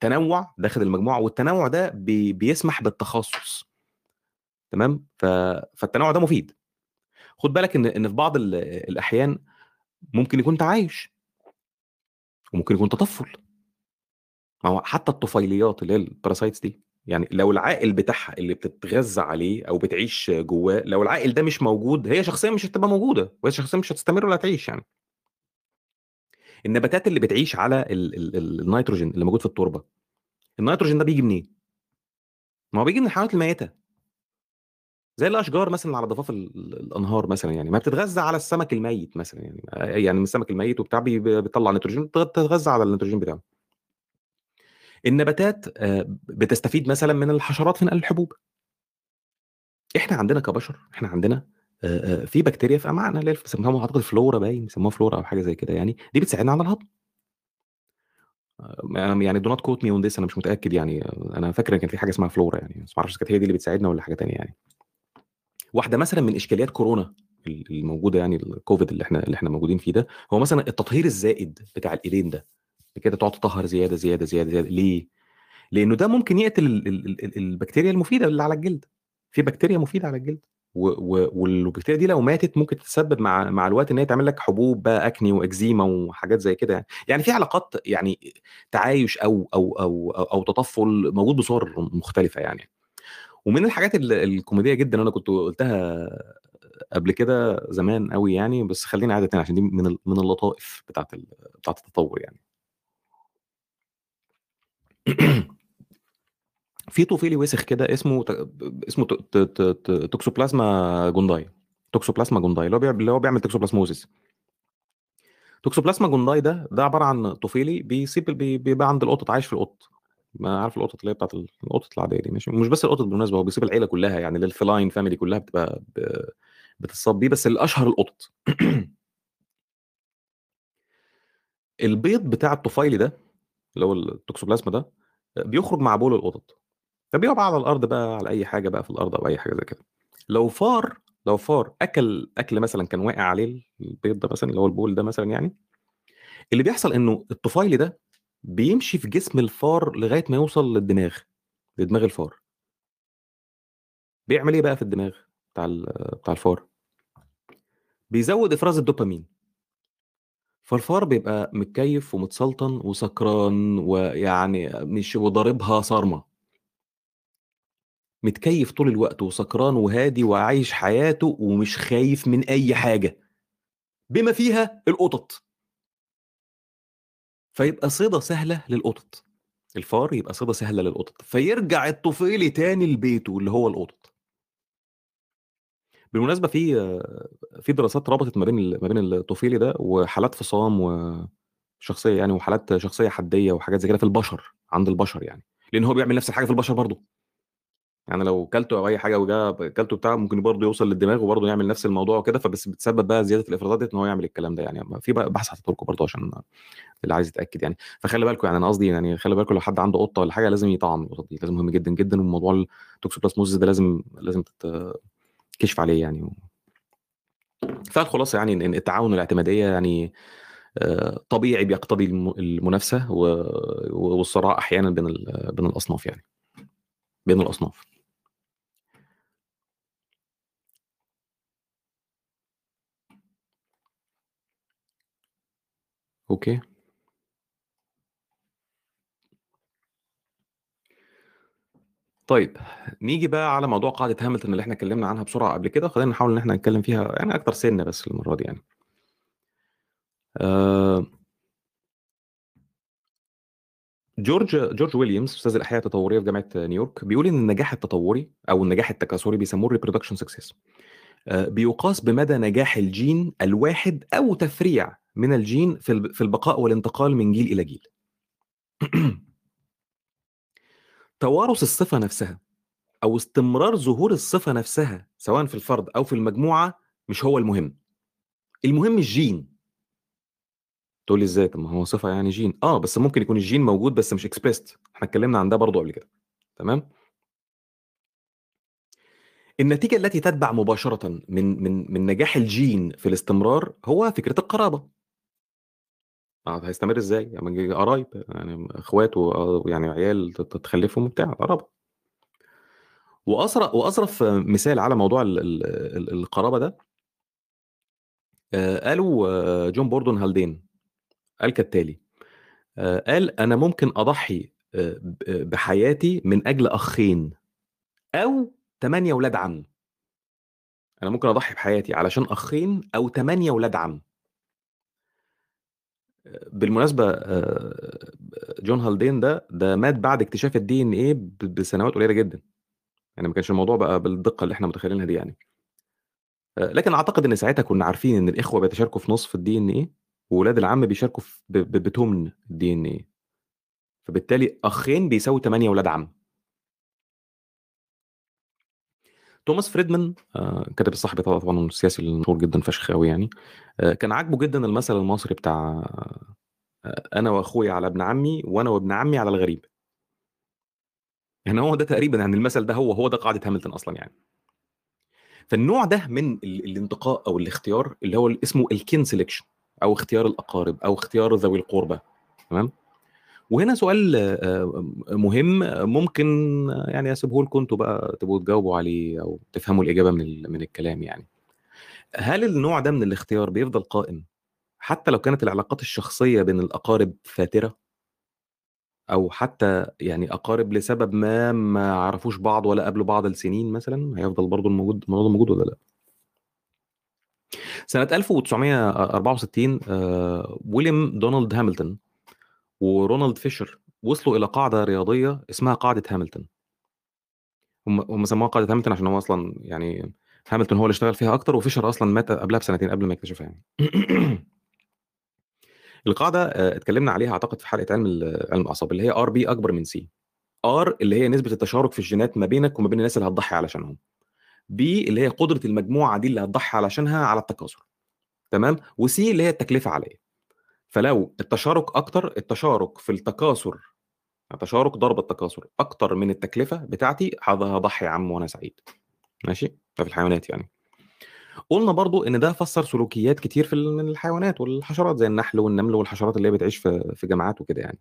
تنوع داخل المجموعه، والتنوع ده بي بيسمح بالتخصص، تمام. فالتنوع ده مفيد. خد بالك ان ان في بعض الاحيان ممكن يكون تعايش وممكن يكون تطفل. ما هو حتى الطفيليات اللي هي الباراسايتس دي، يعني لو العائل بتاعها اللي بتتغذى عليه او بتعيش جواه، لو العائل ده مش موجود هي شخصيا مش هتبقى موجوده، وهي شخصيا مش هتستمر ولا هتعيش. يعني النباتات اللي بتعيش على ال ال ال النيتروجين اللي موجود في التربه، النيتروجين ده بيجي منين؟ ما هو بيجي من الحيوانات الميته زي الاشجار مثلا على ضفاف الانهار مثلا، يعني ما بتتغذى على السمك الميت مثلا، يعني يعني من السمك الميت وبتاع بيطلع نيتروجين، بتتغذى على النيتروجين بتاعه. النباتات بتستفيد مثلا من الحشرات في نقل الحبوب. احنا عندنا كبشر احنا عندنا في بكتيريا في امعائنا اللي بنسميها اعتقد فلورا، باين بيسموها فلورا او حاجه زي كده، يعني دي بتساعدنا على الهضم. يعني دونات كوت مي اون ذس، انا مش متاكد، يعني انا فاكر كان في حاجه اسمها فلورا، يعني بس ما اعرفش كانت هي دي اللي بتساعدنا ولا حاجه ثانيه. يعني واحده مثلا من اشكاليات كورونا الموجوده، يعني الكوفيد اللي احنا اللي احنا موجودين فيه ده، هو مثلا التطهير الزائد بتاع الايدين ده، كده تقعد تطهر زياده زياده زياده زياده. ليه؟ لانه ده ممكن يقتل البكتيريا المفيده اللي على الجلد. في بكتيريا مفيده على الجلد والبكتيريا دي لو ماتت ممكن تتسبب مع مع الوقت ان هي تعمل لك حبوب بقى اكني واكزيما وحاجات زي كده. يعني في علاقات يعني تعايش او او او او, أو تطفل موجود بصور مختلفه يعني. ومن الحاجات الكوميديه جدا انا كنت قلتها قبل كده زمان قوي يعني، بس خليني عاده تاني عشان دي من من اللطائف بتاعه بتاعه التطور يعني. في طفيلي وسخ كده اسمه اسمه توكسوبلازما جونداي، توكسوبلازما جونداي اللي هو بيعمل اللي هو بيعمل توكسوبلازموزيس. توكسوبلازما جونداي ده ده عباره عن طفيلي بيسيب بيبقى عند القطط، عايش في القط، ما عارف القطط اللي هي بتاعت القطط العاديه دي، ماشي؟ مش بس القطط بالمناسبه، هو بيسيب العيله كلها يعني، الفلاين فاميلي كلها بتبقى بتصاب بيه، بس الاشهر القطط. البيض بتاع الطفيلي ده اللي هو التوكسوبلازما ده بيخرج مع بول القطط، فبيقع على الارض بقى، على اي حاجه بقى في الارض او اي حاجه زي كده. لو فار لو فار اكل اكل مثلا كان واقع عليه البيض ده مثلا اللي هو البول ده مثلا يعني، اللي بيحصل انه الطفيلي ده بيمشي في جسم الفار لغايه ما يوصل للدماغ، لدماغ الفار. بيعمل ايه بقى في الدماغ بتاع بتاع الفار؟ بيزود افراز الدوبامين، فالفار بيبقى متكيف ومتسلطن وسكران ويعني مش وضاربها صارمه، متكيف طول الوقت وسكران وهادي وعايش حياته ومش خايف من اي حاجه بما فيها القطط. فيبقى صيده سهله للقطط، الفار يبقى صيده سهله للقطط، فيرجع الطفيلي تاني لبيته اللي هو القطط. بالمناسبه في في دراسات ربطت ما بين ما بين الطفيلي ده وحالات فصام وشخصيه يعني، وحالات شخصيه حديه وحاجات زي كده في البشر، عند البشر يعني، لان هو بيعمل نفس الحاجه في البشر برضه يعني. لو كلته او اي حاجه وجا كلته بتاعه ممكن برضه يوصل للدماغ وبرضه يعمل نفس الموضوع وكده، فبس بتسبب بقى زياده الافرازات دي ان هو يعمل الكلام ده يعني. في بقى بحث هحطه لكم برضه عشان اللي عايز يتاكد يعني، فخلي بالكم يعني، انا قصدي يعني خلي بالكم لو حد عنده قطه ولا حاجه لازم يطعم القطه دي، لازم مهم جدا جدا، وموضوع التوكسوبلازموزيس ده لازم لازم تتكشف عليه يعني. فالخلاصه يعني ان التعاون والاعتماديه يعني طبيعي بيقتضي المنافسه والصراع احيانا بين بين الاصناف يعني، بين الاصناف. اوكي، طيب نيجي بقى على موضوع قاعده هاملتون اللي احنا اتكلمنا عنها بسرعه قبل كده، خلينا نحاول ان احنا نتكلم فيها يعني اكتر سنه بس المره دي يعني. آه... جورج جورج ويليامز استاذ الاحياء التطوريه في جامعه نيويورك بيقول ان النجاح التطوري او النجاح التكاثري بيسموه reproduction success، آه بيقاس بمدى نجاح الجين الواحد او تفريع من الجين في في البقاء والانتقال من جيل الى جيل. توارث الصفه نفسها او استمرار ظهور الصفه نفسها سواء في الفرد او في المجموعه مش هو المهم، المهم الجين. تقول لي ازاي؟ طب ما هو صفه يعني جين. اه بس ممكن يكون الجين موجود بس مش اكسبريست، احنا اتكلمنا عن ده برضه قبل كده، تمام. النتيجه التي تتبع مباشره من من من نجاح الجين في الاستمرار هو فكره القرابه. هيستمر ازاي؟ يعني قرايب يعني اخوات ويعني عيال تتخلفهم وبتاع قرابه. واسرع واصرف مثال على موضوع القرابه ده قالوا جون بوردون هالدين، قال كالتالي، قال انا ممكن اضحي بحياتي من اجل اخين او ثمانية ولاد عم. انا ممكن اضحي بحياتي علشان اخين او ثمانية ولاد عم. بالمناسبه جون هالدين ده ده مات بعد اكتشاف الدي ان ايه بسنوات قليله جدا يعني، ما كانش الموضوع بقى بالدقه اللي احنا متخيلينها دي يعني، لكن اعتقد ان ساعتها كنا عارفين ان الاخوه بيتشاركوا في نصف الدي ان ايه واولاد العم بيشاركوا بثمن الدي ان ايه، فبالتالي اخين بيساوي ثمانية ولاد عم. توماس فريدمان كاتب الصحفي طبعا السياسي المشهور جدا فشخ قوي يعني، كان عاجبه جدا المثل المصري بتاع انا واخويا على ابن عمي وانا وابن عمي على الغريب يعني. هو ده تقريبا يعني المثل ده هو هو ده قاعده هاملتون اصلا يعني. فالنوع ده من الانتقاء او الاختيار اللي هو اسمه الكين سيلكشن او اختيار الاقارب او اختيار ذوي القربه، تمام. وهنا سؤال مهم ممكن يعني اسيبه لكم انتوا بقى تبقوا تجاوبوا عليه او تفهموا الاجابه من من الكلام. يعني هل النوع ده من الاختيار بيفضل قائم حتى لو كانت العلاقات الشخصيه بين الاقارب فاتره، او حتى يعني اقارب لسبب ما ما عرفوش بعض ولا قابلوا بعض السنين مثلا، هيفضل برضو الموجود الموضوع موجود ولا لا؟ سنه ألف وتسعمية وأربعة وستين ويليام دونالد هاملتون ورونالد فيشر وصلوا الى قاعده رياضيه اسمها قاعده هاملتون. هم سموها قاعده هاملتون عشان هو اصلا يعني هاملتون هو اللي اشتغل فيها اكتر، وفيشر اصلا مات قبلها بسنتين قبل ما يكتشفها يعني. القاعده اتكلمنا عليها اعتقد في حلقه علم علم الاعصاب، اللي هي ار بي اكبر من سي. ار اللي هي نسبه التشارك في الجينات ما بينك وما بين الناس اللي هتضحي علشانهم، بي اللي هي قدره المجموعه دي اللي هتضحي علشانها على التكاثر، تمام، وسي اللي هي التكلفه عليا. فلو التشارك اكتر، التشارك في التكاثر، التشارك ضرب التكاثر اكتر من التكلفه بتاعتي، هضحي يا عم وانا سعيد. ماشي، في الحيوانات يعني قلنا برضو ان ده فسر سلوكيات كتير في من الحيوانات والحشرات زي النحل والنمل والحشرات اللي هي بتعيش في في جماعات وكده. يعني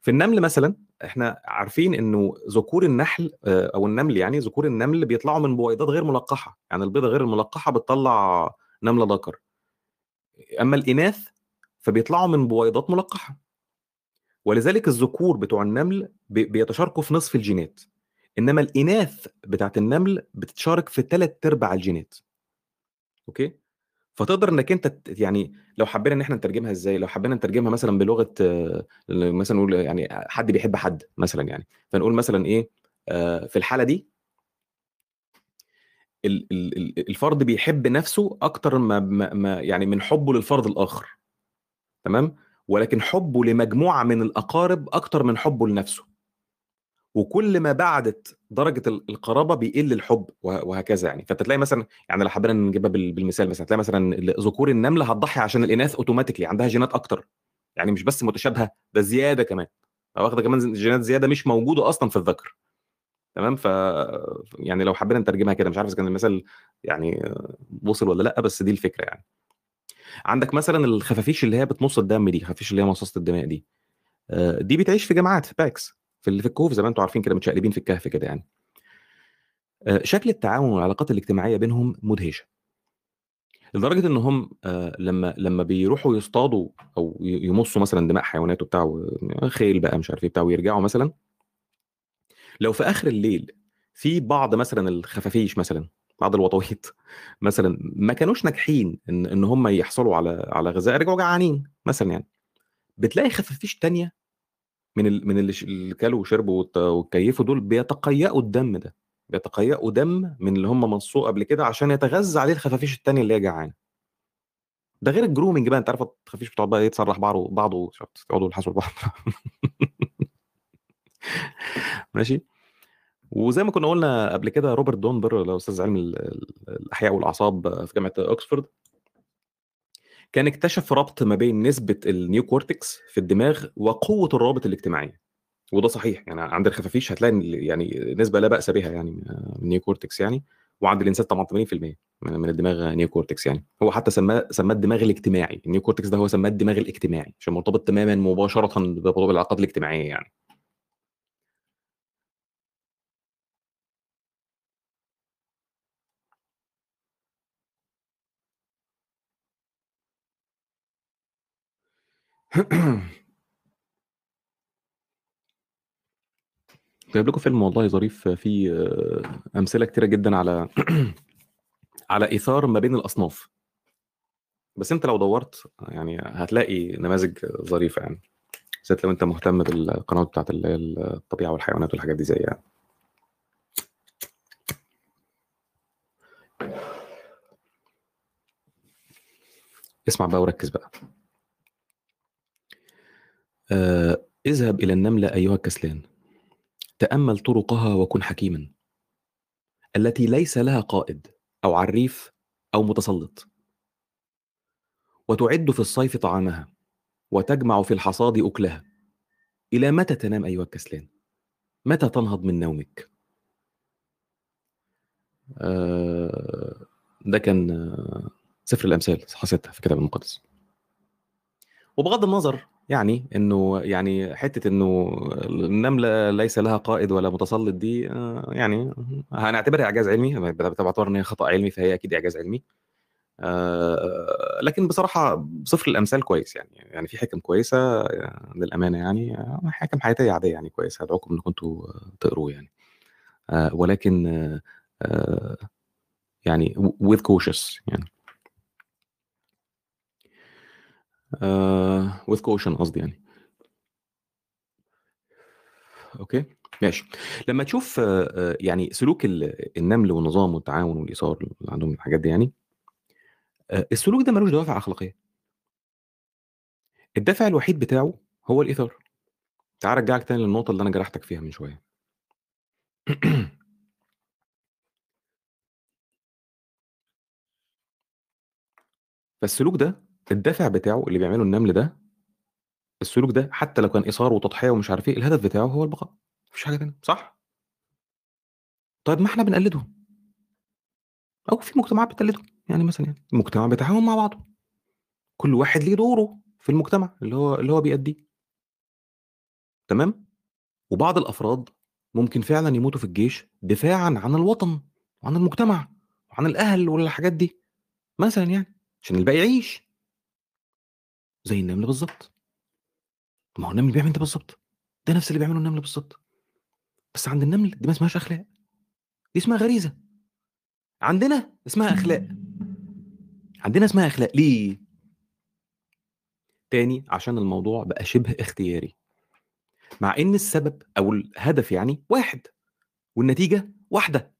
في النمل مثلا احنا عارفين انه ذكور النحل او النمل، يعني ذكور النمل بيطلعوا من بويضات غير ملقحه، يعني البيضه غير الملقحه بتطلع نمله ذكر، اما الاناث فبيطلعوا من بويضات ملقحه. ولذلك الذكور بتوع النمل بيتشاركوا في نصف الجينات، انما الاناث بتاعت النمل بتتشارك في ثلاث ارباع الجينات. اوكي، فتقدر انك انت يعني لو حبينا ان احنا نترجمها ازاي، لو حبينا نترجمها مثلا بلغه مثلا نقول يعني حد بيحب حد مثلا، يعني فنقول مثلا ايه في الحاله دي الفرد بيحب نفسه اكتر ما, ما يعني من حبه للفرد الاخر، تمام، ولكن حبه لمجموعه من الاقارب اكتر من حبه لنفسه، وكل ما بعدت درجه القرابه بيقل الحب وهكذا. يعني فتلاقي مثلا يعني لو حبينا نجيبها بالمثال مثلا، تلاقي مثلا ذكور النمله هتضحي عشان الاناث اوتوماتيكلي، عندها جينات اكتر، يعني مش بس متشابهه، ده زياده كمان، واخده كمان جينات زياده مش موجوده اصلا في الذكر، تمام. ف يعني لو حبينا نترجمها كده، مش عارف اذا كان المثال يعني وصل ولا لا، بس دي الفكره. يعني عندك مثلا الخفافيش اللي هي بتمص الدم دي، خفافيش اللي هي مصاصه الدماء دي، دي بتعيش في جماعات في باكس في اللي في الكهوف زي ما انتم عارفين كده، متشقلبين في الكهف كده يعني. شكل التعاون والعلاقات الاجتماعيه بينهم مدهشه، لدرجه ان هم لما لما بيروحوا يصطادوا او يمصوا مثلا دماء حيوانات وبتاع خيل بقى مش عارف ايه بتاع، ويرجعوا مثلا لو في اخر الليل في بعض مثلا الخفافيش مثلا بعض الوطويط مثلا ما كانوش ناجحين ان ان هم يحصلوا على على غذاء، رجعوا جعانين مثلا، يعني بتلاقي خفافيش تانية من من اللي كلوا وشربوا واتكيفوا دول بيتقيأوا الدم ده، بيتقيأوا دم من اللي هم منصوه قبل كده عشان يتغذى عليه الخفافيش التانية اللي هي جعانه. ده غير الجرومنج بقى، انت عارف الخفافيش بتقعد بقى يتسرح بعضه بعضه يقعدوا يلحسوا بعض. ماشي، وزي ما كنا قلنا قبل كده روبرت دونبر لو استاذ علم الاحياء والاعصاب في جامعه اوكسفورد كان اكتشف ربط ما بين نسبه النيوكورتكس في الدماغ وقوه الروابط الاجتماعيه، وده صحيح يعني عند الخفافيش هتلاقي يعني نسبه لا باس بها يعني من النيوكورتكس يعني، وعند الانسان طبعا ثمانين بالمية من الدماغ نيوكورتكس، يعني هو حتى سماه سماه الدماغ الاجتماعي، النيوكورتكس ده هو سماه الدماغ الاجتماعي عشان مرتبط تماما مباشره بالعلاقات الاجتماعيه يعني. جايب لكم فيلم والله ظريف فيه امثله كتيره جدا على على اثار ما بين الاصناف، بس انت لو دورت يعني هتلاقي نماذج ظريفه يعني، بالذات لو انت مهتم بالقنوات بتاعه الطبيعه والحيوانات والحاجات دي زي يعني. اسمع بقى وركز بقى. آه، اذهب إلى النملة أيها الكسلان، تأمل طرقها وكن حكيما، التي ليس لها قائد أو عريف أو متسلط، وتعد في الصيف طعامها وتجمع في الحصاد أكلها، إلى متى تنام أيها الكسلان؟ متى تنهض من نومك؟ آه، ده كان سفر الأمثال صحة ستة في كتاب المقدس. وبغض النظر يعني انه يعني حته انه النمله ليس لها قائد ولا متسلط دي يعني هنعتبرها اعجاز علمي، بعتبر ان هي خطا علمي فهي اكيد اعجاز علمي. لكن بصراحه صفر الامثال كويس يعني، يعني في حكم كويسه للامانه يعني، حكم حياتيه عاديه يعني كويس، ادعوكم ان كنتوا تقروه يعني، ولكن يعني with cautious يعني Uh, with caution قصدي يعني. اوكي ماشي. لما تشوف uh, uh, يعني سلوك النمل والنظام والتعاون والايثار اللي عندهم الحاجات دي يعني uh, السلوك ده ملوش دوافع اخلاقيه، الدافع الوحيد بتاعه هو الايثار. تعال رجعك تاني للنقطه اللي انا جرحتك فيها من شويه. فالسلوك ده الدافع بتاعه اللي بيعمله النمل ده، السلوك ده حتى لو كان إثارة وتضحية ومش عارف ايه، الهدف بتاعه هو البقاء، مفيش حاجة تانية، صح؟ طيب ما احنا بنقلدهم، أو في مجتمعات بتقلدهم يعني، مثلا يعني المجتمع بتاعهم مع بعضه، كل واحد ليه دوره في المجتمع اللي هو اللي هو بيأديه، تمام؟ وبعض الأفراد ممكن فعلا يموتوا في الجيش دفاعا عن الوطن وعن المجتمع وعن الأهل والحاجات دي مثلا يعني، عشان الباقي يعيش زي النمل بالظبط. ما هو النمل بيعمل ده بالظبط، ده نفس اللي بيعمله النمل بالظبط، بس عند النمل دي ما اسمهاش اخلاق، دي اسمها غريزه. عندنا اسمها اخلاق، عندنا اسمها اخلاق ليه؟ تاني عشان الموضوع بقى شبه اختياري، مع ان السبب او الهدف يعني واحد والنتيجه واحده.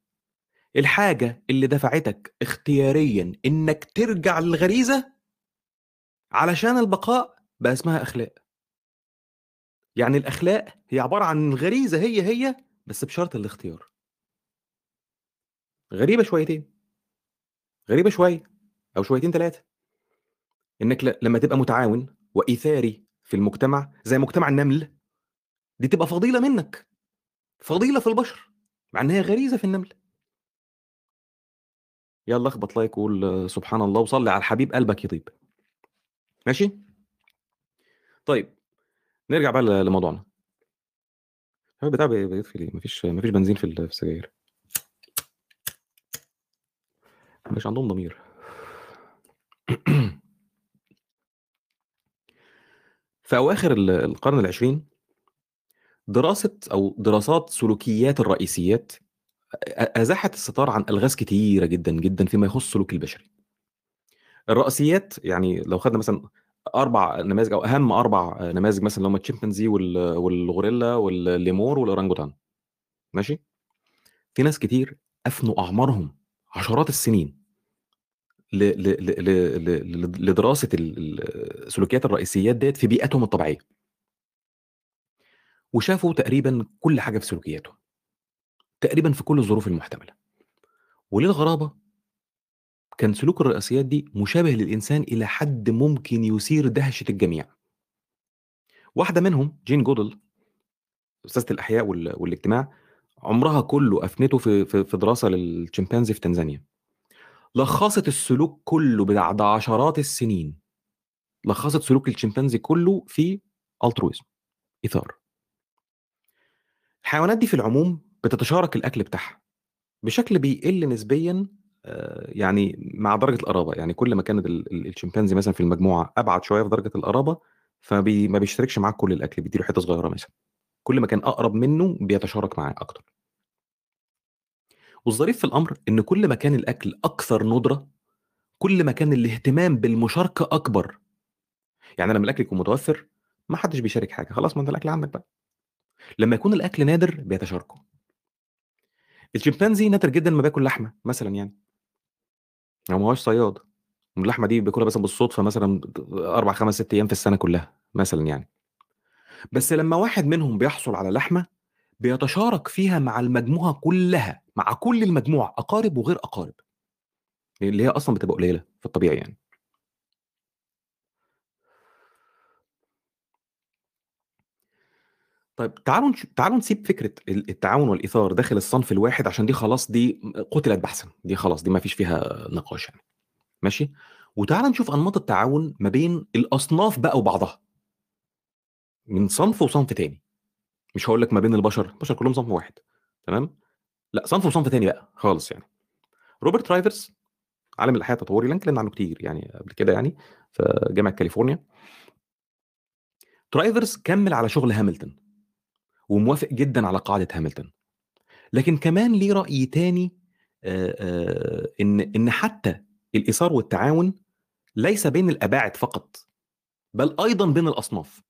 الحاجه اللي دفعتك اختياريا انك ترجع للغريزه علشان البقاء بقى اسمها أخلاق. يعني الأخلاق هي عبارة عن غريزة هي هي بس بشرط الاختيار. غريبة شويتين، غريبة شوية أو شويتين ثلاثة، إنك لما تبقى متعاون وإثاري في المجتمع زي مجتمع النمل، دي تبقى فضيلة منك، فضيلة في البشر، مع إنها غريزة في النمل. يلا اخبط لايك وقول سبحان الله وصلي على الحبيب قلبك يطيب. ماشي؟ طيب نرجع بقى لموضوعنا. الحبيب بتاع بيطفي ليه؟ مفيش مفيش بنزين في السجاير. مش عندهم ضمير. في أواخر القرن العشرين دراسة أو دراسات سلوكيات الرئيسيات أزاحت الستار عن ألغاز كتيرة جدا جدا فيما يخص السلوك البشري. الرئاسيات يعني لو خدنا مثلا اربع نماذج او اهم اربع نماذج مثلا اللي هم الشمبانزي والغوريلا والليمور والاورانجوتان، ماشي؟ في ناس كتير افنوا اعمارهم عشرات السنين ل ل ل ل لدراسه السلوكيات الرئيسيات ديت في بيئتهم الطبيعيه، وشافوا تقريبا كل حاجه في سلوكياتهم تقريبا في كل الظروف المحتمله. وللغرابه كان سلوك الرئاسيات دي مشابه للإنسان إلى حد ممكن يثير دهشة الجميع. واحدة منهم جين جودل أستاذة الأحياء والاجتماع، عمرها كله أفنته في, في, في دراسة للشمبانزي في تنزانيا، لخصت السلوك كله بعد عشرات السنين، لخصت سلوك الشمبانزي كله في ألترويزم، إثار. الحيوانات دي في العموم بتتشارك الأكل بتاعها بشكل بيقل نسبياً يعني مع درجه القرابه، يعني كل ما كانت الشمبانزي مثلا في المجموعه ابعد شويه في درجه القرابه فما بيشتركش معاك كل الاكل، بيديله حته صغيره مثلا، كل ما كان اقرب منه بيتشارك معاه اكتر. والظريف في الامر ان كل ما كان الاكل اكثر ندره كل ما كان الاهتمام بالمشاركه اكبر. يعني لما الاكل يكون متوفر ما حدش بيشارك حاجه، خلاص ما انت الاكل عندك بقى. لما يكون الاكل نادر بيتشاركوا. الشمبانزي نادر جدا ما بياكل لحمه مثلا يعني، لو ما هوش صياد، اللحمه دي بياكلها بس بالصدفه مثلا اربع خمس ست ايام في السنه كلها مثلا يعني. بس لما واحد منهم بيحصل على لحمه بيتشارك فيها مع المجموعه كلها، مع كل المجموعه اقارب وغير اقارب، اللي هي اصلا بتبقى قليله في الطبيعي يعني. طيب تعالوا تعالوا نسيب فكره التعاون والايثار داخل الصنف الواحد، عشان دي خلاص دي قتلت بحثا، دي خلاص دي ما فيش فيها نقاش يعني، ماشي؟ وتعالوا نشوف انماط التعاون ما بين الاصناف بقى وبعضها. من صنف وصنف تاني. مش هقول لك ما بين البشر، البشر كلهم صنف واحد تمام، لا صنف وصنف تاني بقى خالص. يعني روبرت ترايفرز عالم الحياة التطوري اللي اتكلمنا عنه كتير يعني قبل كده يعني في جامعة كاليفورنيا، ترايفرز كمل على شغل هاملتون وموافق جدا على قاعدة هاملتون، لكن كمان ليه رأي تاني آآ آآ ان ان حتى الإيثار والتعاون ليس بين الأباعد فقط بل أيضا بين الأصناف.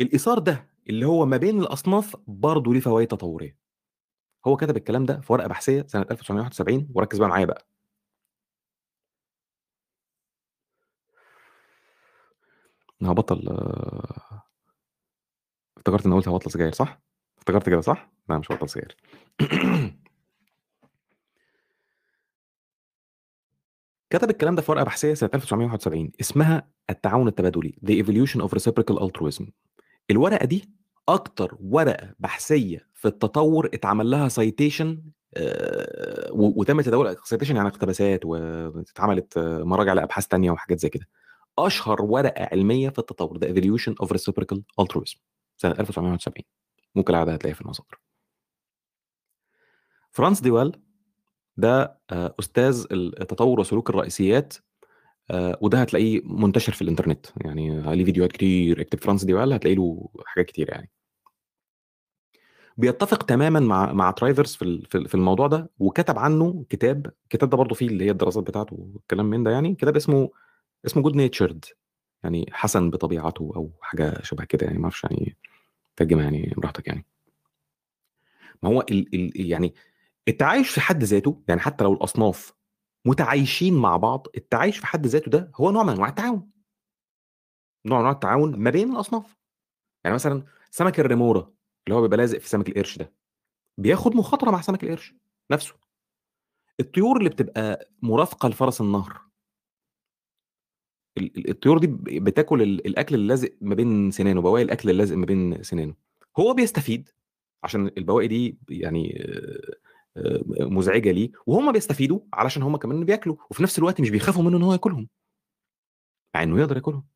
الإيثار ده اللي هو ما بين الأصناف برضه ليه فوائد تطورية. هو كتب الكلام ده في ورقة بحثية سنة ألف وتسعمية وواحد وسبعين، وركز بقى معايا بقى. أنا هبطل، افتكرت أن قلت هبطل سجاير صح؟ افتكرت كده صح؟ لا مش هبطل سجاير. كتب الكلام ده في ورقة بحثية سنة ألف وتسعمية وواحد وسبعين اسمها التعاون التبادلي The Evolution of Reciprocal Altruism. الورقة دي أكتر ورقة بحثية في التطور اتعمل لها سايتيشن اه وتم تداولها سايتيشن يعني اقتباسات، واتعملت مراجع لأبحاث تانية وحاجات زي كده. أشهر ورقة علمية في التطور The Evolution of Reciprocal Altruism سنة ألف وتسعمية وواحد وسبعين. ممكن العادة هتلاقيها في المصادر. فرانس دي وال ده أستاذ التطور وسلوك الرئيسيات، وده هتلاقيه منتشر في الإنترنت يعني عليه فيديوهات كتير. اكتب فرانس دي وال هتلاقي له حاجات كتير. يعني بيتفق تماما مع مع ترايفرز في في الموضوع ده، وكتب عنه كتاب. الكتاب ده برضه فيه اللي هي الدراسات بتاعته والكلام من ده. يعني كتاب اسمه اسمه جود نيتشرد، يعني حسن بطبيعته او حاجه شبه كده يعني، ما اعرفش يعني ترجمه يعني براحتك. يعني ما هو ال ال يعني التعايش في حد ذاته، يعني حتى لو الأصناف متعايشين مع بعض، التعايش في حد ذاته ده هو نوع من أنواع التعاون، نوع من أنواع التعاون ما بين الأصناف. يعني مثلا سمك الريمورة اللي هو بيبقى لازق في سمك القرش ده بياخد مخاطرة مع سمك القرش نفسه. الطيور اللي بتبقى مرافقة لفرس النهر، الطيور دي بتاكل الأكل اللازق ما بين سنانه، بواقي الأكل اللازق ما بين سنانه. هو بيستفيد عشان البواقي دي يعني مزعجه ليه، وهم بيستفيدوا علشان هم كمان بياكلوا، وفي نفس الوقت مش بيخافوا منه ان هو ياكلهم مع انه يقدر ياكلهم.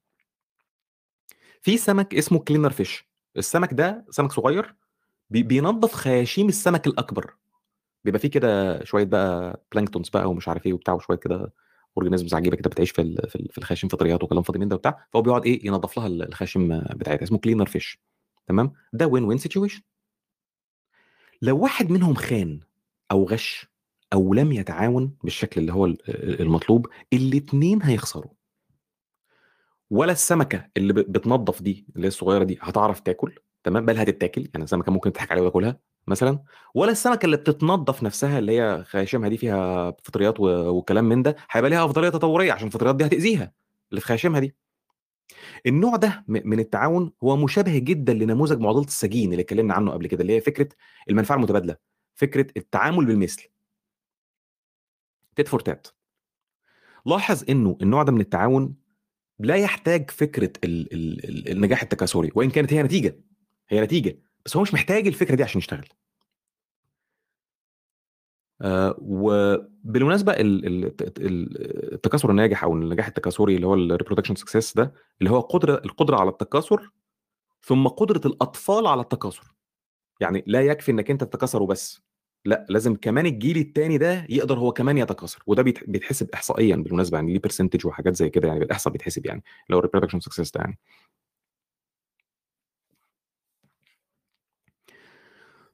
في سمك اسمه كلينر فيش، السمك ده سمك صغير بينظف خياشيم السمك الاكبر. بيبقى فيه كده شويه بقى بلانكتونز بقى ومش عارف ايه وبتاع، وشويه كده اورجانيزمز عجيبه كده بتعيش في في الخياشيم، فطريات وكلام فاضي من ده وبتاع. فهو بيقعد ايه ينظف لها الخياشيم بتاعتها، اسمه كلينر فيش. تمام، ده وين وين سيتويشن. لو واحد منهم خان او غش او لم يتعاون بالشكل اللي هو المطلوب، الاثنين هيخسروا. ولا السمكه اللي بتنظف دي اللي هي الصغيره دي هتعرف تاكل تمام، بل هتتاكل، يعني السمكه ممكن تضحك عليها وتاكلها مثلا، ولا السمكه اللي بتتنظف نفسها اللي هي خياشيمها دي فيها فطريات وكلام من ده هيبقى لها افضليه تطوريه عشان الفطريات دي هتاذيها اللي في خياشيمها دي. النوع ده من التعاون هو مشابه جدا لنموذج معضله السجين اللي اتكلمنا عنه قبل كده، اللي هي فكره المنفعه المتبادله، فكره التعامل بالمثل، تيت فور تات. لاحظ انه النوع ده من التعاون لا يحتاج فكره ال ال النجاح التكاثري، وان كانت هي نتيجه هي نتيجه بس هو مش محتاج الفكره دي عشان يشتغل. آه وبالمناسبه التكاثر الناجح او النجاح التكاثري اللي هو الريبرودكشن سكسس ده، اللي هو قدره القدره على التكاثر ثم قدره الاطفال على التكاثر. يعني لا يكفي انك انت تتكاثر وبس، لا لازم كمان الجيل الثاني ده يقدر هو كمان يتكاثر. وده بيتحسب احصائيا بالمناسبه، يعني ليه برسنتج وحاجات زي كده، يعني بالاحصاء بيتحسب يعني لو الريبرودكشن سكسس ده. يعني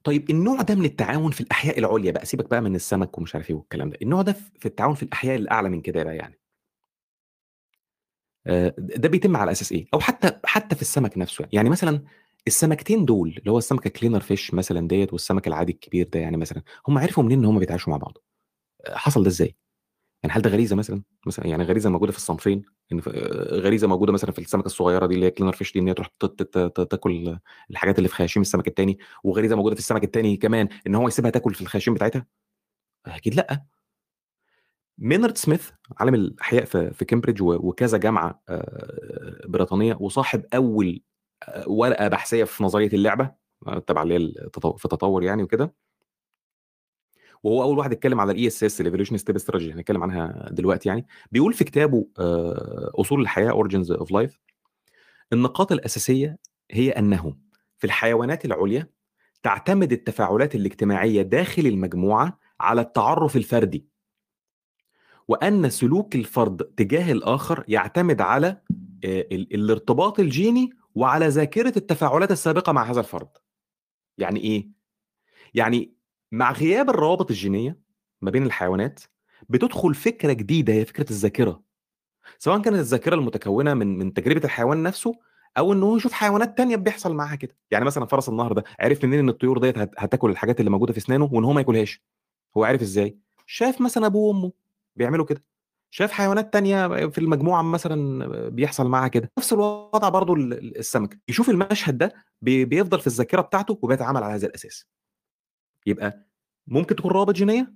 طيب النوع ده من التعاون في الاحياء العليا بقى، سيبك بقى من السمك ومش عارف ايه والكلام ده، النوع ده في التعاون في الاحياء الاعلى من كده بقى، يعني ده بيتم على اساس ايه؟ او حتى حتى في السمك نفسه. يعني, يعني مثلا السمكتين دول اللي هو السمكه كلينر فيش مثلا ديت والسمك العادي الكبير ده، يعني مثلا هم عرفوا منين ان هم بيتعايشوا مع بعض؟ حصل ده ازاي؟ يعني هل ده غريزه مثلا مثلا يعني غريزه موجوده في الصنفين، ان غريزه موجوده مثلا في السمكه الصغيره دي اللي هي كلينر فيش دي ان هي تروح تاكل الحاجات اللي في خياشيم السمك الثاني، وغريزه موجوده في السمك الثاني كمان ان هو يسيبها تاكل في الخياشيم بتاعتها؟ اكيد لا. مينارد سميث عالم الاحياء في كامبريدج وكذا جامعه بريطانيه، وصاحب اول ورقه بحثيه في نظريه اللعبه تبع اللي في التطور يعني وكده، وهو اول واحد اتكلم على الاي اس اس الايفولوشن ستيب استراتيجي هنتكلم عنها دلوقتي. يعني بيقول في كتابه اصول الحياه اوريجينز اوف لايف، النقاط الاساسيه هي أنه في الحيوانات العليا تعتمد التفاعلات الاجتماعية داخل المجموعة على التعرف الفردي، وأن سلوك الفرد تجاه الآخر يعتمد على الارتباط الجيني وعلى ذاكرة التفاعلات السابقة مع هذا الفرد. يعني إيه؟ يعني مع غياب الروابط الجينية ما بين الحيوانات بتدخل فكرة جديدة هي فكرة الذاكرة، سواء كانت الذاكرة المتكونة من من تجربة الحيوان نفسه أو إنه يشوف حيوانات تانية بيحصل معها كده. يعني مثلا فرس النهر ده عرف منين إن الطيور ديت هتاكل الحاجات اللي موجودة في أسنانه وإن هو ما ياكلهاش؟ هو عرف إزاي؟ شاف مثلا أبوه وأمه بيعملوا كده، شاف حيوانات تانية في المجموعة مثلا بيحصل معها كده. نفس الوضع برضو السمك، يشوف المشهد ده بيفضل في الذاكرة بتاعته وبيتعامل على هذا الأساس. يبقى ممكن تكون روابط جينية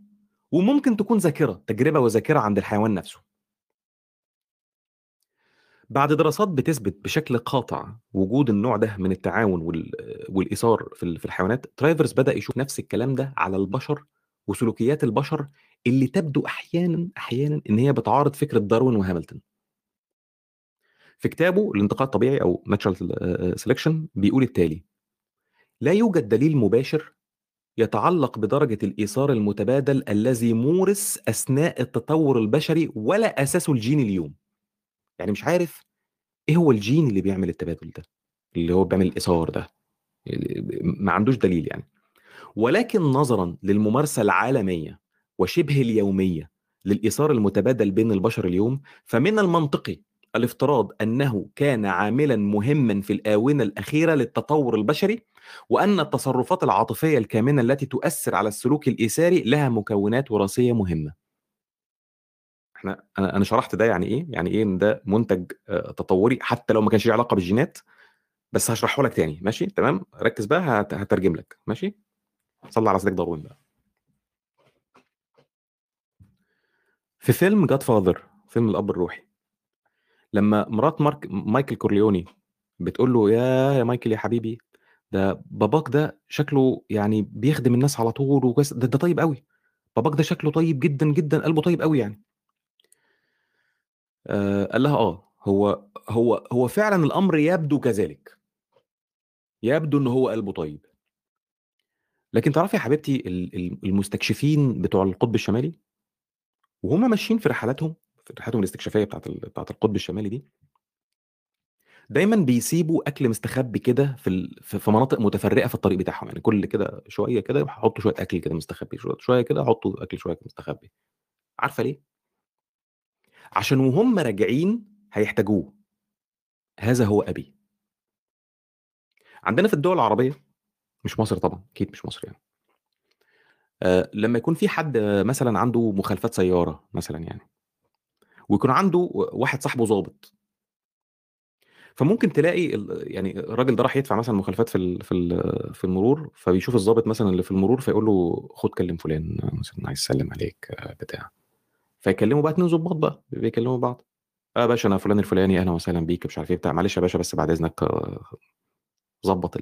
وممكن تكون ذاكرة، تجربة وذاكرة عند الحيوان نفسه. بعد دراسات بتثبت بشكل قاطع وجود النوع ده من التعاون والإثار في الحيوانات، ترايفرز بدأ يشوف نفس الكلام ده على البشر وسلوكيات البشر اللي تبدو أحيانا أحيانا إن هي بتعارض فكرة داروين وهاملتون. في كتابه الانتقاء الطبيعي أو Natural Selection بيقول التالي: لا يوجد دليل مباشر يتعلق بدرجة الإيثار المتبادل الذي مورس أثناء التطور البشري ولا أساسه الجيني اليوم. يعني مش عارف إيه هو الجين اللي بيعمل التبادل ده، اللي هو بيعمل الإيثار ده، ما عندوش دليل يعني. ولكن نظرا للممارسة العالمية وشبه اليومية للإيثار المتبادل بين البشر اليوم، فمن المنطقي الافتراض أنه كان عاملا مهما في الآونة الأخيرة للتطور البشري، وأن التصرفات العاطفية الكامنة التي تؤثر على السلوك الإيثاري لها مكونات وراثية مهمة. احنا أنا شرحت ده يعني إيه، يعني إيه إن ده منتج تطوري حتى لو ما كانش ليه علاقة بالجينات، بس هشرحه لك تاني ماشي؟ تمام، ركز بقى، هترجم لك ماشي؟ صلى على سيدك داروين بقى. في فيلم جاد فاذر، فيلم الأب الروحي، لما مرات مارك مايكل كورليوني بتقول له يا يا مايكل يا حبيبي، ده باباك ده شكله يعني بيخدم الناس على طول وكويس، ده, ده طيب قوي، باباك ده شكله طيب جدا جدا، قلبه طيب قوي يعني. آه قال لها اه هو هو هو فعلا الأمر يبدو كذلك، يبدو ان هو قلبه طيب، لكن تعرفي يا حبيبتي المستكشفين بتوع القطب الشمالي وهم ماشيين في رحلاتهم في رحلاتهم الاستكشافيه بتاعه بتاعه القطب الشمالي دي، دايما بيسيبوا اكل مستخبي كده في في مناطق متفرقه في الطريق بتاعهم. يعني كل كده شويه كده هحطوا شويه اكل كده مستخبي، شويه كده هحطوا اكل شويه مستخبي. عارفه ليه؟ عشان وهم راجعين هيحتاجوه. هذا هو ابي. عندنا في الدول العربيه، مش مصر طبعا، اكيد مش مصر يعني، أه لما يكون في حد مثلا عنده مخالفات سياره مثلا يعني، ويكون عنده واحد صاحبه ظابط، فممكن تلاقي يعني الراجل ده راح يدفع مثلا مخالفات في في في المرور، فبيشوف الظابط مثلا اللي في المرور فيقول له خد كلم فلان مثلا عايز يسلم عليك بتاع، فيكلموا بقى اتنين ظباط بقى بيكلموا بعض، اه باشا انا فلان الفلاني اهلا وسهلا بيك مش عارف ايه بتاع، معلش يا باشا بس بعد اذنك ظبط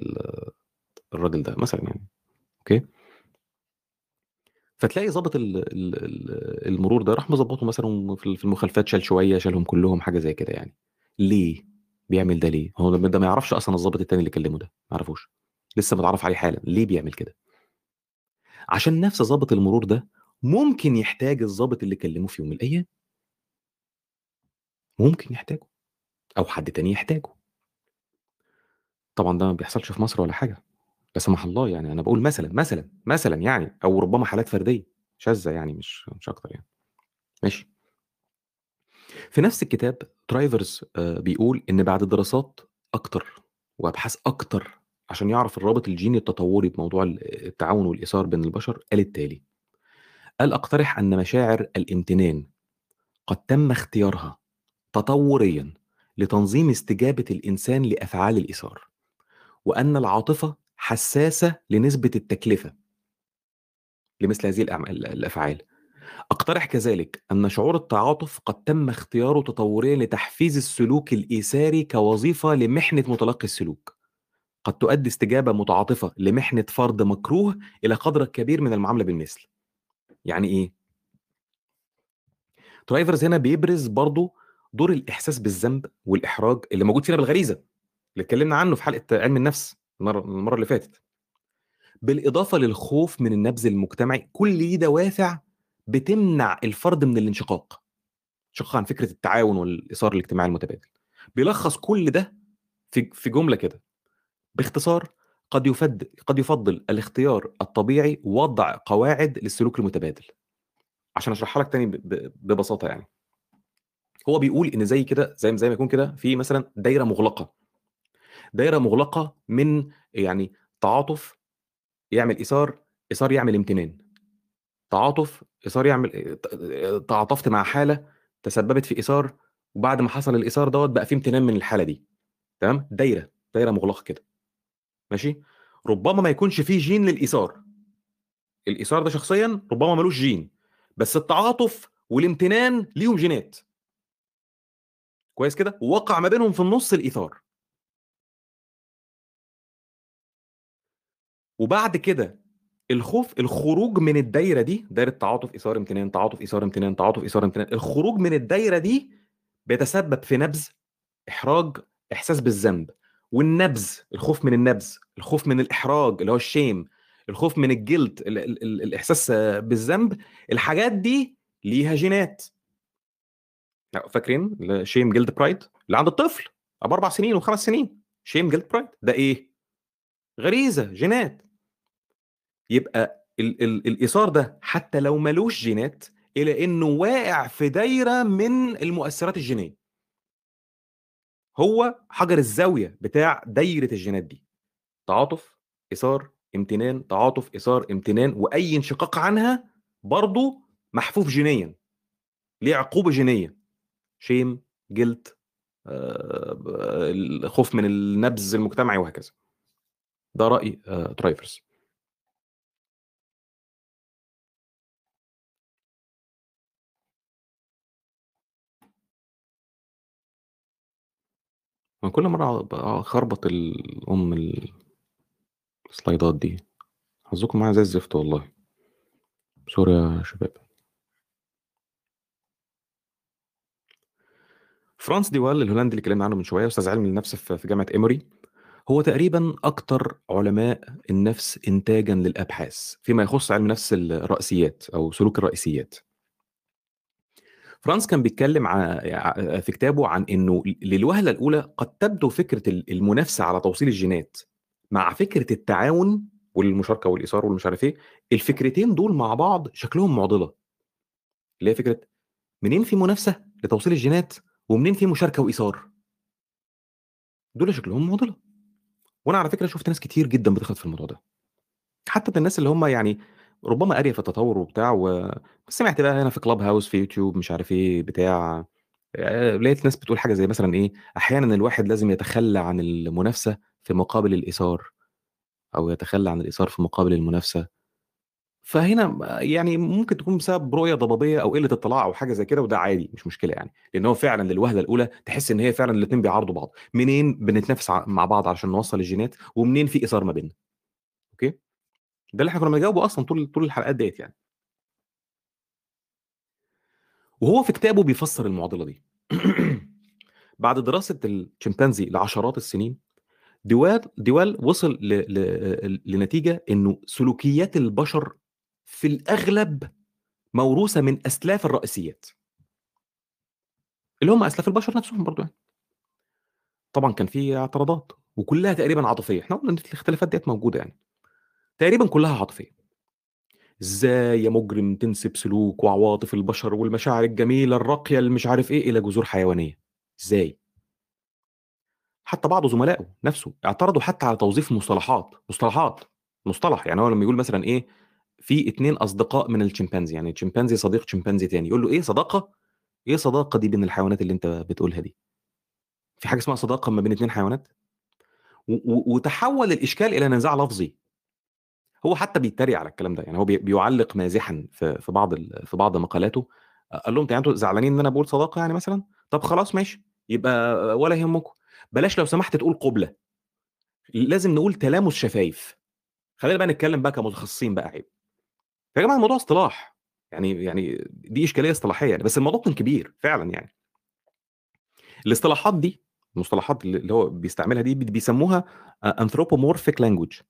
الراجل ده مثلا يعني، اوكي. فتلاقي ظابط المرور ده راح مظبطه مثلا في المخالفات، شال شويه شالهم كلهم حاجه زي كده يعني. ليه بيعمل ده؟ ليه هو ده ما يعرفش اصلا الظابط التاني اللي كلمه ده، ما يعرفوش لسه، متعرف عليه حالا. ليه بيعمل كده؟ عشان نفس ظابط المرور ده ممكن يحتاج الظابط اللي كلمه في يوم من الايام، ممكن يحتاجه او حد تاني يحتاجه. طبعا ده ما بيحصلش في مصر ولا حاجه لا سمح الله يعني، انا بقول مثلا مثلا مثلا يعني، او ربما حالات فرديه شاذه يعني، مش مش اكتر يعني ماشي. في نفس الكتاب ترايفرز بيقول ان بعد دراسات اكتر وابحاث اكتر عشان يعرف الرابط الجيني التطوري بموضوع التعاون والايثار بين البشر، قال التالي: قال اقترح ان مشاعر الامتنان قد تم اختيارها تطوريا لتنظيم استجابه الانسان لافعال الايثار، وان العاطفه حساسة لنسبة التكلفة لمثل هذه الأفعال. أقترح كذلك أن شعور التعاطف قد تم اختياره تطوريا لتحفيز السلوك الإيثاري كوظيفة لمحنة متلقي السلوك. قد تؤدي استجابة متعاطفة لمحنة فرد مكروه إلى قدر كبير من المعاملة بالمثل. يعني إيه؟ ترايفرز هنا بيبرز برضو دور الإحساس بالذنب والإحراج اللي موجود فينا بالغريزة. اللي اتكلمنا عنه في حلقه علم النفس المره, المرة اللي فاتت. بالاضافه للخوف من النبذ المجتمعي، كل دي دوافع بتمنع الفرد من الانشقاق، انشقاق عن فكره التعاون والايثار الاجتماعي المتبادل. بيلخص كل ده في في جمله كده باختصار: قد يفضل قد يفضل الاختيار الطبيعي وضع قواعد للسلوك المتبادل. عشان اشرحها لك تاني ببساطه، يعني هو بيقول ان زي كده زي زي ما يكون كده في مثلا دايره مغلقه، دايره مغلقه من يعني تعاطف يعمل ايثار، ايثار يعمل امتنان، تعاطف ايثار يعمل، تعاطفت مع حاله تسببت في ايثار، وبعد ما حصل الايثار دوت بقى في امتنان من الحاله دي. تمام؟ دايره دايره مغلقه كده، ماشي. ربما ما يكونش فيه جين للايثار، الايثار ده شخصيا ربما ملوش جين، بس التعاطف والامتنان ليهم جينات، كويس كده، ووقع ما بينهم في النص الايثار. وبعد كده الخوف، الخروج من الدايره دي، دايره تعاطف ايثار امتنان تعاطف ايثار امتنان تعاطف ايثار امتنان، الخروج من الدايره دي بيتسبب في نبذ، احراج، احساس بالذنب. والنبذ، الخوف من النبذ، الخوف من الاحراج اللي هو الشيم، الخوف من الجلد، ال ال ال الاحساس بالذنب، الحاجات دي ليها جينات. فاكرين شيم جلد برايد اللي عند الطفل ابو اربع سنين وخمس سنين؟ شيم جلد برايد ده ايه؟ غريزه، جينات. يبقى ال ال الايثار ده حتى لو ملوش جينات، الى انه واقع في دايره من المؤثرات الجينيه، هو حجر الزاويه بتاع دايره الجينات دي، تعاطف ايثار امتنان تعاطف ايثار امتنان، واي انشقاق عنها برضو محفوف جينيا، ليه عقوبه جينيه، شيم، جلد، الخوف من النبذ المجتمعي، وهكذا. ده راي ترايفرز. ما كل مره اخربط الام السلايدات دي، حظكم معايا زي الزفت والله، سوري يا شباب. فرانس دي وال الهولندي اللي اتكلمنا عنه من شويه، استاذ علم النفس في جامعه إيموري، هو تقريبا اكتر علماء النفس انتاجا للابحاث فيما يخص علم نفس الرأسيات او سلوك الرأسيات. فرانس كان بيتكلم في كتابه عن انه للوهله الاولى قد تبدو فكره المنافسه على توصيل الجينات مع فكره التعاون والمشاركه والايثار والمش عارف ايه، الفكرتين دول مع بعض شكلهم معضله، اللي هي فكره منين في منافسه لتوصيل الجينات ومنين في مشاركه وايثار، دول شكلهم معضله. وانا على فكره شفت ناس كتير جدا بتخلط في الموضوع ده، حتى الناس اللي هم يعني ربما قاريه في التطور وبتاع، وسمعت بقى هنا في كلاب هاوس في يوتيوب مش عارف ايه بتاع، لقيت ناس بتقول حاجه زي مثلا ايه، احيانا الواحد لازم يتخلى عن المنافسه في مقابل الايثار، او يتخلى عن الايثار في مقابل المنافسه. فهنا يعني ممكن تكون بسبب رؤيه ضبابيه او قله اطلاع او حاجه زي كده، وده عادي مش مشكله يعني، لان هو فعلا للوهله الاولى تحس ان هي فعلا الاثنين بيعارضوا بعض، منين بنتنافس مع بعض عشان نوصل الجينات، ومنين في ايثار ما بيننا. اوكي، ده اللي احنا كنا بنجاوبه اصلا طول طول الحلقات ديت يعني. وهو في كتابه بيفسر المعضله دي. بعد دراسه الشمبانزي لعشرات السنين، دوال دوال وصل ل... ل... لنتيجه انه سلوكيات البشر في الاغلب موروثه من اسلاف الرأسيات، اللي هم اسلاف البشر نفسهم برضو يعني. طبعا كان في اعتراضات وكلها تقريبا عاطفيه، احنا قلنا ان الاختلافات ديت موجوده يعني، تقريبا كلها عاطفيه. ازاي يا مجرم تنسب سلوك وعواطف البشر والمشاعر الجميله الراقيه اللي مش عارف ايه الى جذور حيوانيه؟ ازاي؟ حتى بعض زملائه نفسه اعترضوا حتى على توظيف مصطلحات، مصطلحات مصطلح يعني. هو لما يقول مثلا ايه في اتنين اصدقاء من الشمبانزي، يعني الشمبانزي صديق شمبانزي تاني، يقول له ايه صداقه؟ ايه صداقه دي بين الحيوانات اللي انت بتقولها دي؟ في حاجه اسمها صداقه ما بين اتنين حيوانات؟ وتحول الاشكال الى نزاع لفظي. هو حتى بيتريق على الكلام ده يعني، هو بيعلق مازحا في بعض في بعض مقالاته، قال لهم انتوا زعلانين ان انا بقول صداقه يعني مثلا؟ طب خلاص ماشي، يبقى ولا يهمكم، بلاش لو سمحت تقول قبله، لازم نقول تلامس شفايف، خلينا بقى نتكلم بقى كمتخصصين بقى. عيب يا جماعه، الموضوع اصطلاح يعني، يعني دي اشكاليه اصطلاحيه يعني، بس الموضوع كان كبير فعلا يعني. الاصطلاحات دي المصطلحات اللي هو بيستعملها دي بيسموها anthropomorphic language.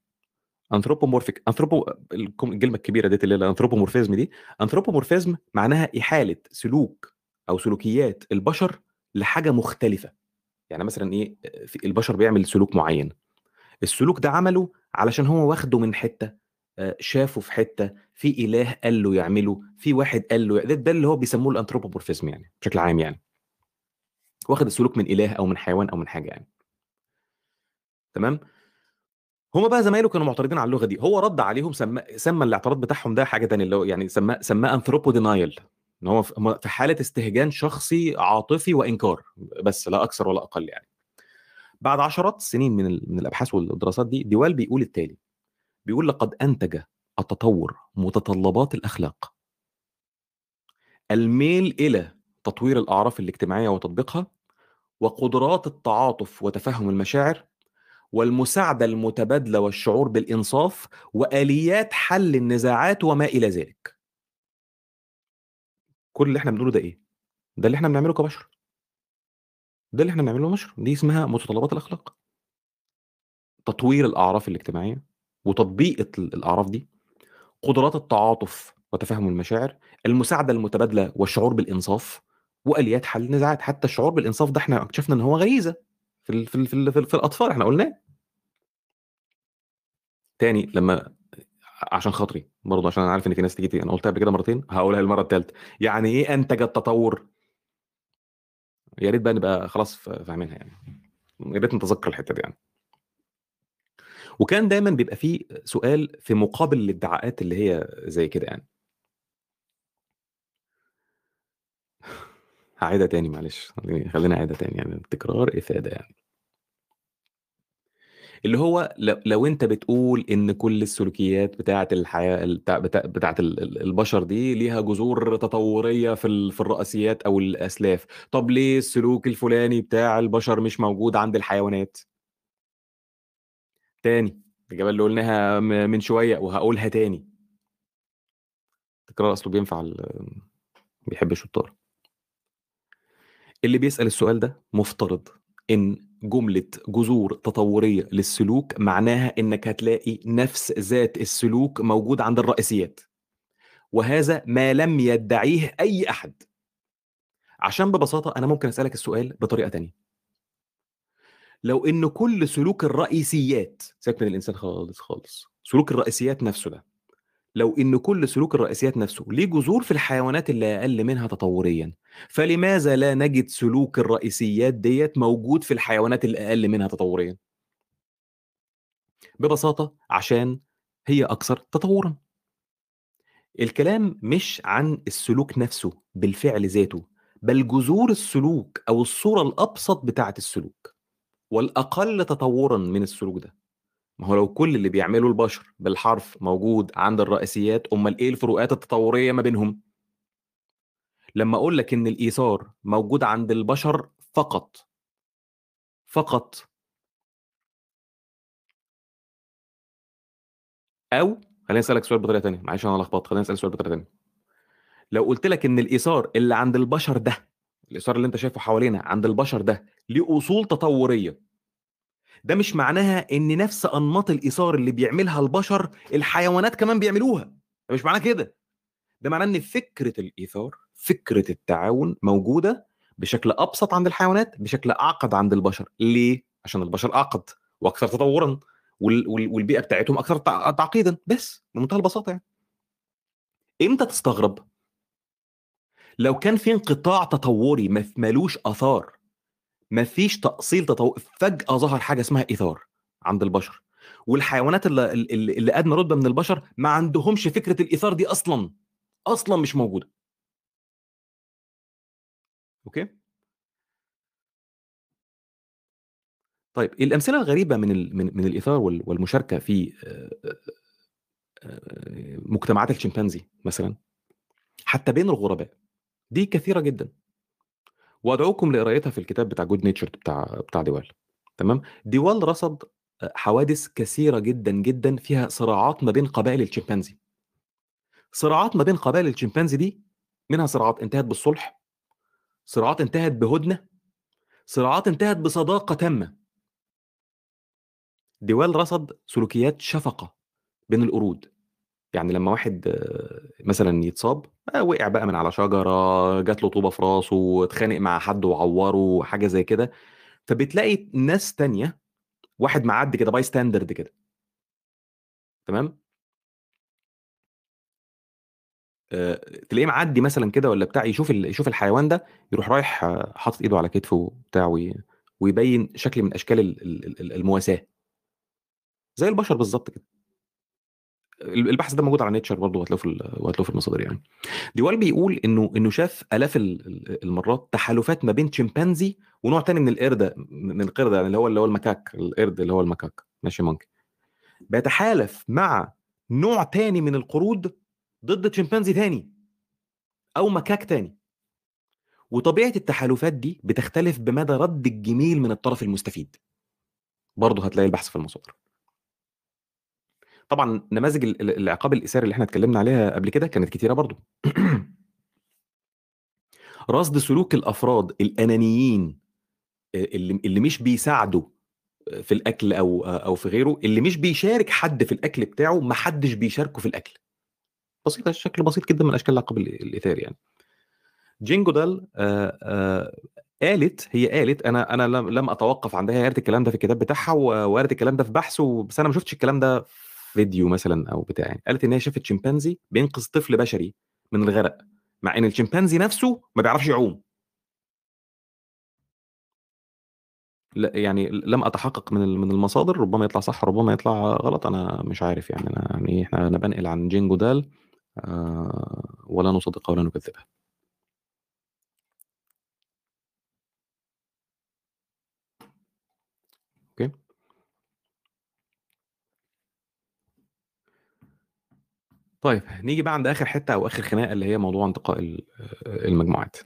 anthropomorphic anthropo الكلمه الكبيره دي اللي هي anthropomorphism دي. anthropomorphism معناها احاله سلوك او سلوكيات البشر لحاجه مختلفه. يعني مثلا ايه، البشر بيعمل سلوك معين، السلوك ده عمله علشان هو واخده من حته، شافه في حته، في اله قال له يعمله، في واحد قال له، ده اللي هو بيسموه الانثروبومورفيزم يعني بشكل عام، يعني واخد السلوك من اله او من حيوان او من حاجه يعني. تمام. هما بقى زمايله كانوا معترضين على اللغه دي، هو رد عليهم، سمى سمى الاعتراض بتاعهم ده حاجه ثانيه، اللي هو يعني سماه سماه انثروبو دينايل، ان هو في حاله استهجان شخصي عاطفي وانكار، بس لا اكثر ولا اقل يعني. بعد عشرات السنين من من الابحاث والدراسات دي، ديوال بيقول التالي، بيقول لقد انتج التطور متطلبات الاخلاق، الميل الى تطوير الاعراف الاجتماعيه وتطبيقها، وقدرات التعاطف وتفهم المشاعر، والمساعده المتبادله والشعور بالانصاف، واليات حل النزاعات وما الى ذلك. كل اللي احنا بنقوله ده ايه؟ ده اللي احنا بنعمله كبشر، ده اللي احنا بنعمله بشر، دي اسمها متطلبات الاخلاق، تطوير الاعراف الاجتماعيه وتطبيق الاعراف دي، قدرات التعاطف وتفهم المشاعر، المساعده المتبادله والشعور بالانصاف، واليات حل النزاعات. حتى الشعور بالانصاف ده احنا اكتشفنا ان هو غريزه في ال في ال في, ال في, ال في الاطفال، احنا قلناه تاني لما، عشان خاطري برضه، عشان انا عارف ان في ناس تيجي، انا قلتها قبل كده مرتين هقولها المره الثالثه، يعني ايه انتج التطور؟ يا ريت بقى نبقى خلاص فاهمينها يعني، يا ريت نتذكر الحته دي يعني. وكان دايما بيبقى فيه سؤال في مقابل الادعاءات اللي هي زي كده يعني. هعيدها تاني معلش، خلينا اعيدها تاني يعني، التكرار افاده يعني. اللي هو لو انت بتقول ان كل السلوكيات بتاعه الحياه بتاع بتاعه البشر دي ليها جذور تطوريه في في الرأسيات او الاسلاف، طب ليه السلوك الفلاني بتاع البشر مش موجود عند الحيوانات؟ تاني الإجابة اللي قلناها من شويه وهقولها تاني، تكرار اصله بينفع، بيحب الشطار. اللي بيسأل السؤال ده مفترض ان جملة جذور تطورية للسلوك معناها انك هتلاقي نفس ذات السلوك موجود عند الرئيسيات، وهذا ما لم يدعيه اي احد. عشان ببساطة انا ممكن اسألك السؤال بطريقة تانية، لو ان كل سلوك الرئيسيات، سيبك من الانسان خالص خالص، سلوك الرئيسيات نفسه ده، لو ان كل سلوك الرئيسيات نفسه ليه جذور في الحيوانات اللي اقل منها تطوريا، فلماذا لا نجد سلوك الرئيسيات ديت موجود في الحيوانات اللي اقل منها تطوريا؟ ببساطه عشان هي اكثر تطورا. الكلام مش عن السلوك نفسه بالفعل ذاته، بل جذور السلوك او الصوره الابسط بتاعه السلوك والاقل تطورا من السلوك ده. ما هو لو كل اللي بيعمله البشر بالحرف موجود عند الرئيسيات، امال ايه الفروقات التطوريه ما بينهم؟ لما اقول لك ان الايثار موجود عند البشر فقط فقط او خليني اسالك سؤال بطريقه ثانيه، معلش انا لخبطت، خليني اسال سؤال بطريقه ثانيه. لو قلت لك ان الايثار اللي عند البشر ده، الايثار اللي انت شايفه حوالينا عند البشر ده ليه اصول تطوريه، ده مش معناها ان نفس انماط الايثار اللي بيعملها البشر الحيوانات كمان بيعملوها، ده مش معناه كده. ده معناه ان فكره الايثار، فكره التعاون موجوده بشكل ابسط عند الحيوانات، بشكل اعقد عند البشر. ليه؟ عشان البشر اعقد واكثر تطورا، والبيئه بتاعتهم اكثر تعقيدا، بس بمنتهى البساطه يعني. امتى تستغرب؟ لو كان في انقطاع تطوري ملوش اثار، مفيش تأصيل تطور، فجأة ظهر حاجة اسمها إيثار عند البشر، والحيوانات اللي, اللي أدنى رتبة من البشر ما عندهمش فكرة الإيثار دي أصلا، أصلا مش موجودة. أوكي؟ طيب الأمثلة الغريبة من ال... من... من الإيثار والمشاركة في مجتمعات الشمبانزي مثلا، حتى بين الغرباء، دي كثيرة جدا، وادعوكم لقرايتها في الكتاب بتاع جود نيتشر بتاع بتاع ديوال. تمام. ديوال رصد حوادث كثيره جدا جدا فيها صراعات ما بين قبائل الشمبانزي، صراعات ما بين قبائل الشمبانزي دي، منها صراعات انتهت بالصلح، صراعات انتهت بهدنه، صراعات انتهت بصداقة تامة. ديوال رصد سلوكيات شفقة بين القرود. يعني لما واحد مثلا يتصاب وقع بقى من على شجرة، جات له طوبة في راسه، واتخانق مع حد وعوره، حاجة زي كده، فبتلاقي ناس تانية، واحد معدي كده باي ستاندرد كده، تمام، أه، تلاقيه معدي مثلا كده ولا بتاع، يشوف ال... يشوف الحيوان ده، يروح رايح آه، حاطط ايده على كتفه وبتاع، وي... ويبين شكل من اشكال ال- ال- ال- المواساة زي البشر بالظبط كده. ال- البحث ده موجود على نيتشر برضه، وهتلاقوه في ال- وهتلاقوه في المصادر. يعني ديوال بيقول انه انه شاف الاف ال- المرات تحالفات ما بين شمبانزي ونوع تاني من القردة، من القردة يعني اللي هو اللي هو المكاك، القرد اللي هو المكاك، ماشي، مونكي، بيتحالف مع نوع تاني من القرود ضد شمبانزي تاني او مكاك تاني. وطبيعه التحالفات دي بتختلف بمدى رد الجميل من الطرف المستفيد. برضه هتلاقي البحث في المصادر. طبعا نماذج العقاب الإثاري اللي احنا اتكلمنا عليها قبل كده كانت كتيره برضه. رصد سلوك الافراد الانانيين اللي, اللي مش بيساعدوا في الاكل او او في غيره، اللي مش بيشارك حد في الاكل بتاعه، ما حدش بيشاركه في الاكل. بسيطة، شكل بسيط جدا من اشكال العقاب الاثاري. يعني جين جودال آآ آآ قالت، هي قالت انا انا لم اتوقف عندها، هي قالت الكلام ده في الكتاب بتاعها، وقالت الكلام ده في بحث، بس انا ما شفتش الكلام ده في فيديو مثلا او بتاع. يعني قالت ان هي شافت شمبانزي بينقذ طفل بشري من الغرق، مع ان الشمبانزي نفسه ما بيعرفش يعوم. لا يعني لم اتحقق من من المصادر، ربما يطلع صح ربما يطلع غلط، انا مش عارف. يعني انا يعني احنا انا بنقل عن جين جودال، آه، ولا نصدقها ولا نكذبها. اوكي، طيب نيجي بقى عند اخر حته او اخر خناقه، اللي هي موضوع انتقاء المجموعات.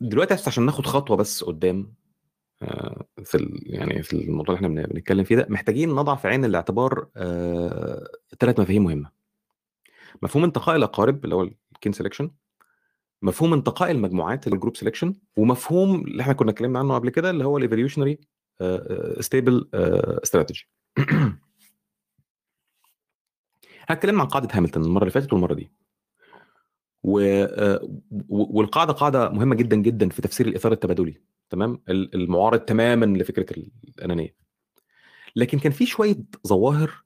دلوقتي عشان ناخد خطوه بس قدام في يعني في الموضوع اللي احنا بنتكلم فيه ده، محتاجين نضع في عين الاعتبار ثلاث مفاهيم مهمه: مفهوم انتقاء الاقارب اللي هو الكين سيلكشن، مفهوم انتقاء المجموعات اللي هو الجروب سيلكشن، ومفهوم اللي احنا كنا اتكلمنا عنه قبل كده اللي هو الايفوليوشنري ستيبل استراتيجي. هتكلمنا عن قاعده هاملتون المره اللي فاتت والمره دي، و... والقاعده قاعده مهمه جدا جدا في تفسير الاثار التبادلي، تمام، المعارض تماما لفكره الانانيه. لكن كان في شويه ظواهر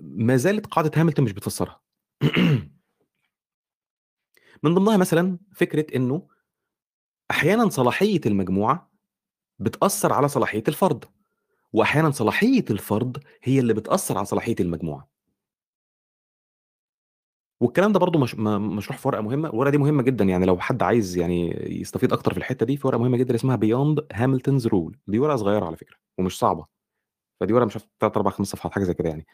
ما زالت قاعده هاملتون مش بتفسرها. من ضمنها مثلا فكره انه احيانا صلاحيه المجموعه بتاثر على صلاحيه الفرد، واحيانا صلاحيه الفرد هي اللي بتاثر على صلاحيه المجموعه. والكلام ده برضو مش مشروح في ورقه مهمه، الورقه دي مهمه جدا، يعني لو حد عايز يعني يستفيد اكتر في الحته دي، في ورقه مهمه جدا اسمها بيوند هاملتونز رول. دي ورقه صغيره على فكره ومش صعبه، فدي ورقه مش عارف ثلاث اربع خمس صفحات حاجه زي كده، يعني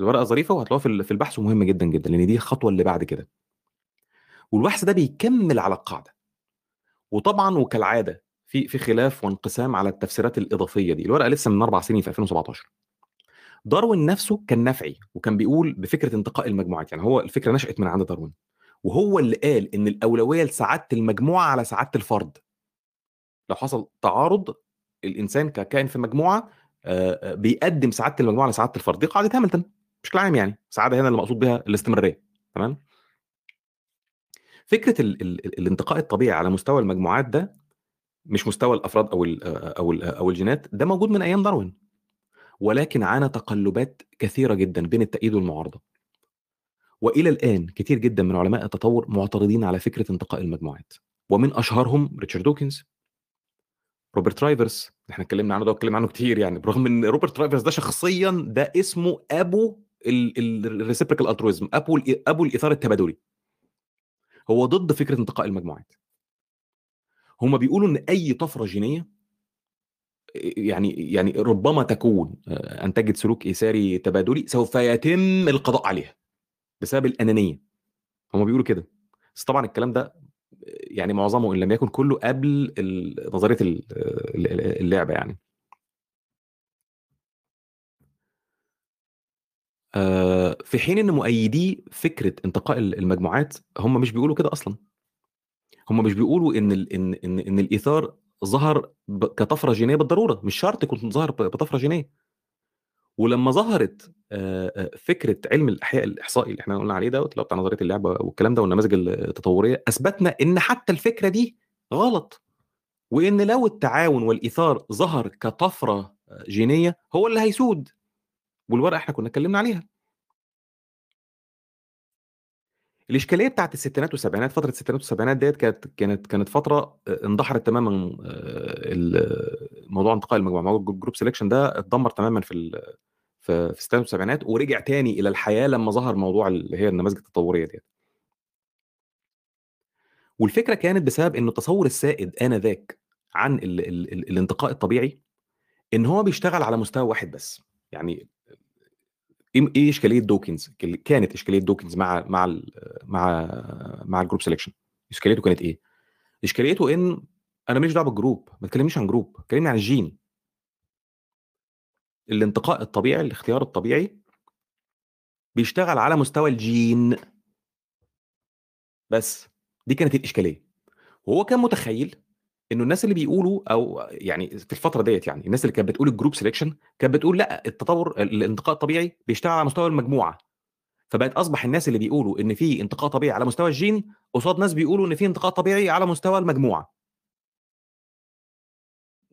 الورقه ظريفه وهتلاقوها في البحث مهمه جدا جدا، لان دي الخطوه اللي بعد كده. والبحث ده بيكمل على القاعده، وطبعا وكالعاده في في خلاف وانقسام على التفسيرات الاضافيه دي. الورقه لسه من اربع سنين في ألفين وسبعتاشر. داروين نفسه كان نفعي وكان بيقول بفكره انتقاء المجموعات، يعني هو الفكره نشأت من عند داروين، وهو اللي قال ان الاولويه لسعاده المجموعه على سعاده الفرد. لو حصل تعارض الانسان ككائن في مجموعه بيقدم سعاده المجموعه على سعاده الفرد، دي قاعده هاملتون بشكل عام. يعني السعاده هنا اللي مقصود بها الاستمراريه، تمام. فكره ال ال الانتقاء الطبيعي على مستوى المجموعات ده، مش مستوى الافراد او ال او ال او الجينات، ده موجود من ايام داروين، ولكن عانى تقلبات كثيرة جدا بين التأييد والمعارضة. وإلى الآن كتير جدا من علماء التطور معترضين على فكرة انتقاء المجموعات، ومن أشهرهم ريتشارد دوكنز، روبرت ترايفرس. احنا اتكلمنا عنه ده واتكلمنا عنه كتير، يعني برغم ان روبرت ترايفرس ده شخصيا ده اسمه أبو الريسيبريكال الترويزم، أبو أبو الإثار التبادلي، هو ضد فكرة انتقاء المجموعات. هما بيقولوا ان أي طفرة جينية يعني يعني ربما تكون انتجت سلوك اثاري تبادلي سوف يتم القضاء عليها بسبب الانانيه. هم بيقولوا كده، بس طبعا الكلام ده يعني معظمه ان لم يكن كله قبل نظريه اللعبه. يعني في حين ان مؤيدي فكره انتقاء المجموعات هم مش بيقولوا كده اصلا. هم مش بيقولوا ان ال ان ان, إن الايثار ظهر كطفره جينيه بالضروره، مش شرط يكون ظهر بطفره جينيه. ولما ظهرت فكره علم الاحياء الاحصائي اللي احنا قلنا عليه دوت، اللي هو بتاع نظريه اللعبه والكلام ده والنماذج التطوريه، اثبتنا ان حتى الفكره دي غلط، وان لو التعاون والايثار ظهر كطفره جينيه هو اللي هيسود. والورقه احنا كنا اتكلمنا عليها. الاشكاليه بتاعت الستينات والسبعينات، فتره الستينات والسبعينات ديت كانت كانت كانت فتره اندحرت تماما. الموضوع انتقاء المجموعه، موضوع الجروب سيلكشن ده اتدمر تماما في في الستينات والسبعينات، ورجع تاني الى الحياه لما ظهر موضوع اللي هي النماذج التطوريه ديت. والفكره كانت بسبب ان التصور السائد انذاك عن ال ال ال الانتقاء الطبيعي ان هو بيشتغل على مستوى واحد بس. يعني ايه اشكاليه دوكنز؟ كانت اشكاليه دوكنز مع مع ال مع مع الجروب سيلكشن، اشكاليته كانت ايه؟ اشكاليته ان انا ماليش دعوه بالجروب، ما تكلمنيش عن جروب، كلمني عن الجين. الانتقاء الطبيعي، الاختيار الطبيعي بيشتغل على مستوى الجين بس. دي كانت الاشكاليه. وهو كان متخيل انه الناس اللي بيقولوا، او يعني في الفتره ديت، يعني الناس اللي كانت بتقول الجروب سيلكشن كانت بتقول لا، التطور الانتقاء الطبيعي بيشتغل على مستوى المجموعه. فبقت اصبح الناس اللي بيقولوا ان في انتقاء طبيعي على مستوى الجين قصاد ناس بيقولوا ان في انتقاء طبيعي على مستوى المجموعه.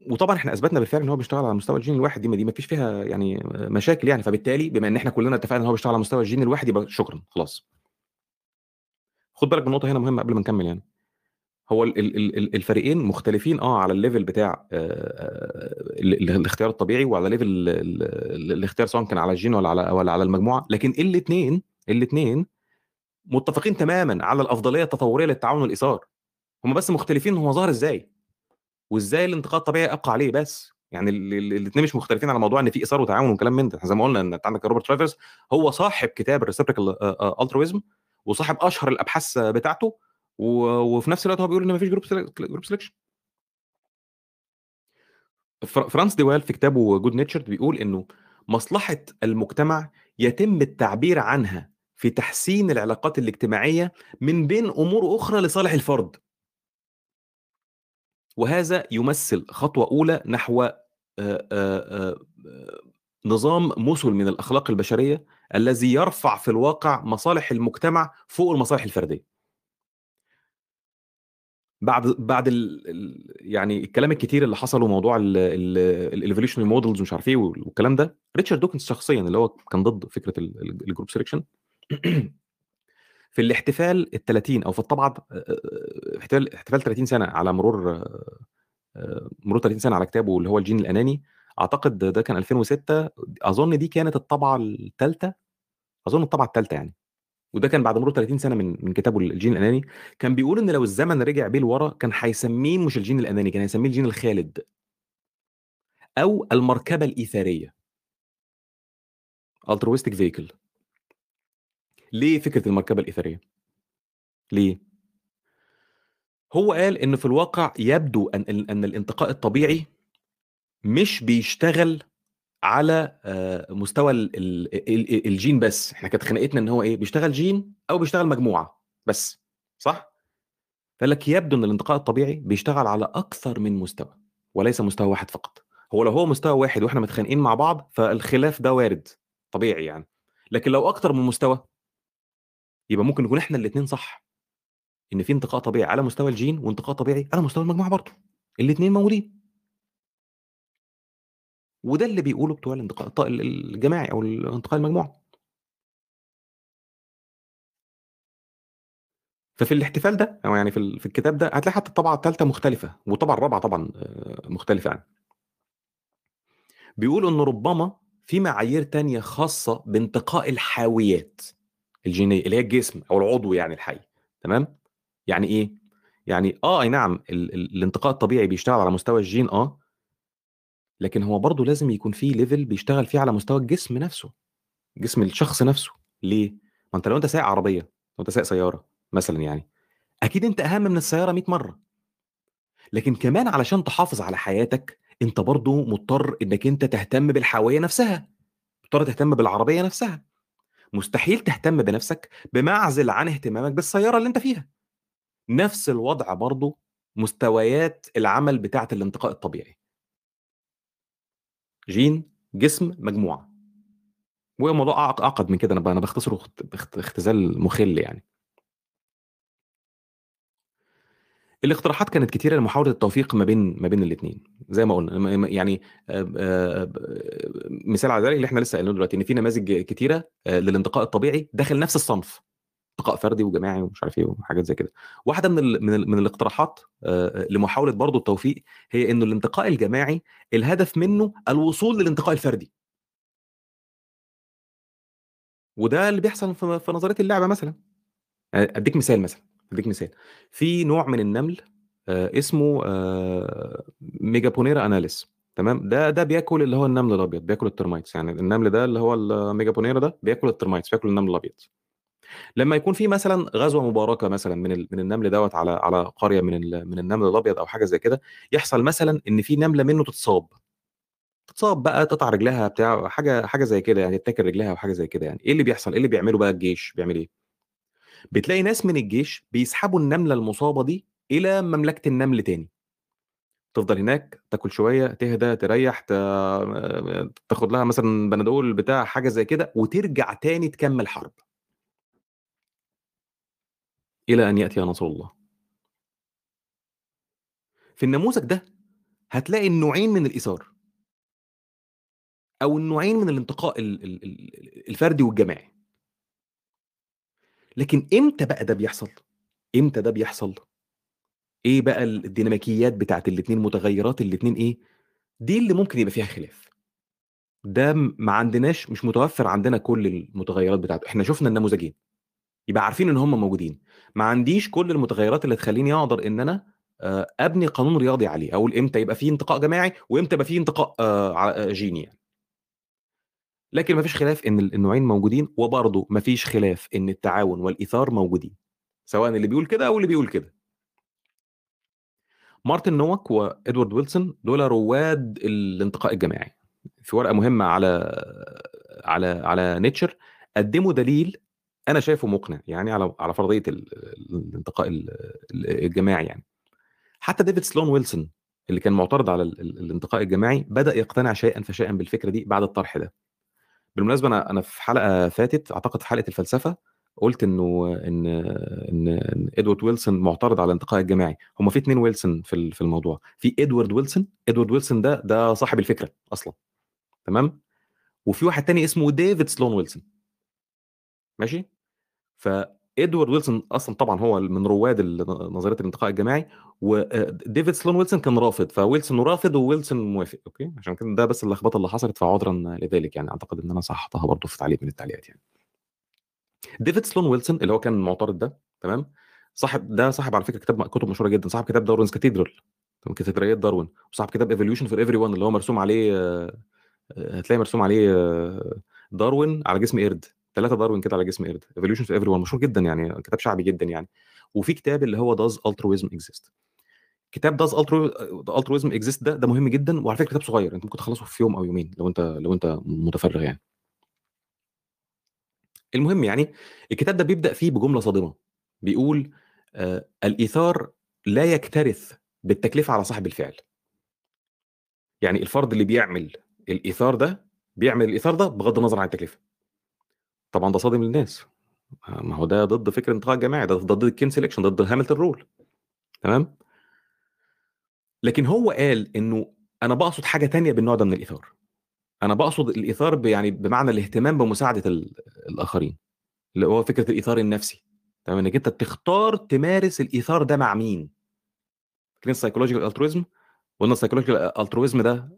وطبعا احنا اثبتنا بالفعل ان هو بيشتغل على مستوى الجين الواحد، دي ما فيش فيها يعني مشاكل يعني. فبالتالي بما ان احنا كلنا اتفقنا ان هو بيشتغل على مستوى الجين الواحد، يبقى شكرا خلاص. خد بالك من نقطه هنا مهمه قبل ما نكمل. يعني هو الفريقين مختلفين اه على الليفل بتاع الاختيار الطبيعي، وعلى ليفل الاختيار سواء كان على الجين ولا على ولا على المجموعه، لكن الاثنين الاثنين متفقين تماما على الافضليه التطوريه للتعاون والايثار. هم بس مختلفين هو ظهر ازاي، وازاي الانتقاء الطبيعي ابقى عليه بس. يعني الاثنين مش مختلفين على موضوع ان في ايثار وتعاون وكلام من ده. زي ما قلنا ان انت عندك روبرت تريفرز هو صاحب كتاب الريسبريكال الترويزم، وصاحب اشهر الابحاث بتاعته، وفي نفس الوقت هو بيقول ان مفيش جروب جروب سيلكشن. فرانس دي وال في كتابه جود نيتشر بيقول انه مصلحه المجتمع يتم التعبير عنها في تحسين العلاقات الاجتماعيه من بين امور اخرى لصالح الفرد، وهذا يمثل خطوه اولى نحو آآ آآ نظام مسل من الاخلاق البشريه الذي يرفع في الواقع مصالح المجتمع فوق المصالح الفرديه. بعد بعد ال يعني الكلام الكتير اللي حصل وموضوع الايفولوشن مودلز ومش عارف ايه والكلام ده، ريتشارد دوكنز شخصيا اللي هو كان ضد فكره الجروب سيلكشن، في الاحتفال الثلاثين او في الطبعه احتفال احتفال ثلاثين سنه على مرور مرور ثلاثين سنه على كتابه اللي هو الجين الاناني، اعتقد ده كان ألفين وستة، اظن دي كانت الطبعه الثالثه، اظن الطبعه الثالثه يعني. وده كان بعد مرور ثلاثين سنه من من كتابه الجين الاناني. كان بيقول ان لو الزمن رجع بيه لورا كان هيسميه مش الجين الاناني، كان هيسميه الجين الخالد او المركبه الايثاريه، altruistic vehicle. ليه فكره المركبه الايثاريه؟ ليه؟ هو قال ان في الواقع يبدو ان ان الانتقاء الطبيعي مش بيشتغل على مستوى الجين بس. احنا كانت خناقتنا ان هو ايه، بيشتغل جين او بيشتغل مجموعه بس، صح؟ فقال لك يبدو ان الانتقاء الطبيعي بيشتغل على اكثر من مستوى وليس مستوى واحد فقط. هو لو هو مستوى واحد واحنا متخانقين مع بعض فالخلاف ده وارد طبيعي يعني، لكن لو اكتر من مستوى يبقى ممكن نكون احنا الاثنين صح، ان في انتقاء طبيعي على مستوى الجين وانتقاء طبيعي على مستوى المجموعه برضه، الاثنين موجودين. وده اللي بيقوله بتوع الانتقاء الجماعي او الانتقاء المجموعه. ففي الاحتفال ده او يعني في الكتاب ده هتلاقي حتى الطبعه الثالثه مختلفه، والطبعه الرابعه طبعا مختلفه يعني. بيقولوا ان ربما في معايير تانية خاصه بانتقاء الحاويات الجينيه اللي هي الجسم او العضو يعني الحي، تمام؟ يعني ايه؟ يعني اه اي نعم الانتقاء الطبيعي بيشتغل على مستوى الجين اه، لكن هو برضه لازم يكون فيه ليفل بيشتغل فيه على مستوى الجسم نفسه، جسم الشخص نفسه. ليه؟ ما انت لو انت سائق عربيه، لو انت سائق سياره مثلا، يعني اكيد انت اهم من السياره مية مره، لكن كمان علشان تحافظ على حياتك انت برضه مضطر انك انت تهتم بالحاويه نفسها، مضطر تهتم بالعربيه نفسها. مستحيل تهتم بنفسك بمعزل عن اهتمامك بالسياره اللي انت فيها. نفس الوضع برضو مستويات العمل بتاعة الانتقاء الطبيعي. جين، جسم، مجموعة. وموضوع أعقد من كده، أنا بختصره اختزال مخل يعني. الاقتراحات كانت كتيرة لمحاولة التوفيق ما بين ما بين الاثنين زي ما قلنا. يعني مثال على ذلك اللي احنا لسه قايلينه دلوقتي، ان في نماذج كتيرة للانتقاء الطبيعي داخل نفس الصنف، انتقاء فردي وجماعي ومش عارف ايه وحاجات زي كده. واحدة من ال من, ال من الاقتراحات لمحاولة برضو التوفيق هي انه الانتقاء الجماعي الهدف منه الوصول للانتقاء الفردي، وده اللي بيحصل في نظرية اللعبة مثلا. اديك مثال مثلا اديك مثال في نوع من النمل آه اسمه آه ميجابونيرا اناليس، تمام؟ ده ده بياكل اللي هو النمل الابيض، بياكل الترمايتس. يعني النمل ده اللي هو الميجابونيرا ده بياكل الترمايتس، بياكل النمل الابيض. لما يكون في مثلا غزوه مباركه مثلا من من النمل دوت على على قريه من من النمل الابيض او حاجه زي كده، يحصل مثلا ان في نمله منه تتصاب تتصاب بقى تقطع رجلها بتاع حاجه حاجه زي كده، يعني تتاكل رجلها وحاجه زي كده. يعني ايه اللي بيحصل؟ ايه اللي بيعمله بقى الجيش؟ بيعمل ايه؟ بتلاقي ناس من الجيش بيسحبوا النمله المصابه دي الى مملكه النمل تاني، تفضل هناك تاكل شويه، تهدى، تريح، تاخد لها مثلا بنادول بتاع حاجه زي كده، وترجع تاني تكمل حرب الى ان ياتي نصر الله. في النموذج ده هتلاقي النوعين من الايثار او النوعين من الانتقاء الفردي والجماعي. لكن امتى بقى ده بيحصل؟ امتى ده بيحصل؟ ايه بقى الديناميكيات بتاعت الاثنين، متغيرات الاثنين ايه؟ دي اللي ممكن يبقى فيها خلاف. ده ما عندناش، مش متوفر عندنا كل المتغيرات بتاعته. احنا شفنا النموذجين يبقى عارفين ان هم موجودين، ما عنديش كل المتغيرات اللي تخليني اقدر ان انا ابني قانون رياضي عليه، اقول امتى يبقى فيه انتقاء جماعي وامتى يبقى فيه انتقاء جيني يعني. لكن مفيش خلاف ان النوعين موجودين، وبرضه مفيش خلاف ان التعاون والايثار موجودين، سواء اللي بيقول كده او اللي بيقول كده. مارتن نوك وادوارد ويلسون دول رواد الانتقاء الجماعي. في ورقه مهمه على على على نيتشر قدموا دليل انا شايفه مقنع يعني على على فرضيه الانتقاء الجماعي يعني. حتى ديفيد سلون ويلسون اللي كان معترض على الانتقاء الجماعي بدا يقتنع شيئا فشيئا بالفكره دي بعد الطرح ده. بالمناسبه انا انا في حلقه فاتت، اعتقد في حلقه الفلسفه، قلت انه ان ان, إن ادوارد ويلسون معترض على الانتقاء الجماعي. هم في اتنين ويلسون في في الموضوع، في ادوارد ويلسون ادوارد ويلسون ده ده صاحب الفكره اصلا، تمام؟ وفي واحد تاني اسمه ديفيد سلون ويلسون، ماشي؟ فادوارد ويلسون اصلا طبعا هو من رواد نظريه الانتقاء الجماعي، وديفيد سلون ويلسون كان رافض، فويلسون رافض وويلسون موافق. اوكي، عشان كده ده بس اللخبطه اللي حصلت، فعذرا لذلك يعني. اعتقد ان انا صححتها برضو في تعليق من التعليقات يعني. ديفيد سلون ويلسون اللي هو كان المعترض ده، تمام؟ صاحب ده صاحب على فكره كتاب كتب مشهوره جدا، صاحب كتاب داروينز كاتيدرال، كاتدرائيه داروين، وصاحب كتاب ايفوليوشن فور ايفري وان اللي هو مرسوم عليه، هتلاقي مرسوم عليه داروين على جسم قرد، ثلاثه داروين كده على جسم قرد، ايفوليوشن فور ايفري وان، مشهور جدا يعني، كتاب شعبي جدا يعني. وفي كتاب اللي هو داز الترويزم اكزيست. كتاب داز الترويزم اكزيست ده ده مهم جدا، وعلى فكره كتاب صغير انت ممكن تخلصه في يوم او يومين لو انت لو انت متفرغ يعني. المهم يعني الكتاب ده بيبدا فيه بجمله صادمه، بيقول آه الايثار لا يكترث بالتكلفه على صاحب الفعل. يعني الفرد اللي بيعمل الايثار ده بيعمل الايثار ده بغض النظر عن التكلفه. طبعا ده صادم للناس، ما هو ده ضد فكره الانتقاء الجماعي، ده ضد الكين سيلكشن، ضد هاملتون رول، تمام؟ لكن هو قال انه انا بقصد حاجه تانية بالنوع ده من الايثار، انا بقصد الايثار يعني بمعنى الاهتمام بمساعده الاخرين، اللي هو فكره الايثار النفسي، تمام؟ انك انت تختار تمارس الايثار ده مع مين. كلين سايكولوجيكال الترويزم، وقلنا السايكولوجيكال الترويزم ده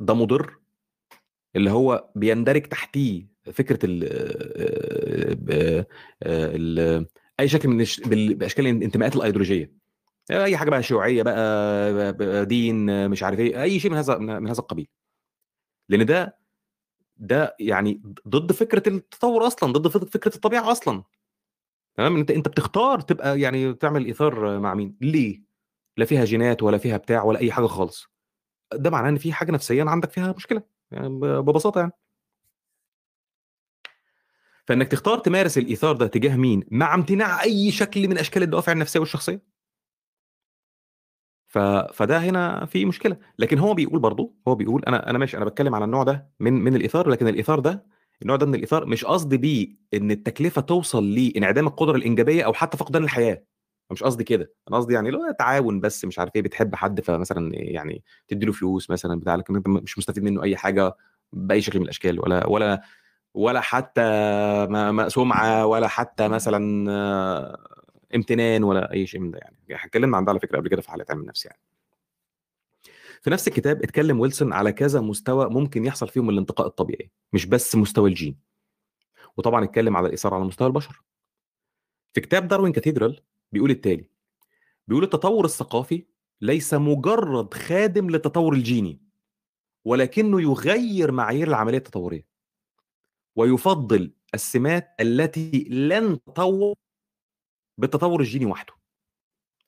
ده مضر، اللي هو بيندرج تحتيه فكره ال ال اي شكل من اشكال الانتماءات الايديولوجيه، اي حاجه بقى شيوعيه بقى، دين، مش عارف ايه، اي شيء من هذا من هذا القبيل، لان ده ده يعني ضد فكره التطور اصلا، ضد فكره الطبيعه اصلا، تمام؟ انت انت بتختار تبقى يعني تعمل ايثار مع مين، ليه؟ لا فيها جينات ولا فيها بتاع ولا اي حاجه خالص، ده معناه ان في حاجه نفسيا عندك فيها مشكله يعني ببساطه يعني. فانك تختار تمارس الايثار ده تجاه مين مع امتناع اي شكل من اشكال الدوافع النفسيه والشخصيه. ف... فده هنا في مشكله. لكن هو بيقول برضه، هو بيقول انا انا ماشي، انا بتكلم على النوع ده من من الايثار، لكن الايثار ده، النوع ده من الايثار مش قصدي بيه ان التكلفه توصل لانعدام القدره الانجابيه او حتى فقدان الحياه، مش قصدي كده. انا قصدي يعني لو تعاون بس مش عارف ايه، بتحب حد فمثلا يعني تدي له فلوس مثلا بتاع، لكن انت مش مستفيد منه اي حاجه باي شكل من الاشكال، ولا ولا ولا حتى ما سمعه، ولا حتى مثلا امتنان، ولا اي شيء من ده. يعني اتكلمنا عن ده على فكره قبل كده في حلقه علم النفس. يعني في نفس الكتاب اتكلم ويلسون على كذا مستوى ممكن يحصل فيهم الانتقاء الطبيعي، مش بس مستوى الجين، وطبعا اتكلم على الاثاره على مستوى البشر. في كتاب داروين كاتدرال بيقول التالي، بيقول التطور الثقافي ليس مجرد خادم للتطور الجيني، ولكنه يغير معايير العمليه التطوريه ويفضل السمات التي لن تتطور بالتطور الجيني وحده.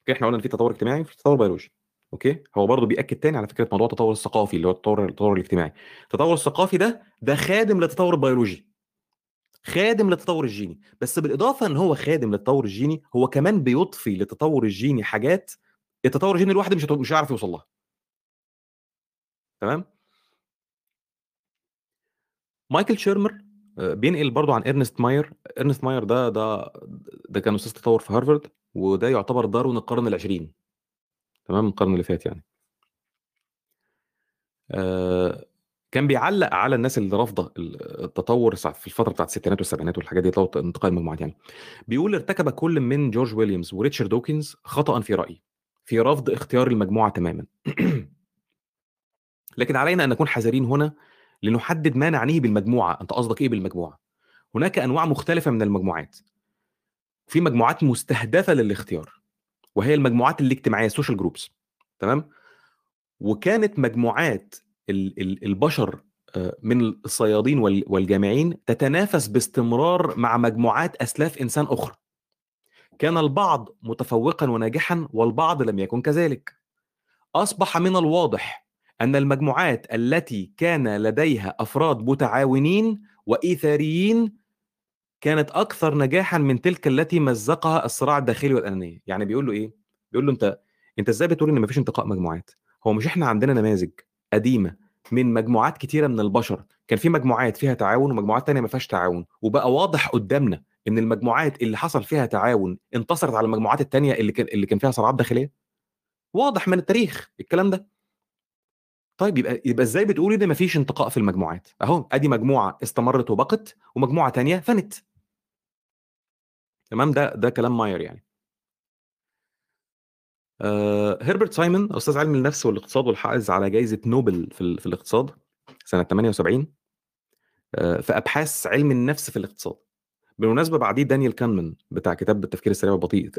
اوكي، احنا قلنا في تطور اجتماعي وفي تطور بيولوجي. اوكي، هو برضه بياكد تاني على فكره موضوع التطور الثقافي اللي هو التطور التطور الاجتماعي. التطور الثقافي ده ده خادم للتطور البيولوجي، خادم للتطور الجيني، بس بالاضافه ان هو خادم للتطور الجيني، هو كمان بيضفي للتطور الجيني حاجات التطور الجيني الواحد مش مش هيعرف يوصل لها. تمام. مايكل شيرمر بينقل برضه عن إرنست ماير. إرنست ماير ده ده ده كان أستاذ تطور في هارفارد، وده يعتبر داروين القرن العشرين، تمام، من القرن اللي فات يعني. آه كان بيعلق على الناس اللي رافضه التطور في الفتره بتاعت الستينات والسبعينات والحاجات دي، طور انتقاء المجموعات يعني. بيقول ارتكب كل من جورج ويليامز وريتشارد دوكنز خطأ في رأيي في رفض اختيار المجموعه تماما. لكن علينا ان نكون حذرين هنا لنحدد ما نعنيه بالمجموعه. انت قصدك ايه بالمجموعه؟ هناك انواع مختلفه من المجموعات، في مجموعات مستهدفه للاختيار وهي المجموعات الاجتماعيه السوشيال جروبس، تمام. وكانت مجموعات البشر من الصيادين والجامعين تتنافس باستمرار مع مجموعات اسلاف انسان اخرى، كان البعض متفوقا وناجحا والبعض لم يكن كذلك. اصبح من الواضح أن المجموعات التي كان لديها أفراد متعاونين وإيثاريين كانت أكثر نجاحاً من تلك التي مزقها الصراع الداخلي والأنانية. يعني بيقول له إيه؟ بيقول له أنت أنت إزاي بتقول إن مفيش انتقاء مجموعات؟ هو مش إحنا عندنا نماذج قديمة من مجموعات كتيرة من البشر كان في مجموعات فيها تعاون ومجموعات تانية ما فيهاش تعاون، وبقى واضح قدامنا إن المجموعات اللي حصل فيها تعاون انتصرت على المجموعات التانية اللي كان اللي كان فيها صراعات داخلية؟ واضح من التاريخ الكلام ده. طيب يبقى يبقى ازاي بتقولي ان مفيش انتقاء في المجموعات؟ اهو ادي مجموعه استمرت وبقت ومجموعه تانية فنت، تمام. ده ده كلام ماير يعني. أه هربرت سايمون استاذ علم النفس والاقتصاد والحائز على جائزه نوبل في, في الاقتصاد سنه ثمانية وسبعين أه في ابحاث علم النفس في الاقتصاد. بالمناسبه بعديه دانيال كانمان بتاع كتاب التفكير السريع والبطيء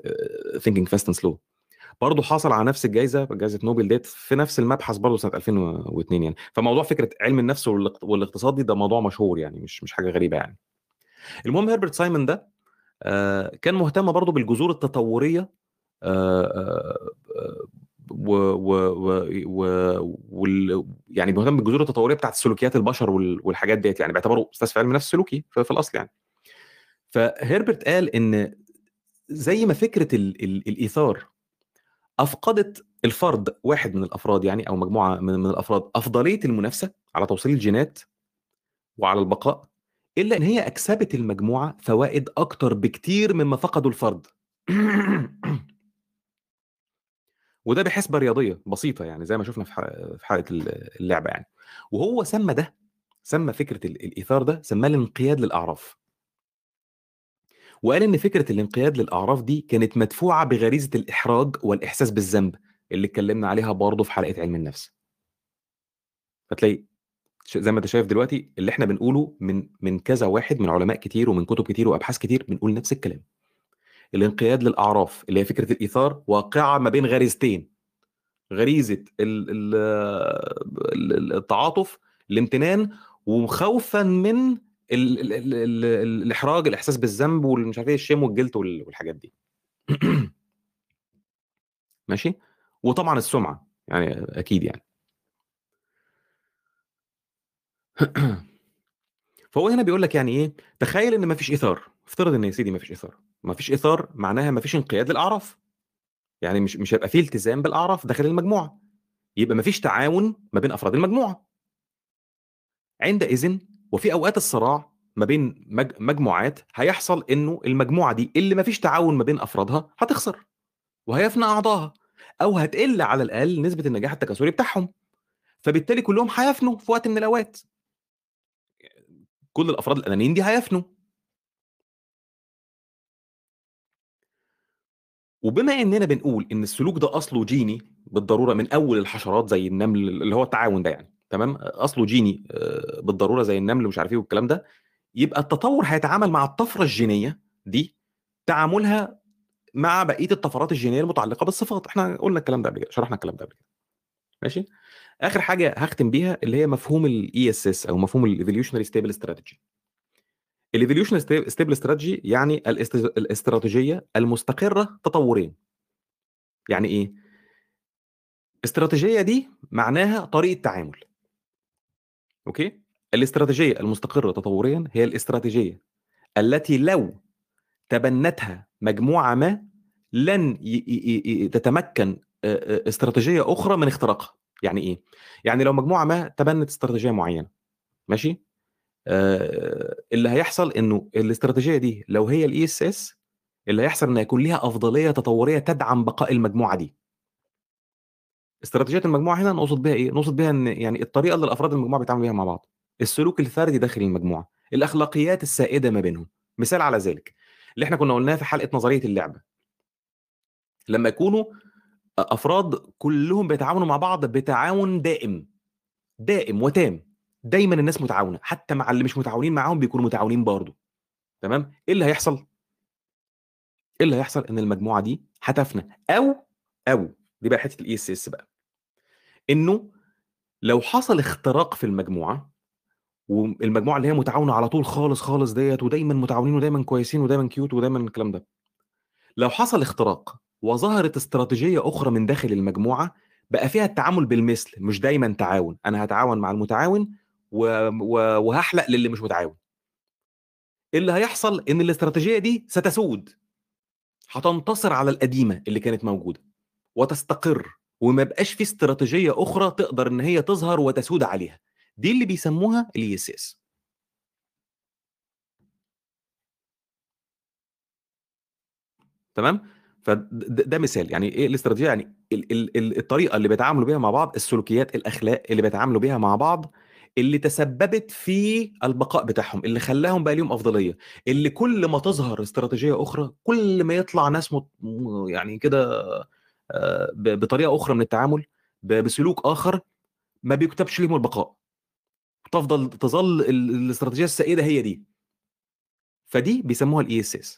Thinking Fast and Slow برضه حاصل على نفس الجائزه، جائزه نوبل ديت في نفس المبحث برضه سنه ألفين واثنين يعني. فموضوع فكره علم النفس والاقتصاد دي ده موضوع مشهور يعني، مش مش حاجه غريبه يعني. المهم هربرت سايمون ده آه كان مهتم برضه بالجذور التطوريه آه آه و و يعني مهتم بالجذور التطوريه بتاعه سلوكيات البشر والحاجات ديت يعني، بيعتبره استاذ في علم النفس السلوكي في الاصل يعني. فهربرت قال ان زي ما فكره ال ال الايثار أفقدت الفرد، واحد من الأفراد يعني أو مجموعة من, من الأفراد، أفضلية المنافسة على توصيل الجينات وعلى البقاء، إلا إن هي أكسبت المجموعة فوائد أكتر بكتير مما فقدوا الفرد. وده بحسبة رياضية بسيطة يعني زي ما شفنا في حلقة اللعبة يعني. وهو سمى ده، سمى فكرة الإيثار ده، سماه الانقياد للأعراف، وقال ان فكره الانقياد للاعراف دي كانت مدفوعه بغريزه الاحراج والاحساس بالذنب اللي اتكلمنا عليها برضه في حلقه علم النفس. فتلاقي زي ما انت شايف دلوقتي اللي احنا بنقوله من من كذا واحد من علماء كتير ومن كتب كتير وابحاث كتير بنقول نفس الكلام. الانقياد للاعراف اللي هي فكره الايثار واقعه ما بين غريزتين، غريزه التعاطف الامتنان، وخوفا من ال ال ال ال ال الاحراج الاحساس بالذنب والمش عارف ايه الشيم والجلد والحاجات دي. ماشي. وطبعا السمعه يعني اكيد يعني. فهو هنا بيقول لك يعني ايه، تخيل ان مفيش اثار، افترض ان يا سيدي مفيش اثار، مفيش اثار معناها مفيش انقياد للاعراف، يعني مش مش هيبقى فيه التزام بالاعراف داخل المجموعه، يبقى مفيش تعاون ما بين افراد المجموعه. عندئذ وفي اوقات الصراع ما بين مجموعات هيحصل انه المجموعه دي اللي مفيش تعاون ما بين افرادها هتخسر وهيفنى اعضائها، او هتقل على الاقل نسبه النجاح التكاثري بتاعهم، فبالتالي كلهم هيفنوا في وقت من الاوقات، كل الافراد الانانيين دي هيفنوا. وبما اننا بنقول ان السلوك ده اصله جيني بالضروره من اول الحشرات زي النمل اللي هو التعاون ده يعني، تمام، اصله جيني بالضروره زي النمل ومش عارف ايه والكلام ده، يبقى التطور هيتعامل مع الطفره الجينيه دي تعاملها مع بقيه الطفرات الجينيه المتعلقه بالصفات. احنا قلنا الكلام ده قبل كده، شرحنا الكلام ده قبل كده، ماشي. اخر حاجه هختم بيها اللي هي مفهوم الاي اس اس او مفهوم الايفوليوشنري ستيبل استراتيجي. الايفوليوشنري ستيبل استراتيجي يعني الاستراتيجيه المستقره تطورين. يعني ايه الاستراتيجيه دي؟ معناها طريقه تعامل. اوكي، الاستراتيجيه المستقره تطوريا هي الاستراتيجيه التي لو تبنتها مجموعه ما لن تتمكن استراتيجيه اخرى من اختراقها. يعني ايه؟ يعني لو مجموعه ما تبنت استراتيجيه معينه، ماشي، آه اللي هيحصل انه الاستراتيجيه دي لو هي الاي اس اس اللي هيحصل ان هيكون ليها افضليه تطوريه تدعم بقاء المجموعه دي. استراتيجيه المجموعه هنا نقصد بها ايه؟ نقصد بها ان يعني الطريقه اللي الافراد المجموعه بيتعاملوا بيها مع بعض، السلوك الفردي داخل المجموعه، الاخلاقيات السائده ما بينهم. مثال على ذلك اللي احنا كنا قلناه في حلقه نظريه اللعبه، لما يكونوا افراد كلهم بيتعاونوا مع بعض بتعاون دائم دائم وتام، دايما الناس متعاونه، حتى مع اللي مش متعاونين معاهم بيكونوا متعاونين برضه، تمام. ايه اللي هيحصل؟ ايه اللي هيحصل؟ ان المجموعه دي هتفنى، او او دي بقى حته الاي اس اس بقى، انه لو حصل اختراق في المجموعه، والمجموعه اللي هي متعاونه على طول خالص خالص ديت ودايما متعاونين ودايما كويسين ودايما كيوت ودايما الكلام ده، لو حصل اختراق وظهرت استراتيجيه اخرى من داخل المجموعه بقى فيها التعامل بالمثل، مش دايما تعاون، انا هتعاون مع المتعاون وهحلق للي مش متعاون. اللي هيحصل ان الاستراتيجيه دي ستسود، هتنتصر على القديمه اللي كانت موجوده وتستقر، وما بقاش في استراتيجيه اخرى تقدر ان هي تظهر وتسود عليها. دي اللي بيسموها الاي اس اس. تمام، فده مثال يعني ايه الاستراتيجيه، يعني ال ال ال الطريقه اللي بيتعاملوا بيها مع بعض، السلوكيات، الاخلاق اللي بيتعاملوا بيها مع بعض، اللي تسببت في البقاء بتاعهم، اللي خلاهم بقى ليهم افضليه، اللي كل ما تظهر استراتيجيه اخرى كل ما يطلع ناس مت... يعني كده بطريقه اخرى من التعامل، بسلوك اخر ما بيكتبش ليهم البقاء، تفضل تظل الاستراتيجيه السائده هي دي. فدي بيسموها الاي اس اس،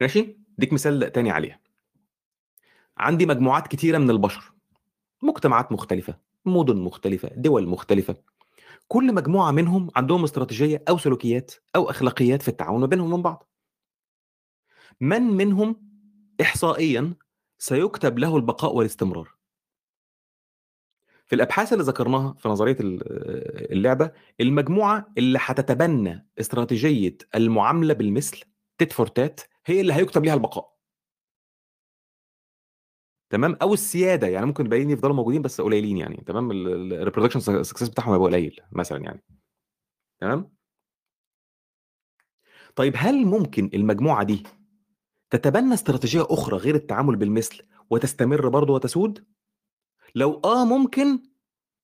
ماشي. ديك مثال تاني عليها. عندي مجموعات كتيرة من البشر، مجتمعات مختلفة، مدن مختلفة، دول مختلفة، كل مجموعة منهم عندهم استراتيجية أو سلوكيات أو أخلاقيات في التعاون بينهم من بعض. من منهم إحصائيا سيكتب له البقاء والاستمرار؟ في الأبحاث اللي ذكرناها في نظرية اللعبة، المجموعة اللي هتتبنى استراتيجية المعاملة بالمثل تيت فور تات هي اللي هيكتب ليها البقاء، تمام، او السياده، يعني ممكن الباقيين يفضلوا موجودين بس قليلين، يعني تمام، الريبرودكشن سكسس بتاعهم هيبقى قليل مثلا، يعني تمام. طيب هل ممكن المجموعه دي تتبنى استراتيجيه اخرى غير التعامل بالمثل وتستمر برضه وتسود؟ لو اه ممكن،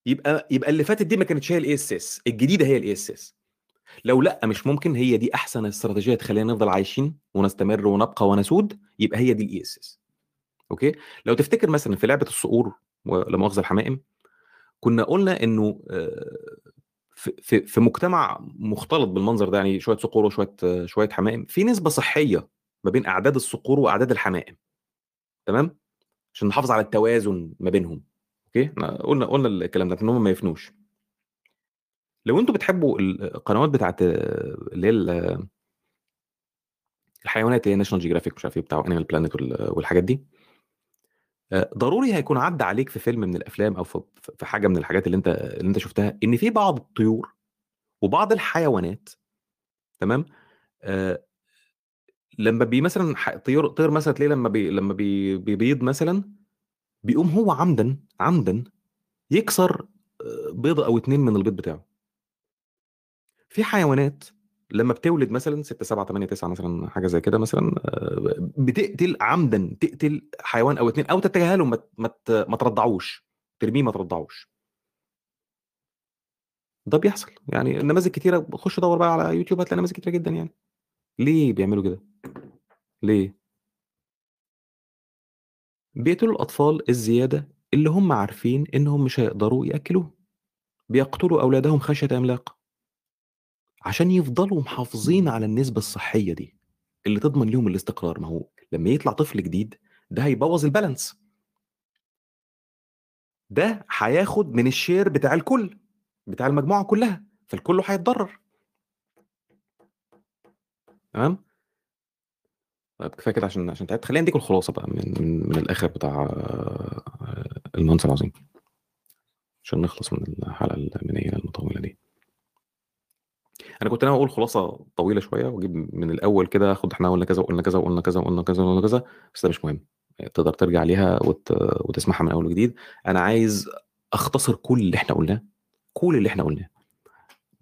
يبقى يبقى اللي فاتت دي ما كانتش هي الاي اس اس، الجديده هي الاي اس اس. لو لا مش ممكن، هي دي احسن استراتيجيه تخلينا نفضل عايشين ونستمر ونبقى ونسود، يبقى هي دي الاي اس اس. اوكي، لو تفتكر مثلا في لعبه الصقور ولمؤاخذه الحمائم، كنا قلنا انه في في مجتمع مختلط بالمنظر ده، يعني شويه صقور وشويه شويه حمائم، في نسبه صحيه ما بين اعداد الصقور واعداد الحمائم، تمام، عشان نحافظ على التوازن ما بينهم. اوكي، قلنا قلنا الكلام ده ان هم ما يفنوش. لو انتوا بتحبوا القنوات بتاعت اللي هي الحيوانات، اللي هي ناشونال جيوغرافيك مش عارف ايه بتاع انيمال بلانيت والحاجات دي، ضروري هيكون عدى عليك في فيلم من الافلام او في حاجه من الحاجات اللي انت اللي انت شفتها ان في بعض الطيور وبعض الحيوانات تمام آه لما بي مثلا طير طير مثلا تلاقيه لما بي لما بي بيبيض مثلا بيقوم هو عمدا عمدا يكسر بيضه او اتنين من البيض بتاعه. في حيوانات لما بتولد مثلا ستة سبعة ثمانية تسعة مثلا حاجه زي كده مثلا بتقتل عمدا، تقتل حيوان او اتنين او تتجاهله، ما ما ترضعوش، ترميه ما ترضعوش. ده بيحصل يعني، نماذج كتيره. خش دور بقى على يوتيوب هتلاقي نماذج كتيره جدا. يعني ليه بيعملوا كده؟ ليه بيقتلوا الاطفال الزياده اللي هم عارفين انهم مش هيقدروا ياكلوه؟ بيقتلوا اولادهم خشيه املاق عشان يفضلوا محافظين على النسبه الصحيه دي اللي تضمن لهم الاستقرار. ما هو لما يطلع طفل جديد ده هيبوظ البالانس، ده هياخد من الشير بتاع الكل بتاع المجموعه كلها، فالكل هيتضرر. تمام؟ طيب كفايه كده عشان عشان تعبت. خلينا نديك الخلاصه بقى من من, من الاخر بتاع المنصب العظيم عشان نخلص من الحلقه المنيه المطوله دي. انا كنت ناوي اقول خلاصه طويله شويه واجيب من الاول كده، اخد احنا قلنا كذا وقلنا كذا وقلنا كذا وقلنا كذا وقلنا كذا، بس ده مش مهم، تقدر ترجع ليها وت... وتسمعها من اول وجديد. انا عايز اختصر كل اللي احنا قلناه كل اللي احنا قلناه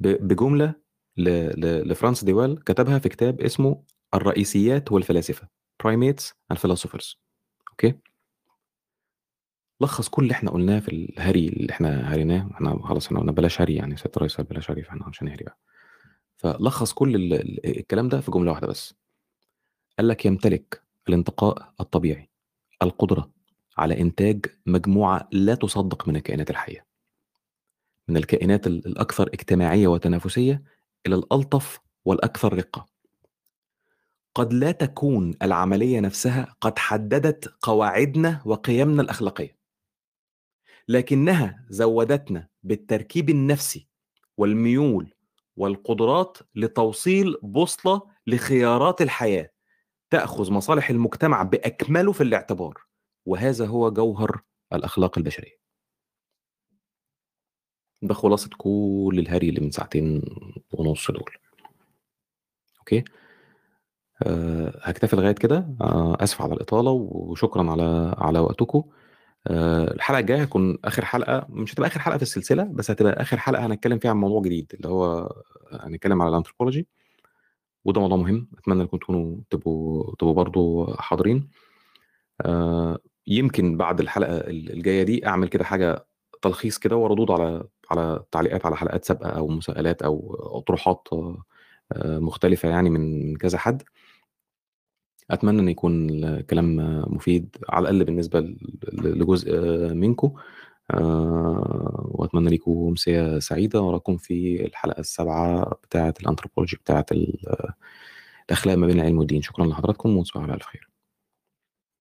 بجمله ل... ل... لفرانس دي وال كتبها في كتاب اسمه الرئيسيات والفلاسفه، primates and philosophers. اوكي، لخص كل اللي احنا قلناه في الهري اللي احنا هريناه. احنا خلاص احنا قلنا بلاش هري يعني، سيادة الرئيس بلاش هري، فاحنا مش هنهري بقى. فلخص كل الكلام ده في جمله واحده بس، قال لك يمتلك الانتقاء الطبيعي القدره على انتاج مجموعه لا تصدق من الكائنات الحيه، من الكائنات الاكثر اجتماعيه وتنافسيه الى الالطف والاكثر رقه. قد لا تكون العمليه نفسها قد حددت قواعدنا وقيمنا الاخلاقيه، لكنها زودتنا بالتركيب النفسي والميول والقدرات لتوصيل بوصلة لخيارات الحياة تأخذ مصالح المجتمع بأكمله في الاعتبار، وهذا هو جوهر الأخلاق البشرية. ده خلاصة كل الهري اللي من ساعتين ونص دول. أوكي، أه هكتفي لغاية كده. أه أسف على الإطالة وشكرا على على وقتكم. الحلقه الجايه هتكون اخر حلقه، مش هتبقى اخر حلقه في السلسله بس هتبقى اخر حلقه هنتكلم فيها عن موضوع جديد اللي هو هنتكلم على الانثروبولوجي، وده موضوع مهم. اتمنى انكم تكونوا تبقوا تبقوا برضو حاضرين. يمكن بعد الحلقه الجايه دي اعمل كده حاجه تلخيص كده وردود على على تعليقات على حلقات سابقه او مساءلات او اطروحات مختلفه يعني من كذا حد. اتمنى ان يكون الكلام مفيد على الاقل بالنسبه لجزء منكم، واتمنى لكم امسيه سعيده، وراكم في الحلقه السابعه بتاعه الانثروبولوجي بتاعه الاخلاق ما بين العلم والدين. شكرا لحضراتكم وتصبحوا على الف خير.